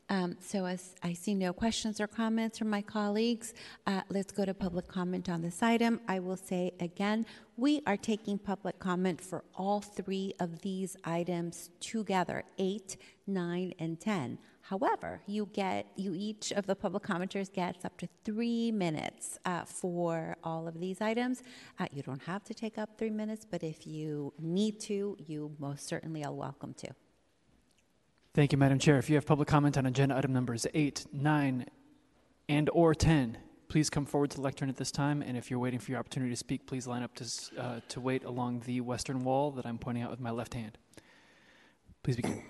Um, so as I see no questions or comments from my colleagues, uh, let's go to public comment on this item. I will say again, we are taking public comment for all three of these items together, eight, nine, and ten. However, you get you each of the public commenters gets up to three minutes uh, for all of these items. Uh, you don't have to take up three minutes, but if you need to, you most certainly are welcome to. Thank you, Madam Chair. If you have public comment on agenda item numbers eight, nine, and or ten, please come forward to the lectern at this time. And if you're waiting for your opportunity to speak, please line up to, uh, to wait along the western wall that I'm pointing out with my left hand. Please begin.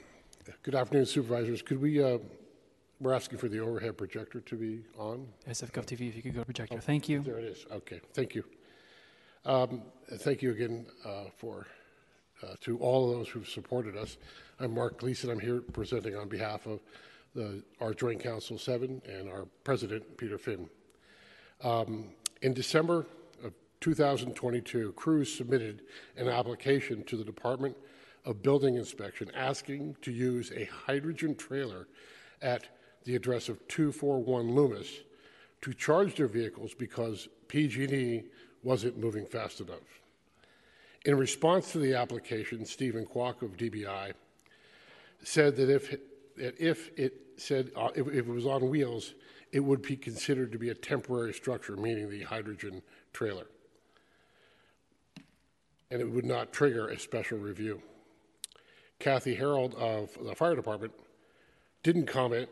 Good afternoon, Supervisors. Could we, uh, we're asking for the overhead projector to be on. S F Gov T V, if you could go to projector. Oh, thank you. There it is. Okay, thank you. Um, thank you again uh, for... Uh, to all of those who've supported us. I'm Mark Gleason. I'm here presenting on behalf of the, our Joint Council seven and our President, Peter Finn. Um, in December of two thousand twenty-two, Crews submitted an application to the Department of Building Inspection asking to use a hydrogen trailer at the address of two forty-one Loomis to charge their vehicles because P G and E wasn't moving fast enough. In response to the application, Stephen Kwok of D B I said that if that if it said uh, if, if it was on wheels, it would be considered to be a temporary structure, meaning the hydrogen trailer, and it would not trigger a special review. Kathy Harold of the fire department didn't comment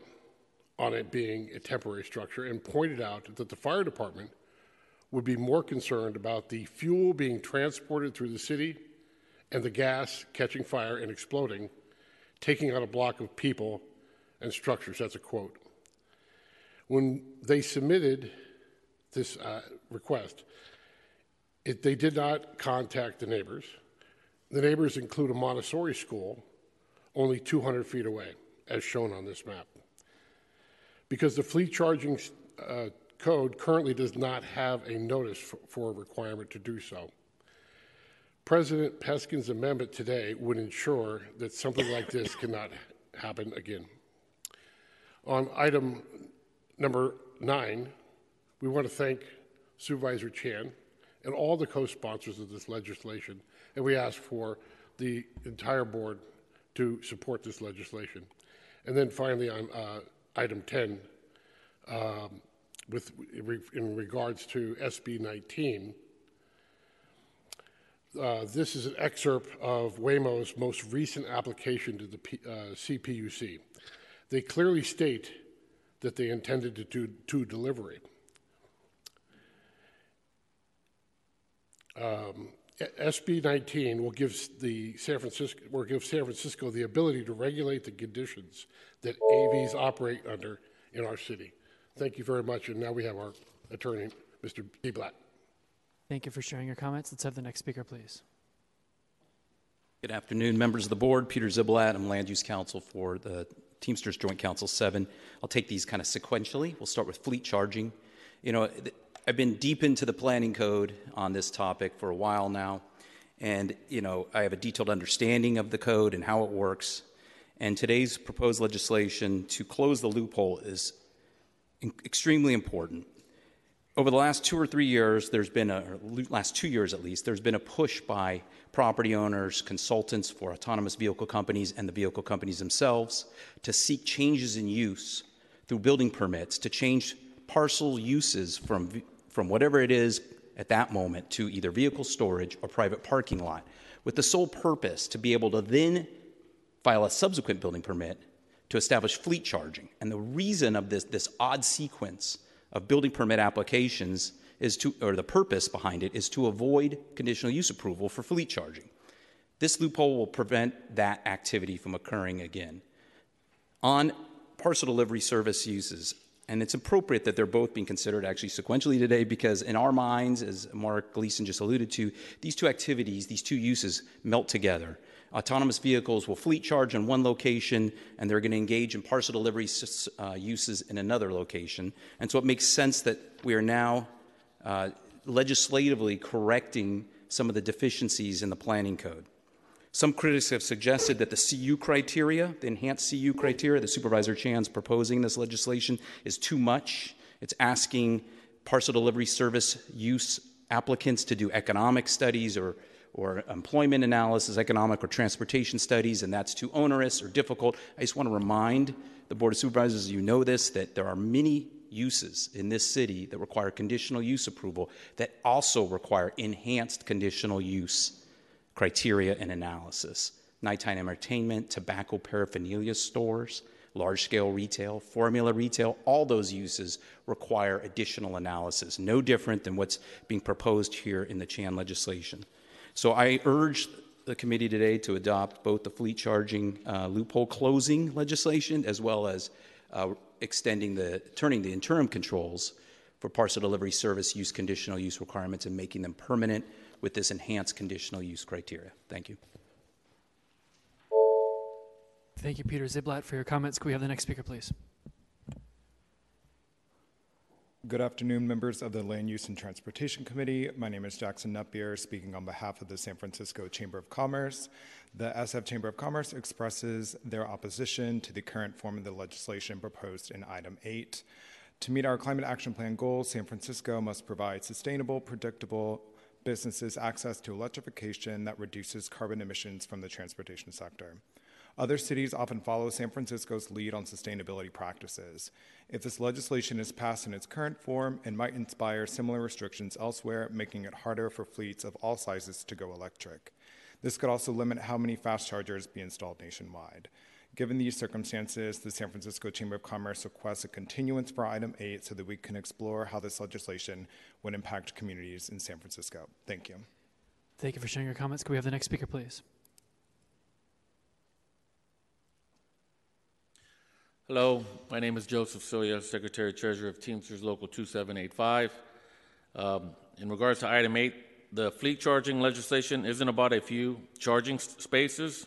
on it being a temporary structure and pointed out that the fire department would be more concerned about the fuel being transported through the city and the gas catching fire and exploding, taking out a block of people and structures. That's a quote. When they submitted this uh, request, it, they did not contact the neighbors. The neighbors include a Montessori school only two hundred feet away, as shown on this map. Because the fleet charging uh, code currently does not have a notice for, for a requirement to do so. President Peskin's amendment today would ensure that something like this cannot happen again. On item number nine, we want to thank Supervisor Chan and all the co-sponsors of this legislation, and we ask for the entire board to support this legislation. And then finally on uh, item ten, um, With, in regards to S B nineteen, uh, this is an excerpt of Waymo's most recent application to the P, uh, C P U C. They clearly state that they intended to do to delivery. Um, S B nineteen will give the San Francisco will give San Francisco the ability to regulate the conditions that A Vs operate under in our city. Thank you very much, and now we have our attorney, Mister D. Blatt. Thank you for sharing your comments. Let's have the next speaker, please. Good afternoon, members of the board. Peter Ziblatt, I'm Land Use Counsel for the Teamsters Joint Council seven. I'll take these kind of sequentially. We'll start with fleet charging. You know, I've been deep into the planning code on this topic for a while now, And, you know, I have a detailed understanding of the code and how it works. And today's proposed legislation to close the loophole is extremely important. Over the last two or three years, there's been a, or last two years at least, there's been a push by property owners, consultants for autonomous vehicle companies and the vehicle companies themselves to seek changes in use through building permits to change parcel uses from, from whatever it is at that moment to either vehicle storage or private parking lot, with the sole purpose to be able to then file a subsequent building permit to establish fleet charging. And the reason of this, this odd sequence of building permit applications is to, or the purpose behind it is to avoid conditional use approval for fleet charging. This loophole will prevent that activity from occurring again. On parcel delivery service uses, and it's appropriate that they're both being considered actually sequentially today, because in our minds, as Mark Gleason just alluded to, these two activities, these two uses melt together. Autonomous vehicles will fleet charge in one location, and they're going to engage in parcel delivery uh, uses in another location. And so it makes sense that we are now uh, legislatively correcting some of the deficiencies in the planning code. Some critics have suggested that the C U criteria, the enhanced C U criteria that Supervisor Chan's proposing in this legislation, is too much. It's asking parcel delivery service use applicants to do economic studies or or employment analysis, economic or transportation studies, and that's too onerous or difficult. I just want to remind the Board of Supervisors, you know this, that there are many uses in this city that require conditional use approval that also require enhanced conditional use criteria and analysis. Nighttime entertainment, tobacco paraphernalia stores, large-scale retail, formula retail, all those uses require additional analysis, no different than what's being proposed here in the Chan legislation. So I urge the committee today to adopt both the fleet charging uh, loophole closing legislation as well as uh, extending the, turning the interim controls for parcel delivery service use conditional use requirements and making them permanent with this enhanced conditional use criteria. Thank you. Thank you, Peter Ziblatt, for your comments. Could we have the next speaker, please? Good afternoon, members of the Land Use and Transportation Committee. My name is Jackson Nutbeer, speaking on behalf of the San Francisco Chamber of Commerce. The S F Chamber of Commerce expresses their opposition to the current form of the legislation proposed in item eight. To meet our climate action plan goals, San Francisco must provide sustainable, predictable businesses access to electrification that reduces carbon emissions from the transportation sector. Other cities often follow San Francisco's lead on sustainability practices. If this legislation is passed in its current form, it might inspire similar restrictions elsewhere, making it harder for fleets of all sizes to go electric. This could also limit how many fast chargers be installed nationwide. Given these circumstances, the San Francisco Chamber of Commerce requests a continuance for item eight so that we can explore how this legislation would impact communities in San Francisco. Thank you. Thank you for sharing your comments. Can we have the next speaker, please? Hello, my name is Joseph Celia, Secretary Treasurer of Teamsters Local two seven eight five. Um, in regards to item eight, the fleet charging legislation isn't about a few charging spaces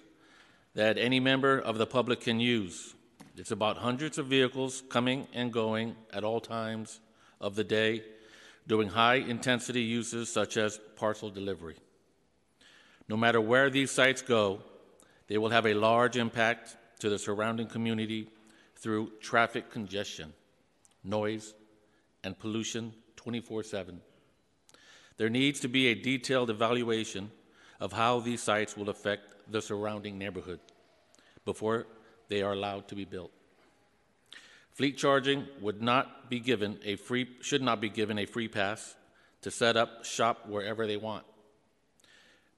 that any member of the public can use. It's about hundreds of vehicles coming and going at all times of the day, doing high intensity uses such as parcel delivery. No matter where these sites go, they will have a large impact to the surrounding community through traffic congestion, noise, and pollution twenty-four seven. There needs to be a detailed evaluation of how these sites will affect the surrounding neighborhood before they are allowed to be built. Fleet charging would not be given a free, should not be given a free pass to set up shop wherever they want.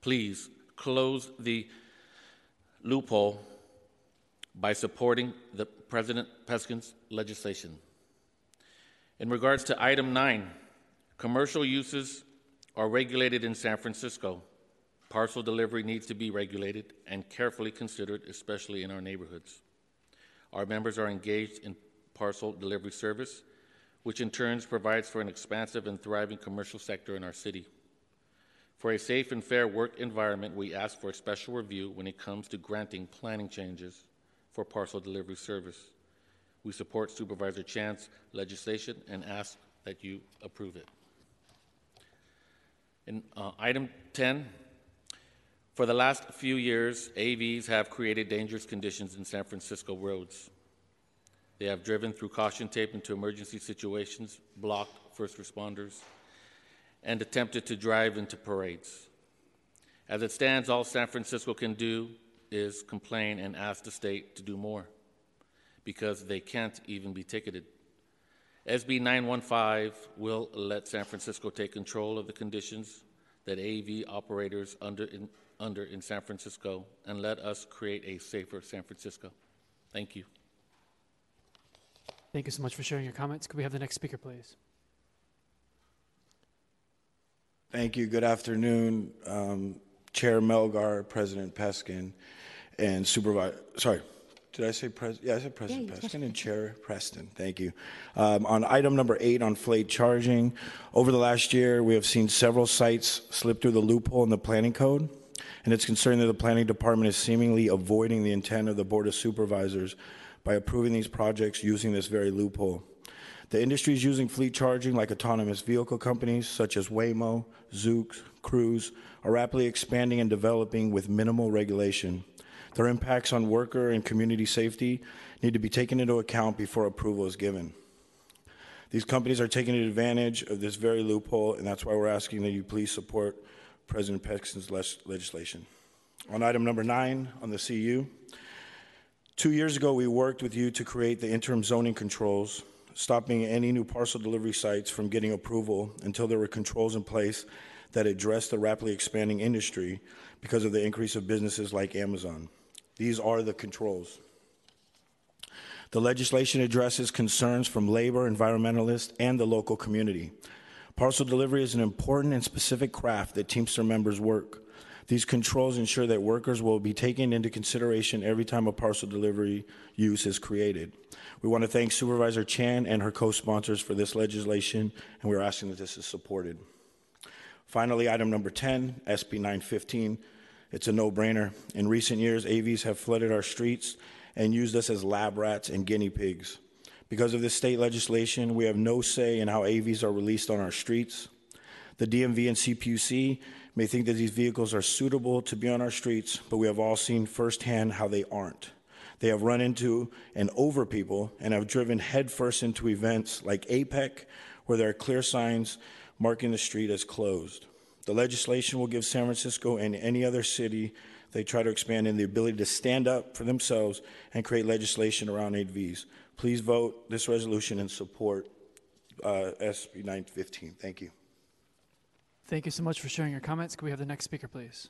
Please close the loophole by supporting the President Peskin's legislation. In regards to item nine, commercial uses are regulated in San Francisco. Parcel delivery needs to be regulated and carefully considered, especially in our neighborhoods. Our members are engaged in parcel delivery service, which in turn provides for an expansive and thriving commercial sector in our city. For a safe and fair work environment, we ask for a special review when it comes to granting planning changes for parcel delivery service. We support Supervisor Chan's legislation and ask that you approve it. In uh, item ten, For the last few years, A Vs have created dangerous conditions in San Francisco roads. They have driven through caution tape into emergency situations, blocked first responders, and attempted to drive into parades. As it stands, all San Francisco can do is complain and ask the state to do more, because they can't even be ticketed. S B nine one five will let San Francisco take control of the conditions that A V operators under in, under in San Francisco and let us create a safer San Francisco. Thank you. Thank you so much for sharing your comments. Could we have the next speaker, please? Thank you. Good afternoon, um, Chair Melgar, President Peskin, and Supervisor, sorry, did I say President? Yeah, I said President yeah, Peskin said. And Chair Preston. Thank you. Um, on item number eight on flayed charging, over the last year, we have seen several sites slip through the loophole in the planning code, and it's concerning that the planning department is seemingly avoiding the intent of the Board of Supervisors by approving these projects using this very loophole. The industry is using fleet charging, like autonomous vehicle companies such as Waymo, Zoox, Cruise, are rapidly expanding and developing with minimal regulation. Their impacts on worker and community safety need to be taken into account before approval is given. These companies are taking advantage of this very loophole, and that's why we're asking that you please support President Peskin's legislation. On item number nine on the C U, two years ago, we worked with you to create the interim zoning controls, stopping any new parcel delivery sites from getting approval until there were controls in place that addressed the rapidly expanding industry because of the increase of businesses like Amazon. These are the controls. The legislation addresses concerns from labor, environmentalists, and the local community. Parcel delivery is an important and specific craft that Teamster members work. These controls ensure that workers will be taken into consideration every time a parcel delivery use is created. We want to thank Supervisor Chan and her co-sponsors for this legislation, and we're asking that this is supported. Finally, item number ten, S B nine fifteen. It's a no-brainer. In recent years, A Vs have flooded our streets and used us as lab rats and guinea pigs. Because of this state legislation, we have no say in how A Vs are released on our streets. The D M V and C P U C may think that these vehicles are suitable to be on our streets, but we have all seen firsthand how they aren't. They have run into and over people and have driven headfirst into events like APEC, where there are clear signs marking the street as closed. The legislation will give San Francisco and any other city they try to expand in the ability to stand up for themselves and create legislation around A Vs. Please vote this resolution and support uh, S B nine fifteen. Thank you. Thank you so much for sharing your comments. Can we have the next speaker, please?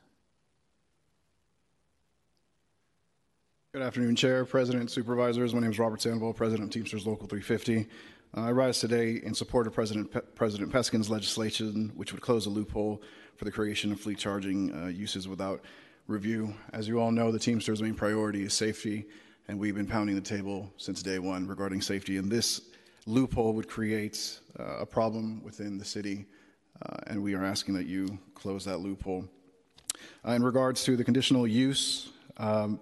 Good afternoon, Chair, President, Supervisors. My name is Robert Sandoval, President of Teamsters Local three fifty. Uh, I rise today in support of President, Pe- President Peskin's legislation, which would close a loophole for the creation of fleet charging uh, uses without review. As you all know, the Teamsters' main priority is safety, and we've been pounding the table since day one regarding safety, and this loophole would create uh, a problem within the city. Uh, and we are asking that you close that loophole. Uh, in regards to the conditional use, um,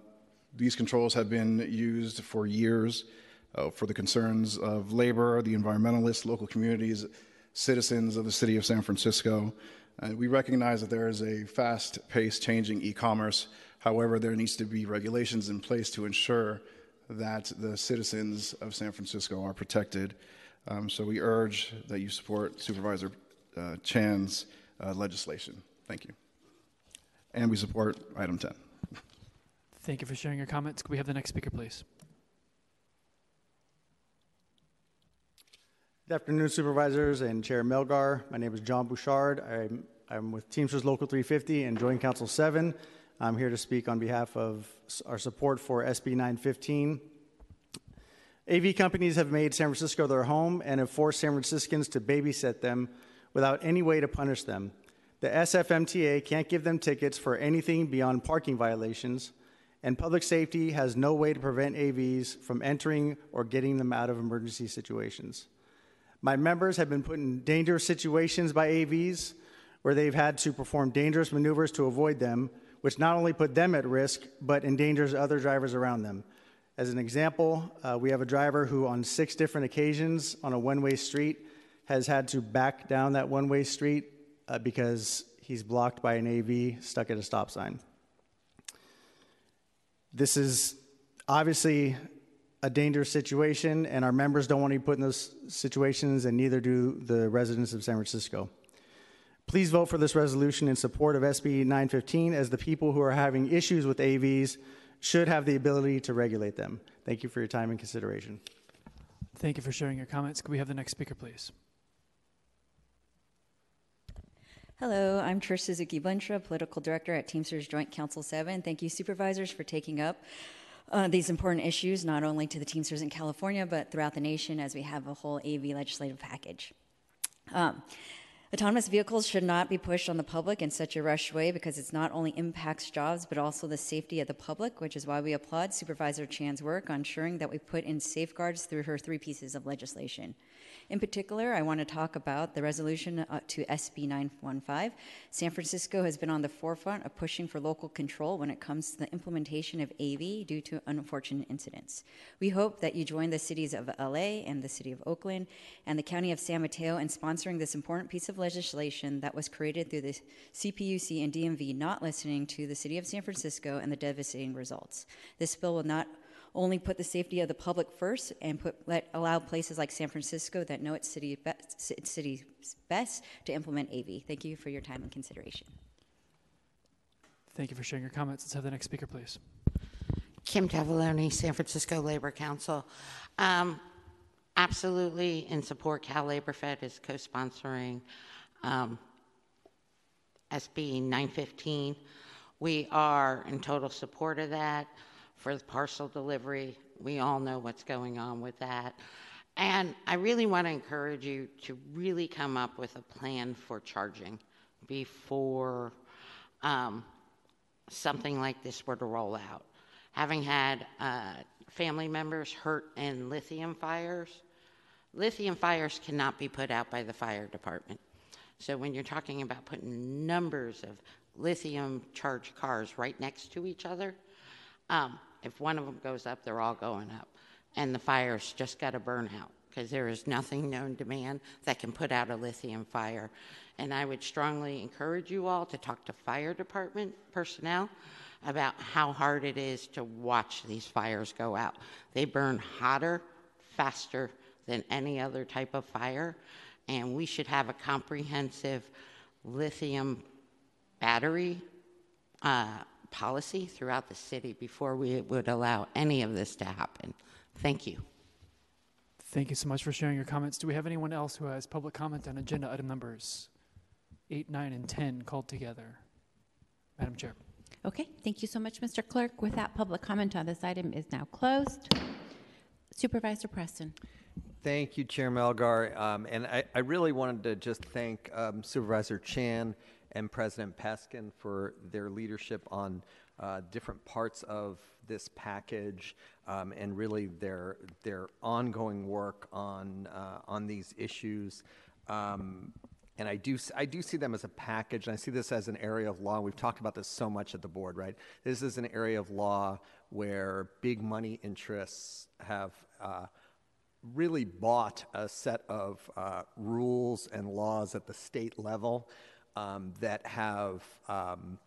these controls have been used for years uh, for the concerns of labor, the environmentalists, local communities, citizens of the city of San Francisco. Uh, we recognize that there is a fast-paced changing e-commerce. However, there needs to be regulations in place to ensure that the citizens of San Francisco are protected. Um, so we urge that you support Supervisor Uh, Chan's uh, legislation. Thank you. And we support item ten. Thank you for sharing your comments. Could we have the next speaker, please? Good afternoon, Supervisors and Chair Melgar. My name is John Bouchard. I'm, I'm with Teamsters Local three fifty and Joint Council seven. I'm here to speak on behalf of our support for S B nine fifteen. A V companies have made San Francisco their home and have forced San Franciscans to babysit them without any way to punish them. The S F M T A can't give them tickets for anything beyond parking violations, and public safety has no way to prevent A Vs from entering or getting them out of emergency situations. My members have been put in dangerous situations by A Vs where they've had to perform dangerous maneuvers to avoid them, which not only put them at risk, but endangers other drivers around them. As an example, uh, we have a driver who on six different occasions on a one-way street has had to back down that one-way street uh, because he's blocked by an A V stuck at a stop sign. This is obviously a dangerous situation, and our members don't want to be put in those situations, and neither do the residents of San Francisco. Please vote for this resolution in support of S B nine fifteen, as the people who are having issues with A Vs should have the ability to regulate them. Thank you for your time and consideration. Thank you for sharing your comments. Could we have the next speaker, please? Hello, I'm Trish Suzuki-Bunstra, Political Director at Teamsters Joint Council seven. Thank you, Supervisors, for taking up uh, these important issues, not only to the Teamsters in California, but throughout the nation, as we have a whole A V legislative package. Um, Autonomous vehicles should not be pushed on the public in such a rushed way, because it's not only impacts jobs, but also the safety of the public, which is why we applaud Supervisor Chan's work on ensuring that we put in safeguards through her three pieces of legislation. In particular, I want to talk about the resolution to S B nine fifteen. San Francisco has been on the forefront of pushing for local control when it comes to the implementation of A V due to unfortunate incidents. We hope that you join the cities of L A and the city of Oakland and the county of San Mateo in sponsoring this important piece of legislation. legislation that was created through the C P U C and D M V not listening to the city of San Francisco and the devastating results. This bill will not only put the safety of the public first and put, let, allow places like San Francisco that know its city best, its city's best to implement A V. Thank you for your time and consideration. Thank you for sharing your comments. Let's have the next speaker, please. Kim Cavalloni, San Francisco Labor Council. Um, absolutely in support. Cal Labor Fed is co-sponsoring Um, S B nine fifteen. We are in total support of that. For the parcel delivery, we all know what's going on with that. And I really want to encourage you to really come up with a plan for charging before um, something like this were to roll out. Having had uh, family members hurt in lithium fires, lithium fires cannot be put out by the fire department. So when you're talking about putting numbers of lithium-charged cars right next to each other, um, if one of them goes up, they're all going up. And the fire's just got to burn out, because there is nothing known to man that can put out a lithium fire. And I would strongly encourage you all to talk to fire department personnel about how hard it is to watch these fires go out. They burn hotter, faster than any other type of fire. And we should have a comprehensive lithium battery uh, policy throughout the city before we would allow any of this to happen. Thank you. Thank you so much for sharing your comments. Do we have anyone else who has public comment on agenda item numbers eight, nine, and ten called together? Madam Chair. Okay, thank you so much, Mister Clerk. With that, public comment on this item is now closed. Supervisor Preston. Thank you, Chair Melgar, um, and I, I really wanted to just thank um, Supervisor Chan and President Peskin for their leadership on uh, different parts of this package, um, and really their their ongoing work on uh, on these issues. Um, and I do I do see them as a package, and I see this as an area of law. We've talked about this so much at the board, right? This is an area of law where big money interests have Uh, really bought a set of uh, rules and laws at the state level um, that have, um,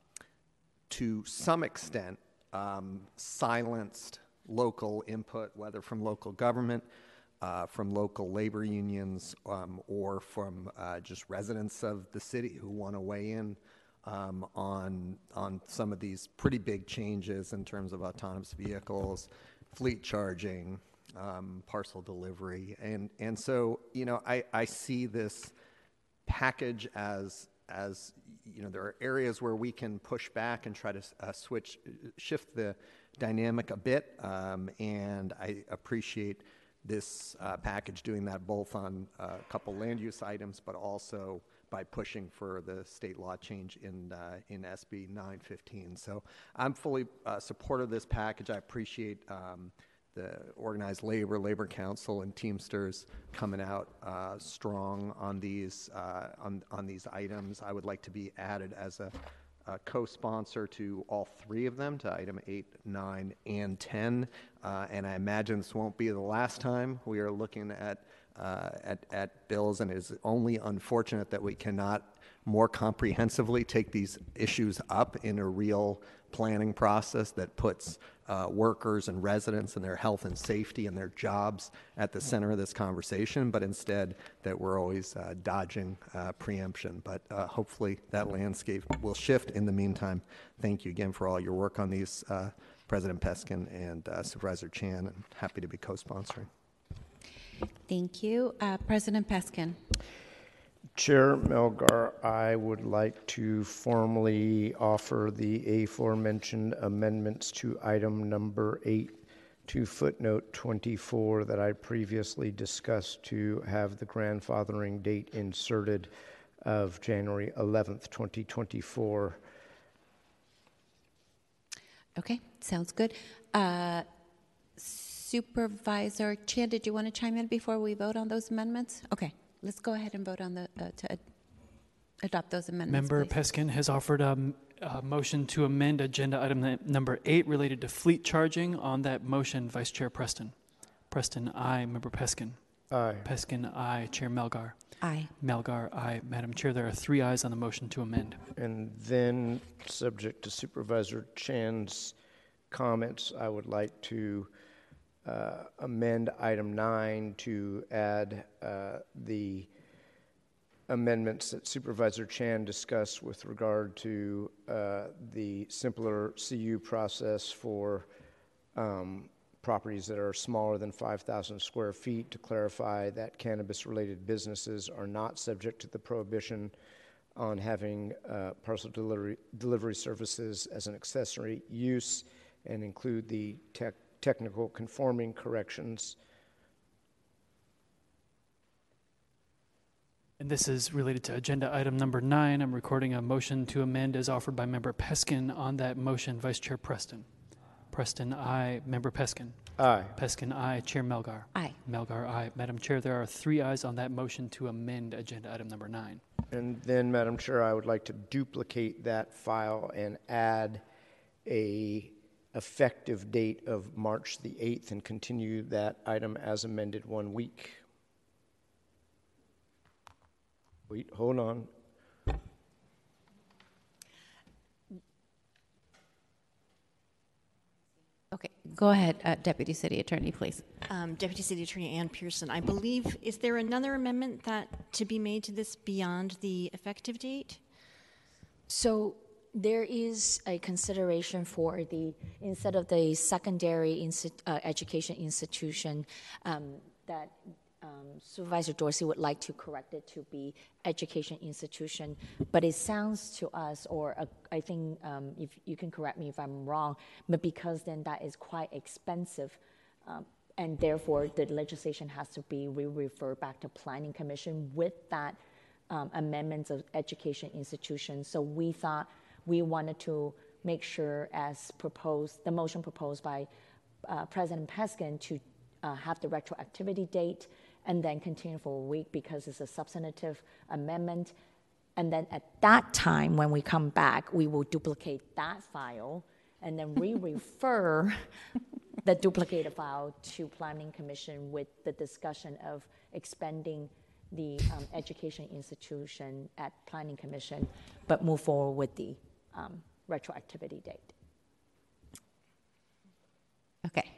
to some extent, um, silenced local input, whether from local government, uh, from local labor unions, um, or from uh, just residents of the city who want to weigh in um, on, on some of these pretty big changes in terms of autonomous vehicles, fleet charging, Um, parcel delivery, and and so you know I, I see this package as as you know there are areas where we can push back and try to uh, switch shift the dynamic a bit, um, and I appreciate this uh, package doing that, both on uh, a couple land use items, but also by pushing for the state law change in uh, in S B nine fifteen. So I'm fully uh, supportive of this package. I appreciate Um, the organized labor, labor council, and Teamsters coming out uh, strong on these uh, on on these items. I would like to be added as a, a co-sponsor to all three of them, to item eight, nine, and ten. Uh, and I imagine this won't be the last time we are looking at uh, at at bills. And it is only unfortunate that we cannot more comprehensively take these issues up in a real planning process that puts uh, workers and residents and their health and safety and their jobs at the center of this conversation, but instead that we're always uh, dodging uh, preemption. But uh, hopefully that landscape will shift. In the meantime, thank you again for all your work on these, uh, President Peskin and uh, Supervisor Chan. I'm happy to be co-sponsoring. Thank you. Uh, President Peskin. Chair Melgar, I would like to formally offer the aforementioned amendments to item number eight to footnote twenty-four that I previously discussed to have the grandfathering date inserted of January eleventh, twenty twenty-four. Okay, sounds good. Uh, Supervisor Chan, did you want to chime in before we vote on those amendments? Okay, let's go ahead and vote on the, uh, to ad adopt those amendments. Member please. Peskin has offered um, a motion to amend agenda item number eight related to fleet charging. On that motion, Vice Chair Preston. Preston, aye. Member Peskin. Aye. Peskin, aye. Chair Melgar. Aye. Melgar, aye. Madam Chair, there are three ayes on the motion to amend. And then, subject to Supervisor Chan's comments, I would like to uh, amend item nine to add uh, the amendments that Supervisor Chan discussed with regard to uh, the simpler C U process for um, properties that are smaller than five thousand square feet to clarify that cannabis-related businesses are not subject to the prohibition on having uh, parcel delivery, delivery services as an accessory use, and include the tech, technical conforming corrections. And this is related to agenda item number nine. I'm recording a motion to amend as offered by Member Peskin. On that motion, Vice Chair Preston. Preston, aye. Member Peskin. Aye. Peskin, aye. Chair Melgar. Aye. Melgar, aye. Madam Chair, there are three ayes on that motion to amend agenda item number nine. And then, Madam Chair, I would like to duplicate that file and add a effective date of March the eighth and continue that item as amended one week. Wait, hold on. Okay, go ahead, uh, Deputy City Attorney, please. Um, Deputy City Attorney Ann Pearson, I believe, is there another amendment that to be made to this beyond the effective date? So there is a consideration for the, instead of the secondary insti- uh, education institution, um, that um, Supervisor Dorsey would like to correct it to be education institution, but it sounds to us, or a, I think um, if you can correct me if I'm wrong, but because then that is quite expensive, um, and therefore the legislation has to be re-referred back to Planning Commission with that um, amendments of education institution. So we thought we wanted to make sure, as proposed, the motion proposed by uh, President Peskin, to uh, have the retroactivity date and then continue for a week because it's a substantive amendment. And then at that time, when we come back, we will duplicate that file and then re-refer the duplicated file to Planning Commission with the discussion of expanding the um, education institution at Planning Commission, but move forward with the um, retroactivity date. Okay.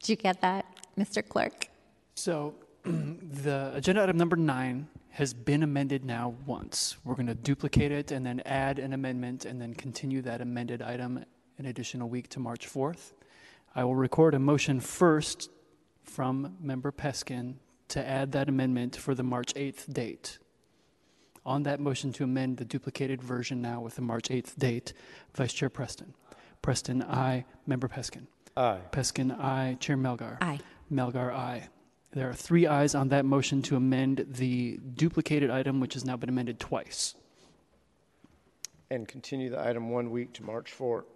Did you get that, Mister Clerk? So the agenda item number nine has been amended now once. We're going to duplicate it and then add an amendment and then continue that amended item an additional week to March fourth. I will record a motion first from Member Peskin to add that amendment for the March eighth date. On that motion to amend the duplicated version now with the March eighth date, Vice Chair Preston. Preston, aye. Member Peskin. Aye. Peskin, aye. Chair Melgar. Aye. Melgar, aye. There are three ayes on that motion to amend the duplicated item, which has now been amended twice. And continue the item one week to March fourth.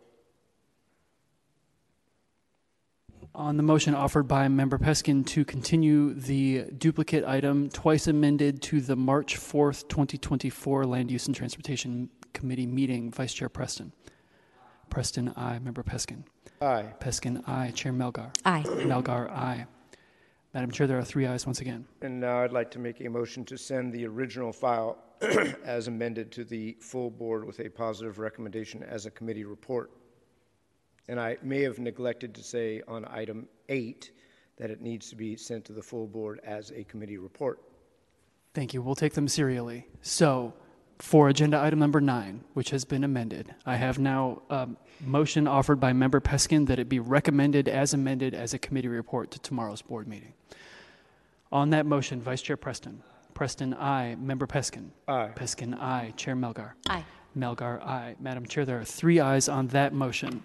On the motion offered by Member Peskin to continue the duplicate item twice amended to the March fourth, twenty twenty-four Land Use and Transportation Committee meeting, Vice Chair Preston. Preston, aye. Member Peskin. Aye. Peskin, aye. Chair Melgar. Aye. Melgar, aye. Madam Chair, there are three ayes once again. And now I'd like to make a motion to send the original file as amended to the full board with a positive recommendation as a committee report. And I may have neglected to say on item eight that it needs to be sent to the full board as a committee report. Thank you. We'll take them serially. So for agenda item number nine, which has been amended, I have now a motion offered by Member Peskin that it be recommended as amended as a committee report to tomorrow's board meeting. On that motion, Vice Chair Preston. Preston, aye. Member Peskin. Aye. Peskin, aye. Chair Melgar. Aye. Melgar, aye. Madam Chair, there are three ayes on that motion.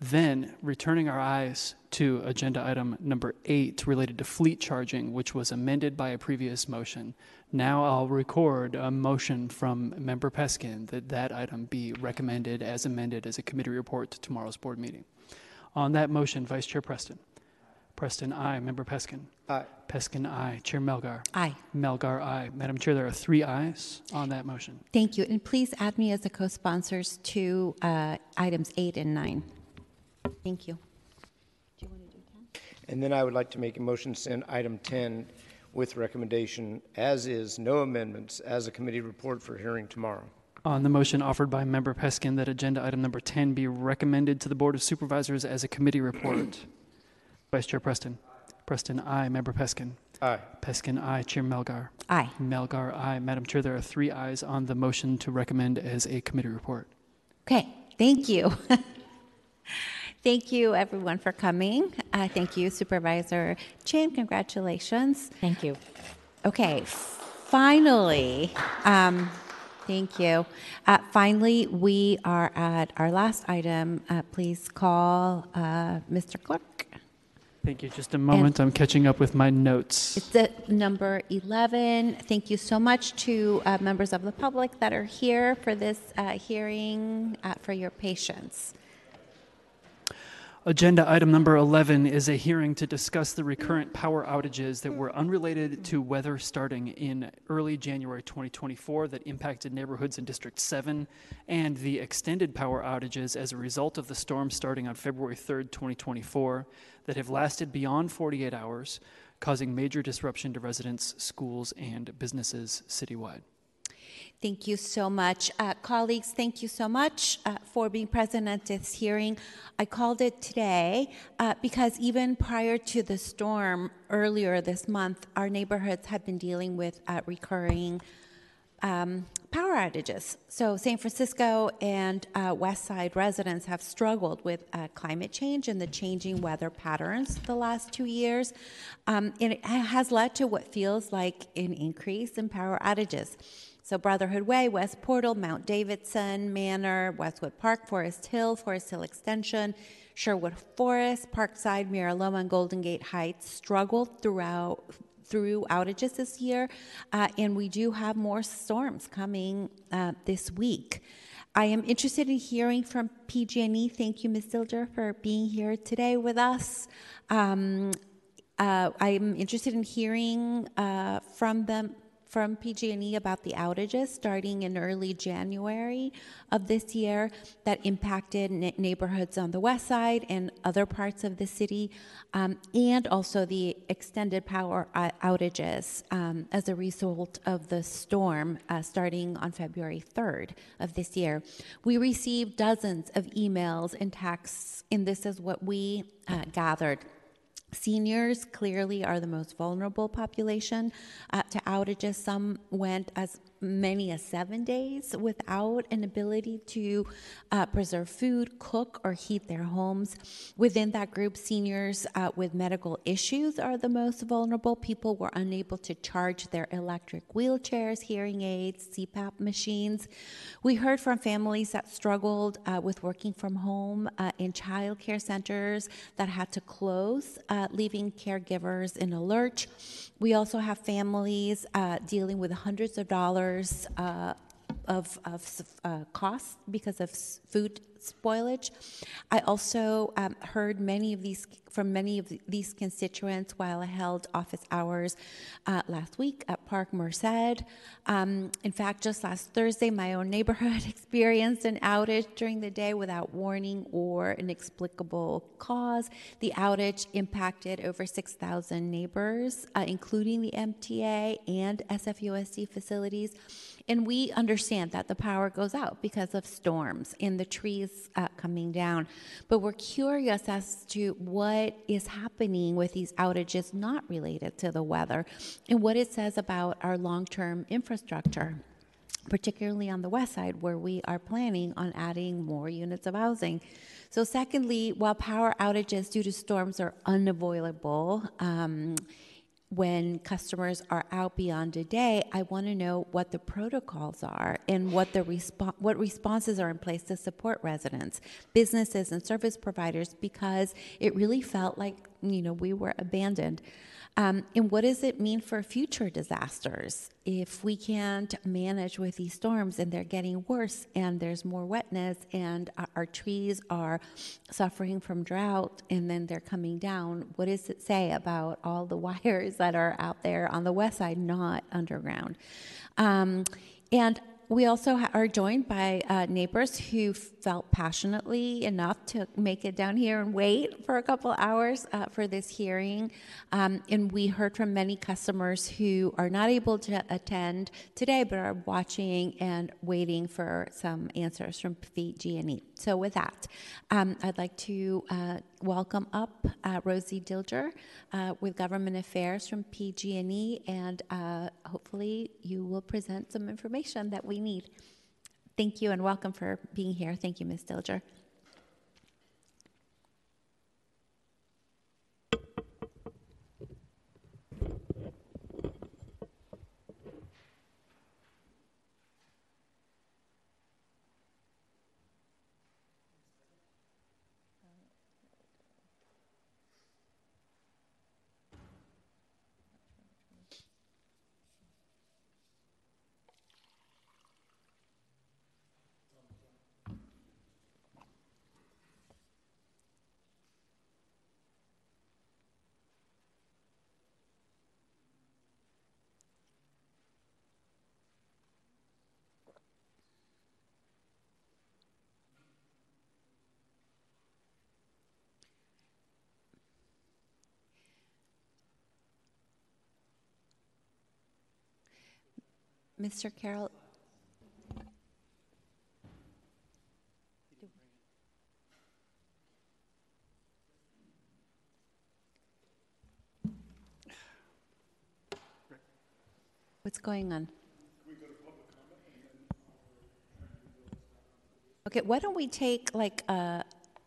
Then, returning our eyes to agenda item number eight related to fleet charging, which was amended by a previous motion, now I'll record a motion from Member Peskin that that item be recommended as amended as a committee report to tomorrow's board meeting. On that motion, Vice Chair Preston. Preston, aye. Member Peskin. Aye. Peskin, aye. Chair Melgar. Aye. Melgar, aye. Madam Chair, there are three ayes on that motion. Thank you. And please add me as the co-sponsors to uh, items eight and nine. Thank you. Do you want to do ten? And then I would like to make a motion to send item ten with recommendation as is, no amendments, as a committee report for hearing tomorrow. On the motion offered by Member Peskin that agenda item number ten be recommended to the Board of Supervisors as a committee report. Vice Chair Preston. Preston, aye. Member Peskin. Aye. Peskin, aye. Chair Melgar. Aye. Melgar, aye. Madam Chair, there are three ayes on the motion to recommend as a committee report. Okay. Thank you. Thank you, everyone, for coming. Uh, thank you, Supervisor Chan. Congratulations. Thank you. Okay, finally, um, thank you. Uh, finally, we are at our last item. Uh, please call uh, Mister Clerk. Thank you. Just a moment. And I'm catching up with my notes. It's at number eleven. Thank you so much to uh, members of the public that are here for this uh, hearing, uh, for your patience. Agenda item number eleven is a hearing to discuss the recurrent power outages that were unrelated to weather starting in early January twenty twenty-four that impacted neighborhoods in District seven and the extended power outages as a result of the storm starting on February third, twenty twenty-four that have lasted beyond forty-eight hours, causing major disruption to residents, schools, and businesses citywide. Thank you so much. Uh, colleagues, thank you so much uh, for being present at this hearing. I called it today uh, because even prior to the storm earlier this month, our neighborhoods have been dealing with uh, recurring um, power outages. So San Francisco and uh, West Side residents have struggled with uh, climate change and the changing weather patterns the last two years. Um, and it has led to what feels like an increase in power outages. So Brotherhood Way, West Portal, Mount Davidson, Manor, Westwood Park, Forest Hill, Forest Hill Extension, Sherwood Forest, Parkside, Mira Loma, and Golden Gate Heights struggled throughout through outages this year, uh, and we do have more storms coming uh, this week. I am interested in hearing from P G and E. Thank you, Miz Dilger, for being here today with us. Um, uh, I'm interested in hearing uh, from them. from P G and E about the outages starting in early January of this year that impacted n- neighborhoods on the west side and other parts of the city, um, and also the extended power outages um, as a result of the storm uh, starting on February third of this year. We received dozens of emails and texts, and this is what we uh, gathered. Seniors clearly are the most vulnerable population uh, to outages. Some went as many as seven days without an ability to uh, preserve food, cook, or heat their homes. Within that group, seniors uh, with medical issues are the most vulnerable. People were unable to charge their electric wheelchairs, hearing aids, C PAP machines. We heard from families that struggled uh, with working from home uh, in child care centers that had to close, uh, leaving caregivers in a lurch. We also have families uh, dealing with hundreds of dollars Uh, of, of uh, costs because of food spoilage. I also um, heard many of these from many of these constituents while I held office hours uh, last week at Park Merced. Um, in fact, just last Thursday, my own neighborhood experienced an outage during the day without warning or inexplicable cause. The outage impacted over six thousand neighbors, uh, including the M T A and S F U S D facilities. And we understand that the power goes out because of storms and the trees uh, coming down. But we're curious as to what is happening with these outages not related to the weather and what it says about our long-term infrastructure, particularly on the west side where we are planning on adding more units of housing. So secondly, while power outages due to storms are unavoidable, um, when customers are out beyond a day, I want to know what the protocols are and what the respo- what responses are in place to support residents, businesses, and service providers, because it really felt like, you know, we were abandoned. Um, and what does it mean for future disasters if we can't manage with these storms and they're getting worse and there's more wetness and our, our trees are suffering from drought and then they're coming down? What does it say about all the wires that are out there on the west side, not underground? Um, and we also ha- are joined by uh, neighbors who felt passionately enough to make it down here and wait for a couple hours uh, for this hearing. Um, and we heard from many customers who are not able to attend today, but are watching and waiting for some answers from P G and E. So with that, um, I'd like to uh, welcome up uh, Rosie Dilger uh, with Government Affairs from P G and E, and uh, hopefully you will present some information that we need. Thank you and welcome for being here. Thank you, Miz Dilger. Mister Carroll. What's going on? Okay, why don't we take like a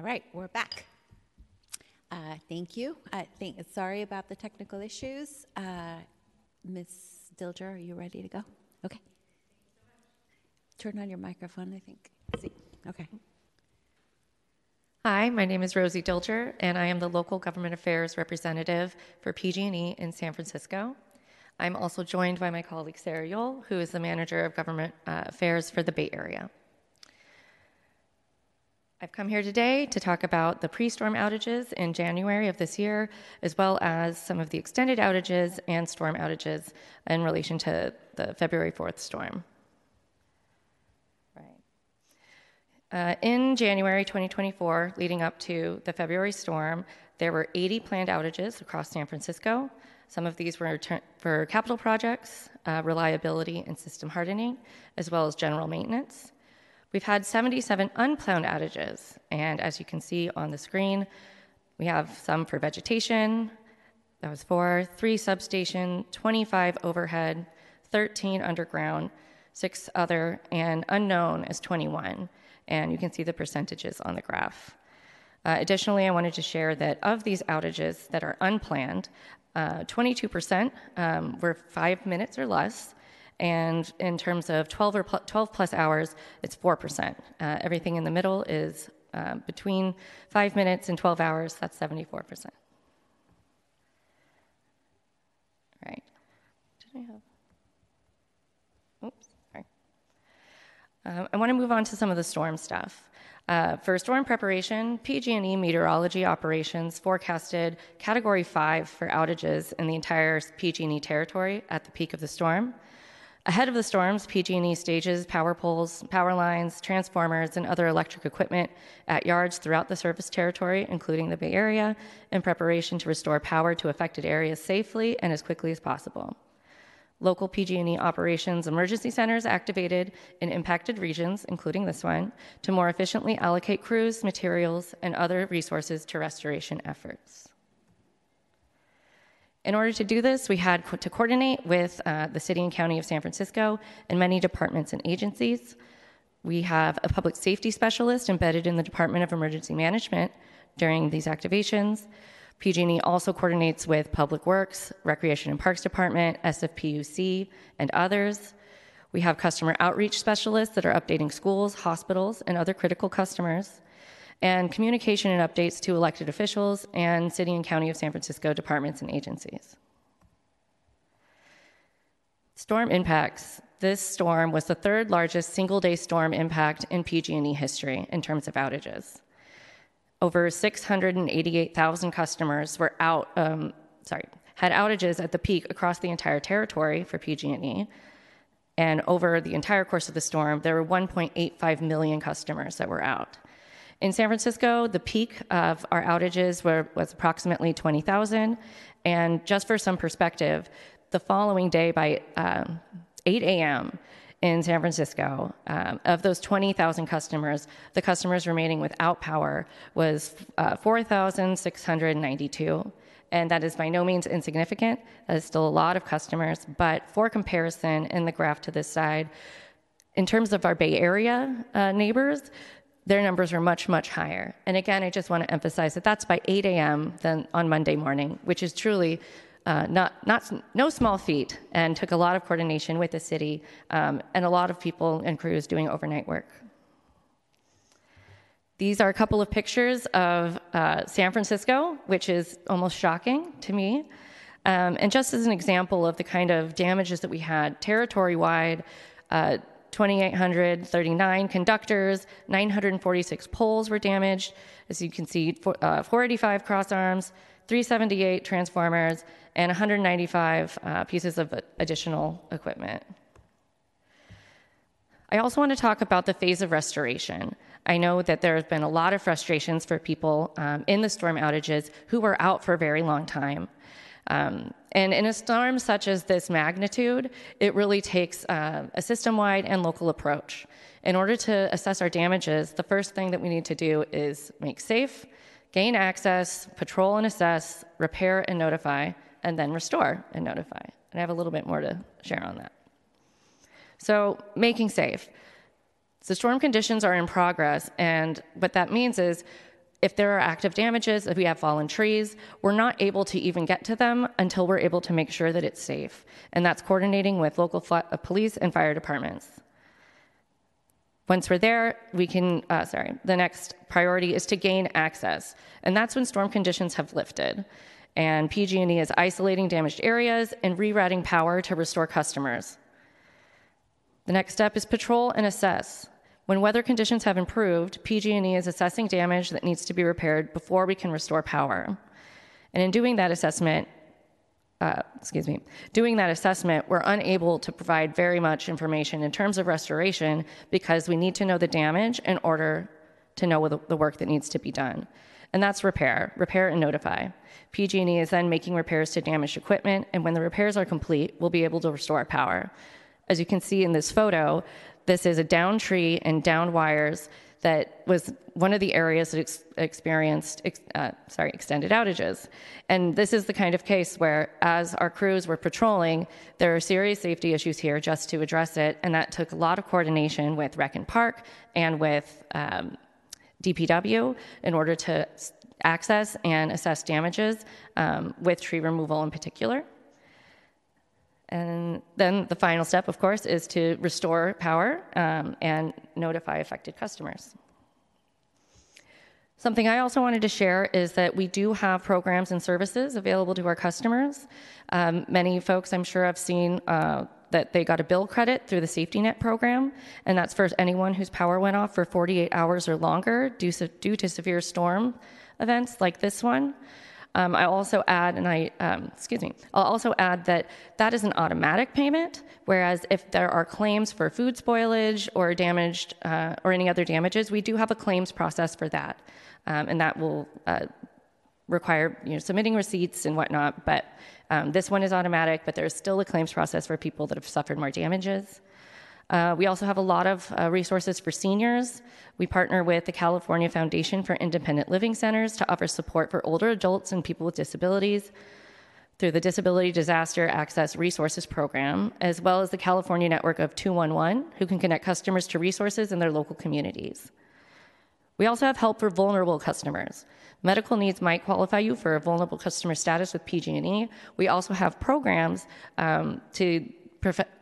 All right, we're back. Uh, thank you. Uh, thank, sorry about the technical issues. Uh, Miz Dilger, are you ready to go? Okay. Turn on your microphone, I think. See. Okay. Hi, my name is Rosie Dilger, and I am the Local Government Affairs Representative for P G and E in San Francisco. I'm also joined by my colleague Sarah Yule, who is the Manager of Government uh, Affairs for the Bay Area. I've come here today to talk about the pre-storm outages in January of this year, as well as some of the extended outages and storm outages in relation to the February fourth storm. Right. Uh, in January twenty twenty-four, leading up to the February storm, there were eighty planned outages across San Francisco. Some of these were for capital projects, uh, reliability and system hardening, as well as general maintenance. We've had seventy-seven unplanned outages, and as you can see on the screen, we have some for vegetation, that was four, three substation, twenty-five overhead, thirteen underground, six other, and unknown is twenty-one, and you can see the percentages on the graph. Uh, additionally, I wanted to share that of these outages that are unplanned, uh, twenty-two percent um, were five minutes or less, and in terms of twelve or pl- twelve plus hours, it's four percent. Uh, everything in the middle is uh, between five minutes and twelve hours, that's seventy-four percent. Right, did I have, oops, sorry. Um, I wanna move on to some of the storm stuff. Uh, for storm preparation, P G and E Meteorology Operations forecasted Category five for outages in the entire P G and E territory at the peak of the storm. Ahead of the storms, P G and E stages power poles, power lines, transformers, and other electric equipment at yards throughout the service territory, including the Bay Area, in preparation to restore power to affected areas safely and as quickly as possible. Local P G and E operations emergency centers activated in impacted regions, including this one, to more efficiently allocate crews, materials, and other resources to restoration efforts. In order to do this, we had co- to coordinate with uh, the City and County of San Francisco and many departments and agencies. We have a public safety specialist embedded in the Department of Emergency Management during these activations. P G and E also coordinates with Public Works, Recreation and Parks Department, S F P U C, and others. We have customer outreach specialists that are updating schools, hospitals, and other critical customers, and communication and updates to elected officials and City and County of San Francisco departments and agencies. Storm impacts. This storm was the third largest single-day storm impact in P G and E history in terms of outages. Over six hundred eighty-eight thousand customers were out, um, sorry, had outages at the peak across the entire territory for P G and E. And over the entire course of the storm, there were one point eight five million customers that were out. In San Francisco, the peak of our outages were, was approximately twenty thousand, and just for some perspective, the following day by um, eight a.m. in San Francisco, um, of those twenty thousand customers, the customers remaining without power was uh, four thousand six hundred ninety-two, and that is by no means insignificant. That is still a lot of customers, but for comparison, in the graph to this side, in terms of our Bay Area uh, neighbors, their numbers are much, much higher. And again, I just want to emphasize that that's by eight a.m. then on Monday morning, which is truly uh, not, not no small feat, and took a lot of coordination with the city um, and a lot of people and crews doing overnight work. These are a couple of pictures of uh, San Francisco, which is almost shocking to me. Um, and just as an example of the kind of damages that we had territory-wide, uh, two thousand eight hundred thirty-nine conductors, nine hundred forty-six poles were damaged. As you can see, four eighty-five crossarms, three hundred seventy-eight transformers, and one hundred ninety-five uh, pieces of additional equipment. I also want to talk about the phase of restoration. I know that there have been a lot of frustrations for people um, in the storm outages who were out for a very long time. Um, and in a storm such as this magnitude, it really takes uh, a system-wide and local approach. In order to assess our damages, the first thing that we need to do is make safe, gain access, patrol and assess, repair and notify, and then restore and notify. And I have a little bit more to share on that. So, making safe. So storm conditions are in progress, and what that means is If there are active damages, if we have fallen trees, we're not able to even get to them until we're able to make sure that it's safe. And that's coordinating with local police and fire departments. Once we're there, we can, uh, sorry, the next priority is to gain access. And that's when storm conditions have lifted. And P G and E is isolating damaged areas and rerouting power to restore customers. The next step is patrol and assess. When weather conditions have improved, P G and E is assessing damage that needs to be repaired before we can restore power. And in doing that assessment, uh, excuse me, doing that assessment, we're unable to provide very much information in terms of restoration because we need to know the damage in order to know the work that needs to be done. And that's repair, repair and notify. P G and E is then making repairs to damaged equipment, and when the repairs are complete, we'll be able to restore power. As you can see in this photo, this is a downed tree and downed wires that was one of the areas that ex experienced, ex uh, sorry, extended outages. And this is the kind of case where, as our crews were patrolling, there are serious safety issues here just to address it, and that took a lot of coordination with Rec and Park and with um, D P W in order to access and assess damages um, with tree removal in particular. And then the final step, of course, is to restore power um, and notify affected customers. Something I also wanted to share is that we do have programs and services available to our customers. Um, many folks, I'm sure, have seen uh, that they got a bill credit through the Safety Net program, and that's for anyone whose power went off for forty-eight hours or longer due, so, due to severe storm events like this one. Um, I'll also add, and I, um, excuse me, I'll also add that that is an automatic payment, whereas if there are claims for food spoilage or damaged, uh, or any other damages, we do have a claims process for that, um, and that will uh, require, you know, submitting receipts and whatnot, but um, this one is automatic, but there's still a claims process for people that have suffered more damages. Uh, we also have a lot of uh, resources for seniors. We partner with the California Foundation for Independent Living Centers to offer support for older adults and people with disabilities through the Disability Disaster Access Resources Program, as well as the California network of two one one, who can connect customers to resources in their local communities. We also have help for vulnerable customers. Medical needs might qualify you for a vulnerable customer status with P G and E. We also have programs um, to perfect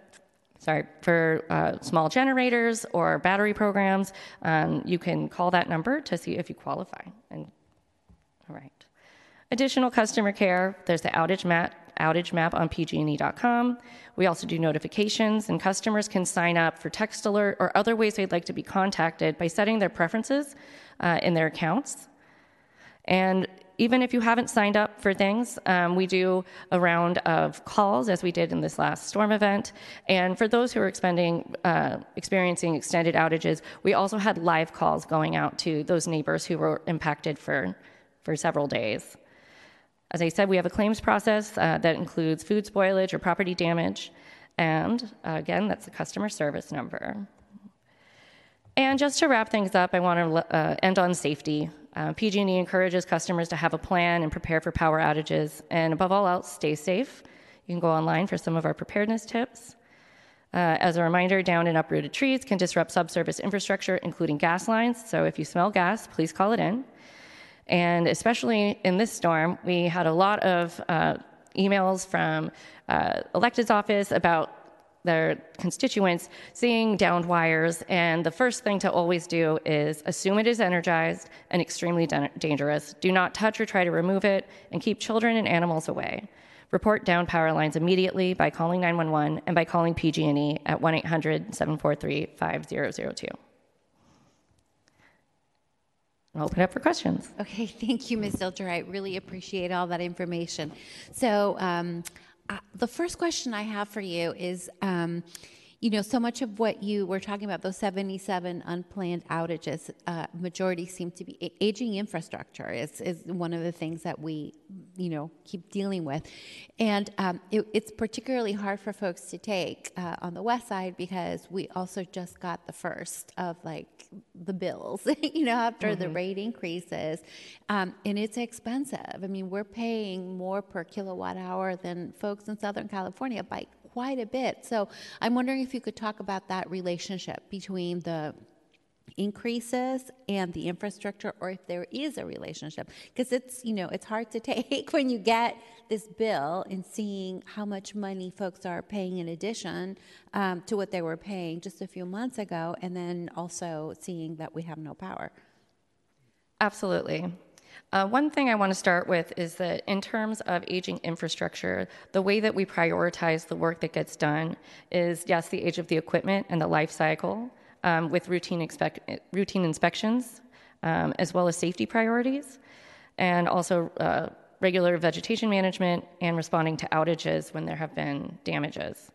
Sorry, for uh, small generators or battery programs, um, you can call that number to see if you qualify. And all right. Additional customer care, there's the outage map, outage map on P G and E dot com. We also do notifications, and customers can sign up for text alert or other ways they'd like to be contacted by setting their preferences uh, in their accounts. And even if you haven't signed up for things, um, we do a round of calls, as we did in this last storm event. And for those who are expending, uh, experiencing extended outages, we also had live calls going out to those neighbors who were impacted for, for several days. As I said, we have a claims process uh, that includes food spoilage or property damage. And uh, again, that's the customer service number. And just to wrap things up, I want to uh, end on safety. Uh, P G and E encourages customers to have a plan and prepare for power outages. And above all else, stay safe. You can go online for some of our preparedness tips. Uh, as a reminder, downed and uprooted trees can disrupt subsurface infrastructure, including gas lines. So if you smell gas, please call it in. And especially in this storm, we had a lot of uh, emails from uh, elected's office about their constituents seeing downed wires, and the first thing to always do is assume it is energized and extremely dangerous. Do not touch or try to remove it, and keep children and animals away. Report downed power lines immediately by calling nine one one and by calling P G and E at one eight hundred, seven four three, five zero zero two. I'll open it up for questions. Okay, thank you, Miz Dilger. I really appreciate all that information. So, um, Uh, the first question I have for you is, um, you know, so much of what you were talking about, those seventy-seven unplanned outages, uh, majority seem to be aging infrastructure is, is one of the things that we, you know, keep dealing with. And um, it, it's particularly hard for folks to take uh, on the west side because we also just got the first of, like, the bills, you know, after mm-hmm. the rate increases. Um, and it's expensive. I mean, we're paying more per kilowatt hour than folks in Southern California by quite a bit. So I'm wondering if you could talk about that relationship between the increases and the infrastructure, or if there is a relationship. Because it's, you know, it's hard to take when you get this bill and seeing how much money folks are paying in addition um, to what they were paying just a few months ago, and then also seeing that we have no power. Absolutely. Uh, one thing I want to start with is that in terms of aging infrastructure, the way that we prioritize the work that gets done is, yes, the age of the equipment and the life cycle um, with routine, expect- routine inspections, um, as well as safety priorities, and also uh, regular vegetation management and responding to outages when there have been damages.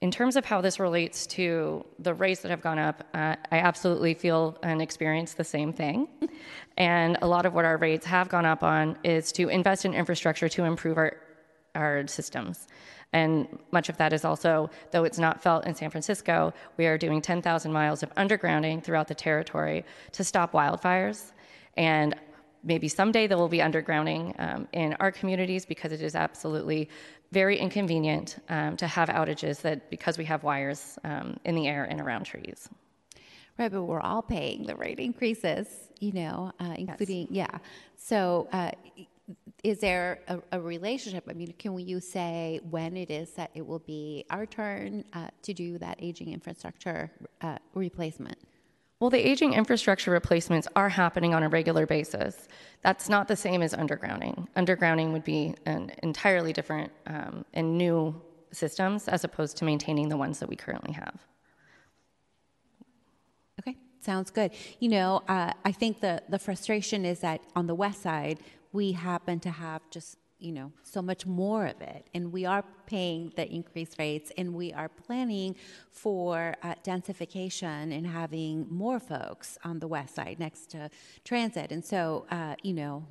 In terms of how this relates to the rates that have gone up, uh, I absolutely feel and experience the same thing. And a lot of what our rates have gone up on is to invest in infrastructure to improve our, our systems. And much of that is also, though it's not felt in San Francisco, we are doing ten thousand miles of undergrounding throughout the territory to stop wildfires. And maybe someday there will be undergrounding um, in our communities, because it is absolutely very inconvenient um, to have outages that because we have wires um, in the air and around trees. Right, but we're all paying the rate increases, you know, uh, including, yes. yeah. So uh, is there a, a relationship? I mean, can you say when it is that it will be our turn uh, to do that aging infrastructure uh, replacement? Well, the aging infrastructure replacements are happening on a regular basis. That's not the same as undergrounding. Undergrounding would be an entirely different um, and new systems as opposed to maintaining the ones that we currently have. Okay, sounds good. You know, uh, I think the, the frustration is that on the west side, we happen to have just, you know, so much more of it, and we are paying the increased rates, and we are planning for uh, densification and having more folks on the west side next to transit. And so, uh, you know,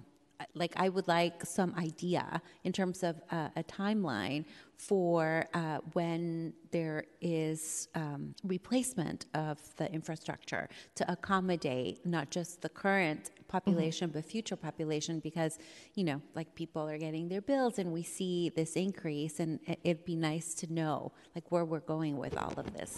like I would like some idea in terms of uh, a timeline for uh, when there is um, replacement of the infrastructure to accommodate not just the current population, mm-hmm. but future population, because, you know, like people are getting their bills and we see this increase, and it'd be nice to know like where we're going with all of this.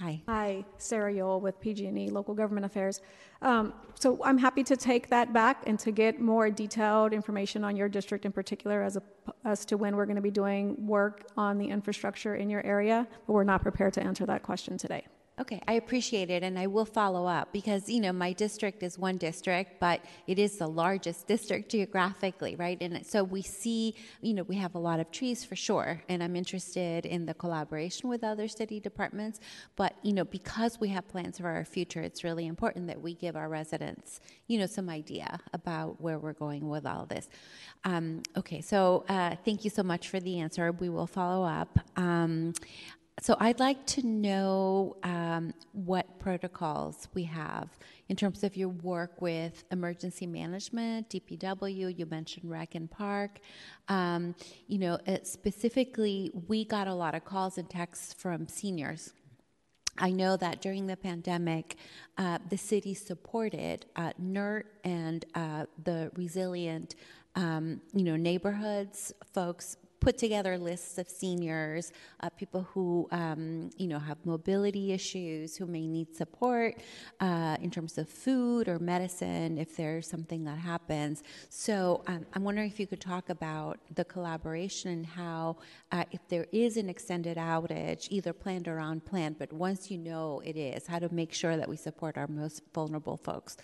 Hi. Hi, Sarah Yule with P G and E Local Government Affairs. Um, so I'm happy to take that back and to get more detailed information on your district in particular as, a, as to when we're going to be doing work on the infrastructure in your area, but we're not prepared to answer that question today. Okay, I appreciate it, and I will follow up, because, you know, my district is one district, but it is the largest district geographically, right? And so we see, you know, we have a lot of trees for sure, and I'm interested in the collaboration with other city departments, but, you know, because we have plans for our future, it's really important that we give our residents, you know, some idea about where we're going with all this. Um, okay, so uh, thank you so much for the answer. We will follow up. Um, So I'd like to know um, what protocols we have in terms of your work with emergency management, D P W, you mentioned Rec and Park. Um, you know, specifically, we got a lot of calls and texts from seniors. I know that during the pandemic, uh, the city supported uh, N E R T and uh, the resilient, um, you know, neighborhoods, folks, put together lists of seniors, uh, people who, um, you know, have mobility issues, who may need support uh, in terms of food or medicine if there's something that happens. So um, I'm wondering if you could talk about the collaboration and how uh, if there is an extended outage, either planned or unplanned, but once you know it is, how to make sure that we support our most vulnerable folks.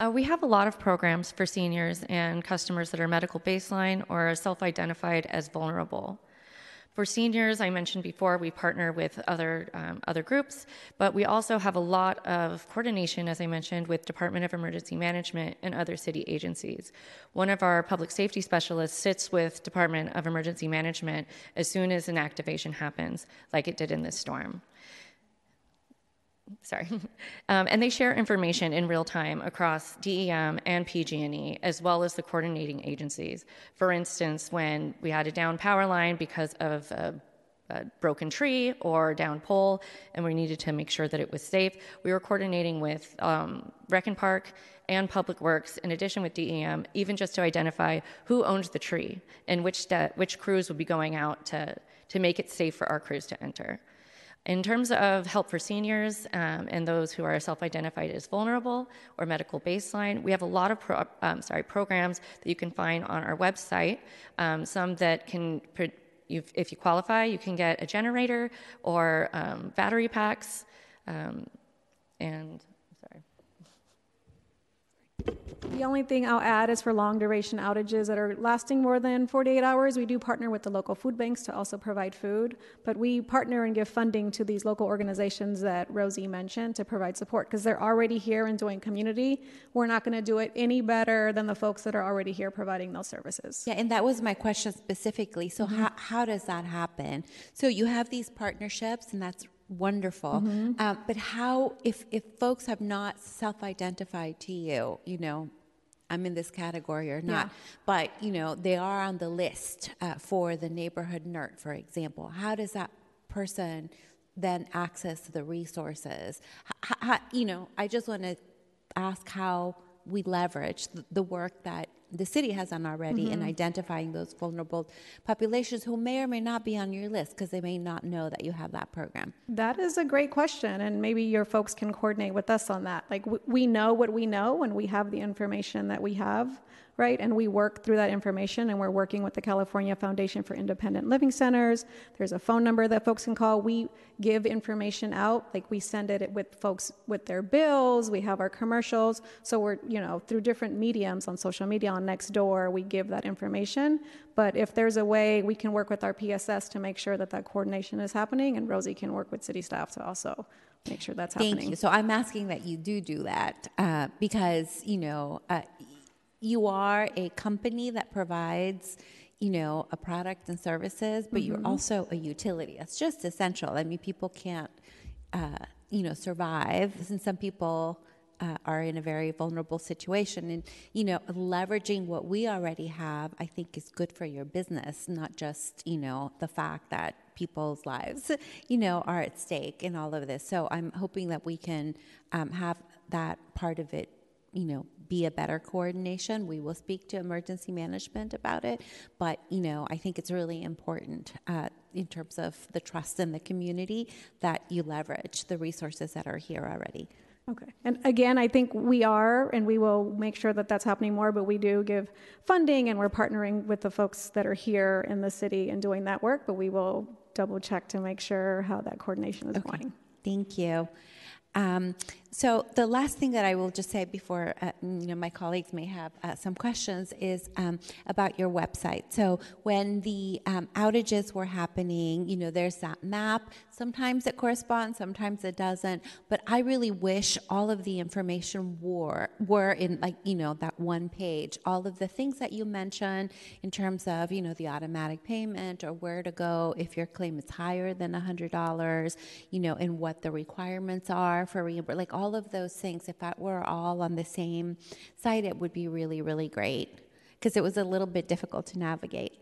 Uh, we have a lot of programs for seniors and customers that are medical baseline or are self-identified as vulnerable. For seniors, I mentioned before, we partner with other um, other groups, but we also have a lot of coordination, as I mentioned, with Department of Emergency Management and other city agencies. One of our public safety specialists sits with Department of Emergency Management as soon as an activation happens, like it did in this storm. Sorry, um, and they share information in real time across D E M and P G and E, as well as the coordinating agencies. For instance, when we had a down power line because of a, a broken tree or down pole, and we needed to make sure that it was safe, we were coordinating with um, Rec and Park and Public Works, in addition with D E M, even just to identify who owned the tree and which, de- which crews would be going out to, to make it safe for our crews to enter. In terms of help for seniors um, and those who are self-identified as vulnerable or medical baseline, we have a lot of pro um, sorry, programs that you can find on our website, um, some that can, if you qualify, you can get a generator or um, battery packs, um, and the only thing I'll add is for long duration outages that are lasting more than forty-eight hours, we do partner with the local food banks to also provide food, but we partner and give funding to these local organizations that Rosie mentioned to provide support because they're already here and doing community. We're not going to do it any better than the folks that are already here providing those services. Yeah, and that was my question specifically. So mm-hmm. how, how does that happen? So you have these partnerships and that's wonderful. Mm-hmm. um, but how, if, if folks have not self-identified to you, you know, I'm in this category or not, yeah. but, you know, they are on the list uh, for the neighborhood N E R T, for example, how does that person then access the resources? How, how, you know, I just want to ask how we leverage the, the work that the city has done already mm-hmm. in identifying those vulnerable populations who may or may not be on your list because they may not know that you have that program. That is a great question, and maybe your folks can coordinate with us on that. Like, we know what we know and we have the information that we have, right? And we work through that information, and we're working with the California Foundation for Independent Living Centers. There's a phone number that folks can call. We give information out, like we send it with folks with their bills. We have our commercials. So we're, you know, through different mediums on social media, on Nextdoor, we give that information. But if there's a way, we can work with our P S S to make sure that that coordination is happening, and Rosie can work with city staff to also make sure that's happening. Thank you. So I'm asking that you do do that uh, because, you know, uh, you are a company that provides, you know, a product and services, but mm-hmm. you're also a utility. That's just essential. I mean, people can't, uh, you know, survive, and some people uh, are in a very vulnerable situation. And, you know, leveraging what we already have, I think, is good for your business, not just, you know, the fact that people's lives, you know, are at stake in all of this. So I'm hoping that we can um, have that part of it, you know, be a better coordination. We will speak to emergency management about it, but, you know, I think it's really important uh, in terms of the trust in the community that you leverage the resources that are here already. Okay. And again, I think we are, and we will make sure that that's happening more, but we do give funding, and we're partnering with the folks that are here in the city and doing that work, but we will double check to make sure how that coordination is okay. going. Thank you. Um, so the last thing that I will just say before uh, you know, my colleagues may have uh, some questions is um, about your website. So when the um, outages were happening, you know, there's that map. Sometimes it corresponds, sometimes it doesn't. But I really wish all of the information were were in, like, you know, that one page. All of the things that you mentioned in terms of, you know, the automatic payment or where to go if your claim is higher than one hundred dollars, you know, and what the requirements are for reimbursement, like all of those things. If that were all on the same site, it would be really, really great, because it was a little bit difficult to navigate.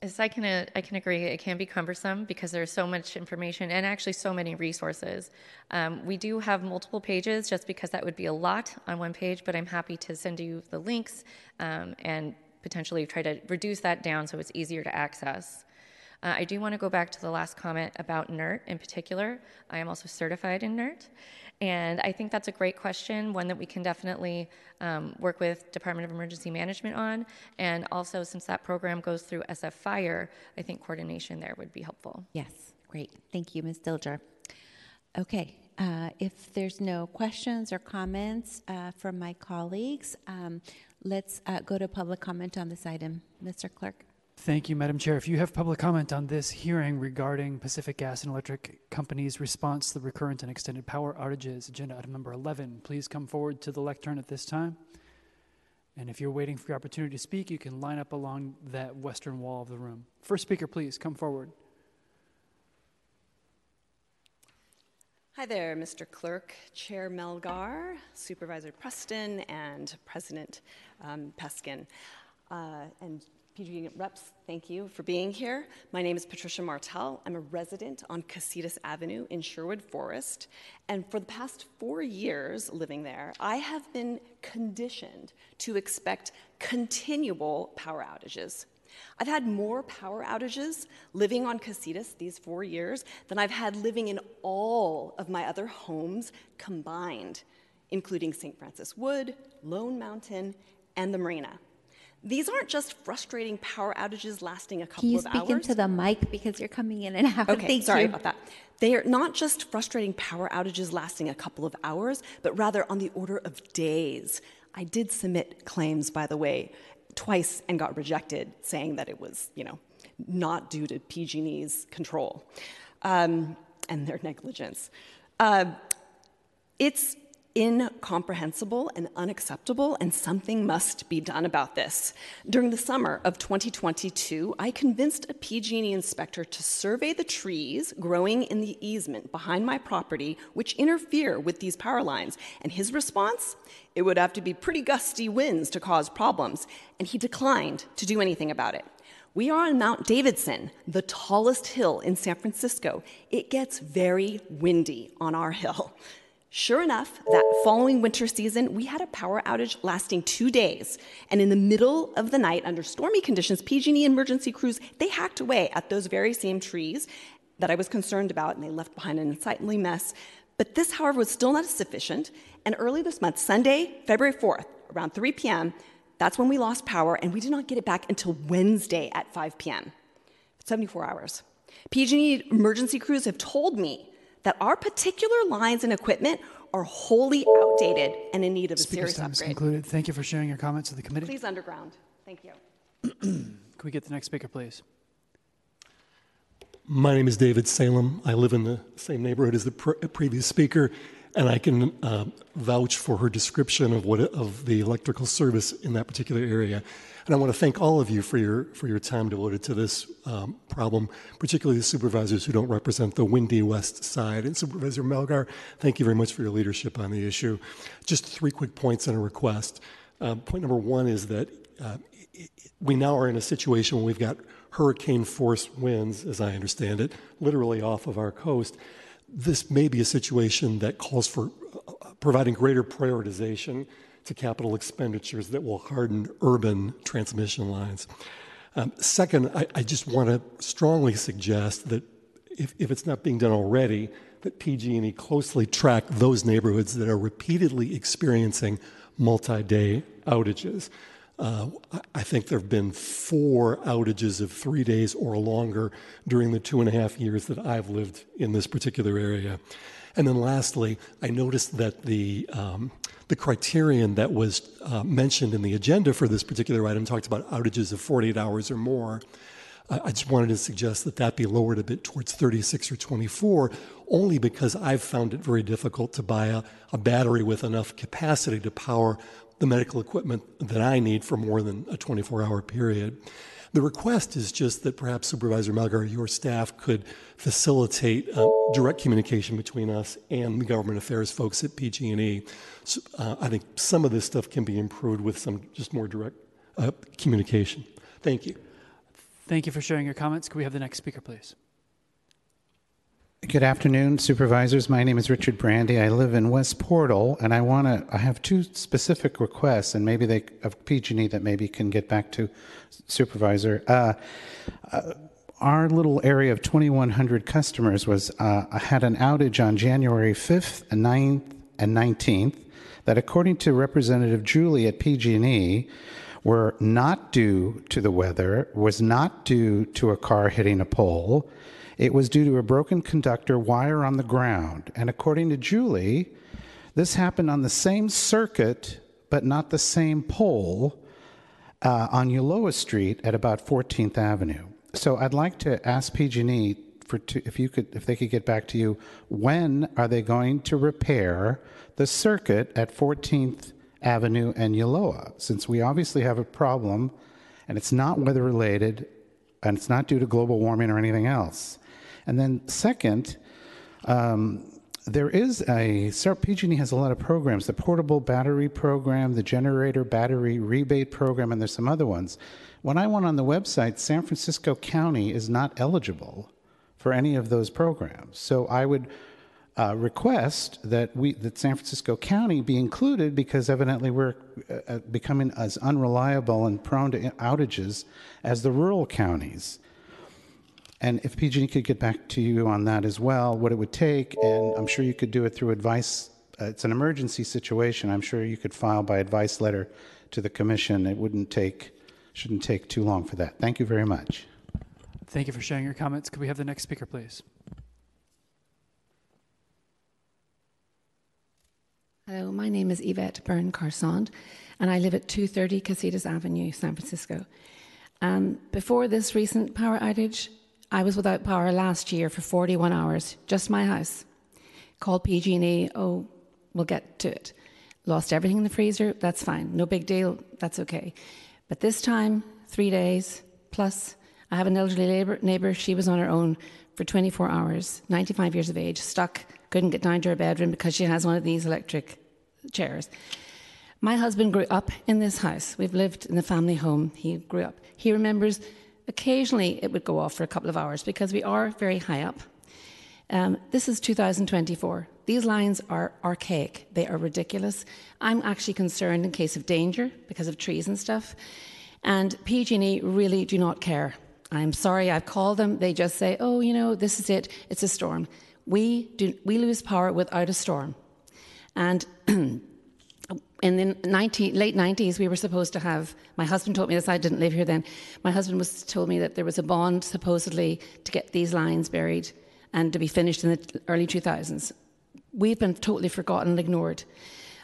Yes, I can, uh, I can agree. It can be cumbersome because there's so much information and actually so many resources. Um, we do have multiple pages just because that would be a lot on one page, but I'm happy to send you the links um, and potentially try to reduce that down so it's easier to access. Uh, I do want to go back to the last comment about N E R T in particular. I am also certified in N E R T, and I think that's a great question, one that we can definitely um, work with Department of Emergency Management on, and also since that program goes through S F Fire, I think coordination there would be helpful. Yes, great. Thank you, Miz Dilger. Okay, uh, if there's no questions or comments uh, from my colleagues, um, let's uh, go to public comment on this item. Mister Clerk. Thank you, Madam Chair. If you have public comment on this hearing regarding Pacific Gas and Electric Company's response to the recurrent and extended power outages, agenda item number eleven, please come forward to the lectern at this time. And if you're waiting for your opportunity to speak, you can line up along that western wall of the room. First speaker, please come forward. Hi there, Mister Clerk, Chair Melgar, Supervisor Preston, and President um, Peskin. Uh, and P G reps, thank you for being here. My name is Patricia Martell. I'm a resident on Casitas Avenue in Sherwood Forest. And for the past four years living there, I have been conditioned to expect continual power outages. I've had more power outages living on casitas these four years than I've had living in all of my other homes combined, including Saint Francis Wood, Lone Mountain, and the Marina. These aren't just frustrating power outages lasting a couple of hours. Can you speak into the mic because you're coming in and out? Okay, sorry about that. They are not just frustrating power outages lasting a couple of hours, but rather on the order of days. I did submit claims, by the way, twice and got rejected, saying that it was, you know, not due to P G and E's control um, and their negligence. Uh, it's incomprehensible and unacceptable, and something must be done about this. During the summer of twenty twenty-two, I convinced a P G and E inspector to survey the trees growing in the easement behind my property, which interfere with these power lines. And his response? It would have to be pretty gusty winds to cause problems, and he declined to do anything about it. We are on Mount Davidson, the tallest hill in San Francisco. It gets very windy on our hill. Sure enough, that following winter season, we had a power outage lasting two days. And in the middle of the night, under stormy conditions, P G and E emergency crews, they hacked away at those very same trees that I was concerned about, and they left behind an unsightly mess. But this, however, was still not sufficient. And early this month, Sunday, February fourth, around three p m, that's when we lost power, and we did not get it back until Wednesday at five p m seventy-four hours. P G and E emergency crews have told me that our particular lines and equipment are wholly outdated and in need of a serious upgrade. Speaker's time is concluded. Thank you for sharing your comments with the committee. Please underground. Thank you. Can we get the next speaker, please? My name is David Salem. I live in the same neighborhood as the pre previous speaker, and I can uh, vouch for her description of what of the electrical service in that particular area. And I want to thank all of you for your for your time devoted to this um, problem, particularly the supervisors who don't represent the windy west side. And Supervisor Melgar, thank you very much for your leadership on the issue. Just three quick points and a request. Uh, point number one is that uh, it, we now are in a situation where we've got hurricane force winds, as I understand it, literally off of our coast. This may be a situation that calls for uh, providing greater prioritization to capital expenditures that will harden urban transmission lines. Um, second, I, I just want to strongly suggest that if, if it's not being done already, that P G and E closely track those neighborhoods that are repeatedly experiencing multi-day outages. Uh, I think there have been four outages of three days or longer during the two and a half years that I've lived in this particular area. And then lastly, I noticed that the, um, the criterion that was uh, mentioned in the agenda for this particular item talked about outages of forty-eight hours or more. Uh, I just wanted to suggest that that be lowered a bit towards thirty-six or twenty-four, only because I've found it very difficult to buy a, a battery with enough capacity to power the medical equipment that I need for more than a twenty-four hour period. The request is just that perhaps Supervisor Melgar, your staff could facilitate uh, direct communication between us and the government affairs folks at P G and E. So, uh, I think some of this stuff can be improved with some just more direct uh, communication. Thank you. Thank you for sharing your comments. Could we have the next speaker, please? Good afternoon, supervisors. My name is Richard Brandy. I live in West Portal, and I want to. I have two specific requests, and maybe they of P G and E that maybe can get back to supervisor. Uh, uh, our little area of twenty-one hundred customers was uh, had an outage on January fifth, ninth, and nineteenth that, according to Representative Julie at P G and E, were not due to the weather, was not due to a car hitting a pole. It was due to a broken conductor wire on the ground. And according to Julie, this happened on the same circuit, but not the same pole, uh, on Ulloa Street at about fourteenth Avenue. So I'd like to ask P G and E for two, if you could, if they could get back to you, when are they going to repair the circuit at fourteenth Avenue and Ulloa? Since we obviously have a problem, and it's not weather related, and it's not due to global warming or anything else. And then second, um, there is a, P G and E has a lot of programs, the portable battery program, the generator battery rebate program, and there's some other ones. When I went on the website, San Francisco County is not eligible for any of those programs. So I would uh, request that we that San Francisco County be included, because evidently we're uh, becoming as unreliable and prone to outages as the rural counties. And if P G and E could get back to you on that as well, what it would take, and I'm sure you could do it through advice. Uh, it's an emergency situation. I'm sure you could file by advice letter to the commission. It wouldn't take, shouldn't take too long for that. Thank you very much. Thank you for sharing your comments. Could we have the next speaker, please? Hello, my name is Yvette Byrne Carsond, and I live at two thirty Casitas Avenue, San Francisco. Um, before this recent power outage, I was without power last year for forty-one hours, just my house. Called P G and E, oh, we'll get to it. Lost everything in the freezer, that's fine, no big deal, that's okay. But this time, three days, plus I have an elderly neighbor, she was on her own for twenty-four hours, ninety-five years of age, stuck, couldn't get down to her bedroom because she has one of these electric chairs. My husband grew up in this house. We've lived in the family home, he grew up. He remembers occasionally it would go off for a couple of hours because we are very high up. Um, this is two thousand twenty-four. These lines are archaic. They are ridiculous. I'm actually concerned in case of danger because of trees and stuff. And P G and E really do not care. I'm sorry, I've called them. They just say, oh, you know, this is it. It's a storm. We, do, we lose power without a storm. And in the nineteen, late nineties, we were supposed to have, my husband told me this, I didn't live here then, my husband was told me that there was a bond supposedly to get these lines buried and to be finished in the early two thousands. We've been totally forgotten and ignored.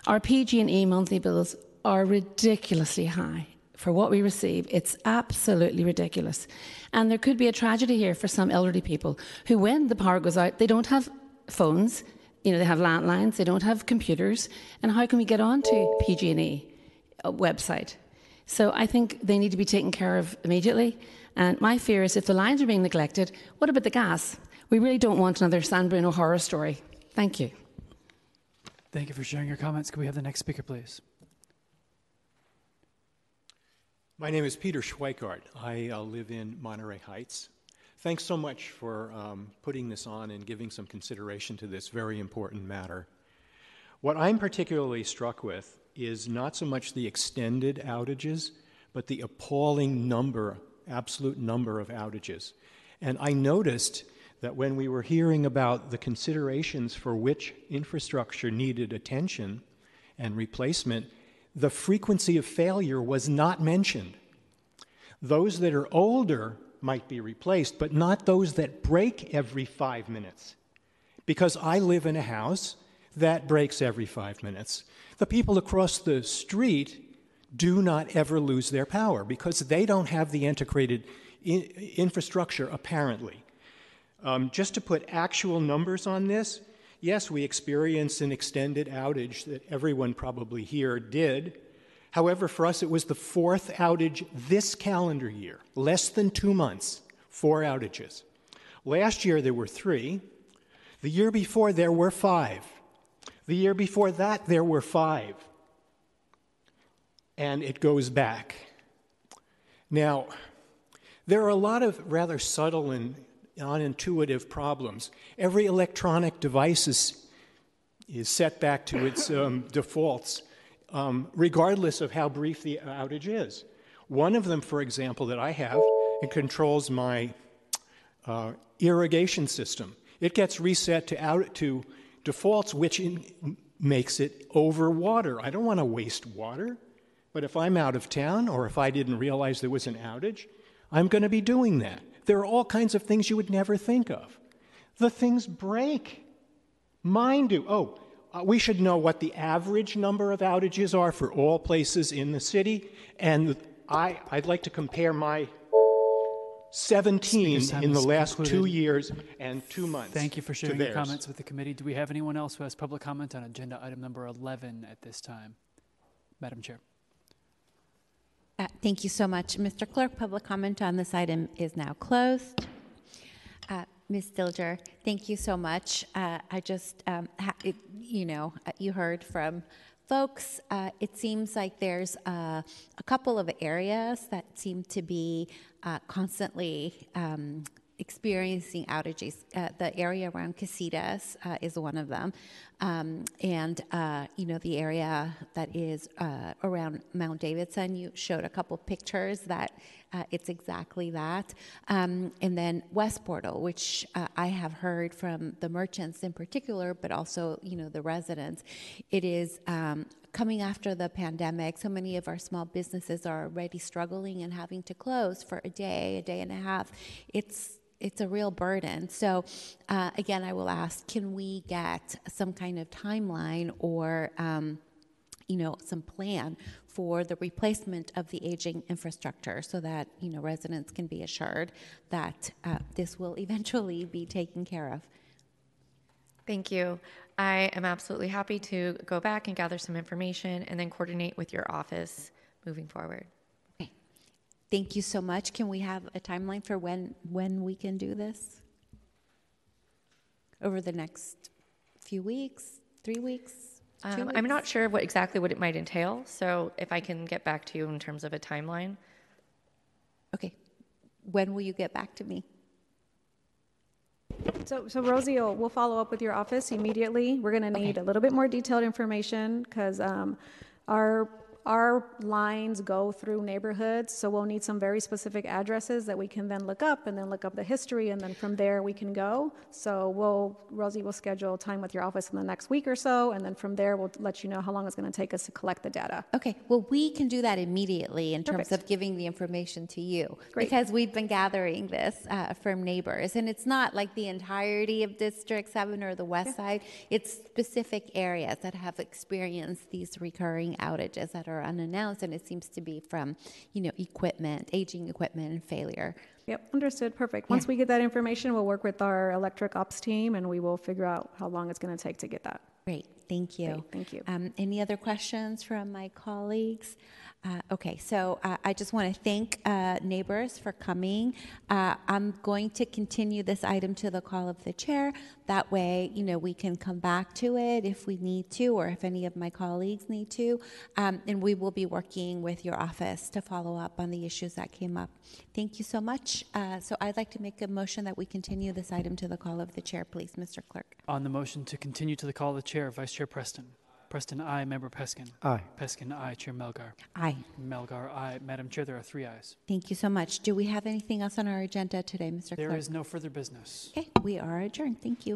Our P G and E monthly bills are ridiculously high for what we receive. It's absolutely ridiculous. And there could be a tragedy here for some elderly people who, when the power goes out, they don't have phones. You know, they have landlines, they don't have computers, and how can we get onto P G and E website? So I think they need to be taken care of immediately. And my fear is if the lines are being neglected, what about the gas? We really don't want another San Bruno horror story. Thank you. Thank you for sharing your comments. Can we have the next speaker, please? My name is Peter Schweikart. I uh, live in Monterey Heights. Thanks so much for um, putting this on and giving some consideration to this very important matter. What I'm particularly struck with is not so much the extended outages, but the appalling number, absolute number of outages. And I noticed that when we were hearing about the considerations for which infrastructure needed attention and replacement, the frequency of failure was not mentioned. Those that are older might be replaced, but not those that break every five minutes. Because I live in a house that breaks every five minutes. The people across the street do not ever lose their power because they don't have the integrated in infrastructure, apparently. Um, just to put actual numbers on this, yes, we experienced an extended outage that everyone probably here did. However, for us, it was the fourth outage this calendar year, less than two months, four outages. Last year, there were three. The year before, there were five. The year before that, there were five. And it goes back. Now, there are a lot of rather subtle and non-intuitive problems. Every electronic device is, is set back to its um, defaults. Um, regardless of how brief the outage is. One of them, for example, that I have, it controls my uh, irrigation system. It gets reset to, out to defaults, which in makes it over water. I don't want to waste water, but if I'm out of town or if I didn't realize there was an outage, I'm going to be doing that. There are all kinds of things you would never think of. The things break. Mine do. Oh. Uh, we should know what the average number of outages are for all places in the city, and I, I'd like to compare my seventeen in the last concluded. two years and two months. Thank you for sharing your comments with the committee. Do we have anyone else who has public comment on agenda item number eleven at this time? Madam Chair. Uh, thank you so much. Mister Clerk, public comment on this item is now closed. Uh, Miz Dilger, thank you so much. Uh, I just, um, ha it, you know, you heard from folks. Uh, it seems like there's uh, a couple of areas that seem to be uh, constantly um, experiencing outages. Uh, the area around Casitas uh, is one of them. Um, and, uh, you know, the area that is uh, around Mount Davidson, you showed a couple pictures that uh, it's exactly that. Um, and then West Portal, which uh, I have heard from the merchants in particular, but also, you know, the residents. It is um, coming after the pandemic. So many of our small businesses are already struggling and having to close for a day, a day and a half. It's It's a real burden. So uh, again, I will ask, can we get some kind of timeline or um, you know, some plan for the replacement of the aging infrastructure so that, you know, residents can be assured that uh, this will eventually be taken care of? Thank you. I am absolutely happy to go back and gather some information and then coordinate with your office moving forward. Thank you so much. Can we have a timeline for when when we can do this? Over the next few weeks, three weeks, two um, weeks? I'm not sure what exactly what it might entail, so if I can get back to you in terms of a timeline. Okay. When will you get back to me? So, so Rosie, we'll follow up with your office immediately. We're going to need okay. a little bit more detailed information because um, our... Our lines go through neighborhoods, so we'll need some very specific addresses that we can then look up and then look up the history, and then from there we can go. So we'll, Rosie will schedule time with your office in the next week or so, and then from there we'll let you know how long it's going to take us to collect the data. Okay, well, we can do that immediately in terms Perfect. Of giving the information to you. Great. Because we've been gathering this uh, from neighbors, and it's not like the entirety of District seven or the West yeah. Side. It's specific areas that have experienced these recurring outages that are Are unannounced, and it seems to be from, you know, equipment, aging equipment, and failure. Yep, understood. Perfect. Once yeah. we get that information, we'll work with our electric ops team, and we will figure out how long it's going to take to get that. Great. Thank you. Great. Thank you. Um, any other questions from my colleagues? Uh, okay, so uh, I just want to thank uh, neighbors for coming. Uh, I'm going to continue this item to the call of the chair. That way, you know, we can come back to it if we need to, or if any of my colleagues need to. Um, and we will be working with your office to follow up on the issues that came up. Thank you so much. Uh, so I'd like to make a motion that we continue this item to the call of the chair, please, Mister Clerk. On the motion to continue to the call of the chair, Vice Chair Preston. Preston, aye. Member Peskin. Aye. Peskin, aye. Chair Melgar. Aye. Melgar, aye. Madam Chair, there are three ayes. Thank you so much. Do we have anything else on our agenda today, Mister Clerk? There is no further business. Okay. We are adjourned. Thank you.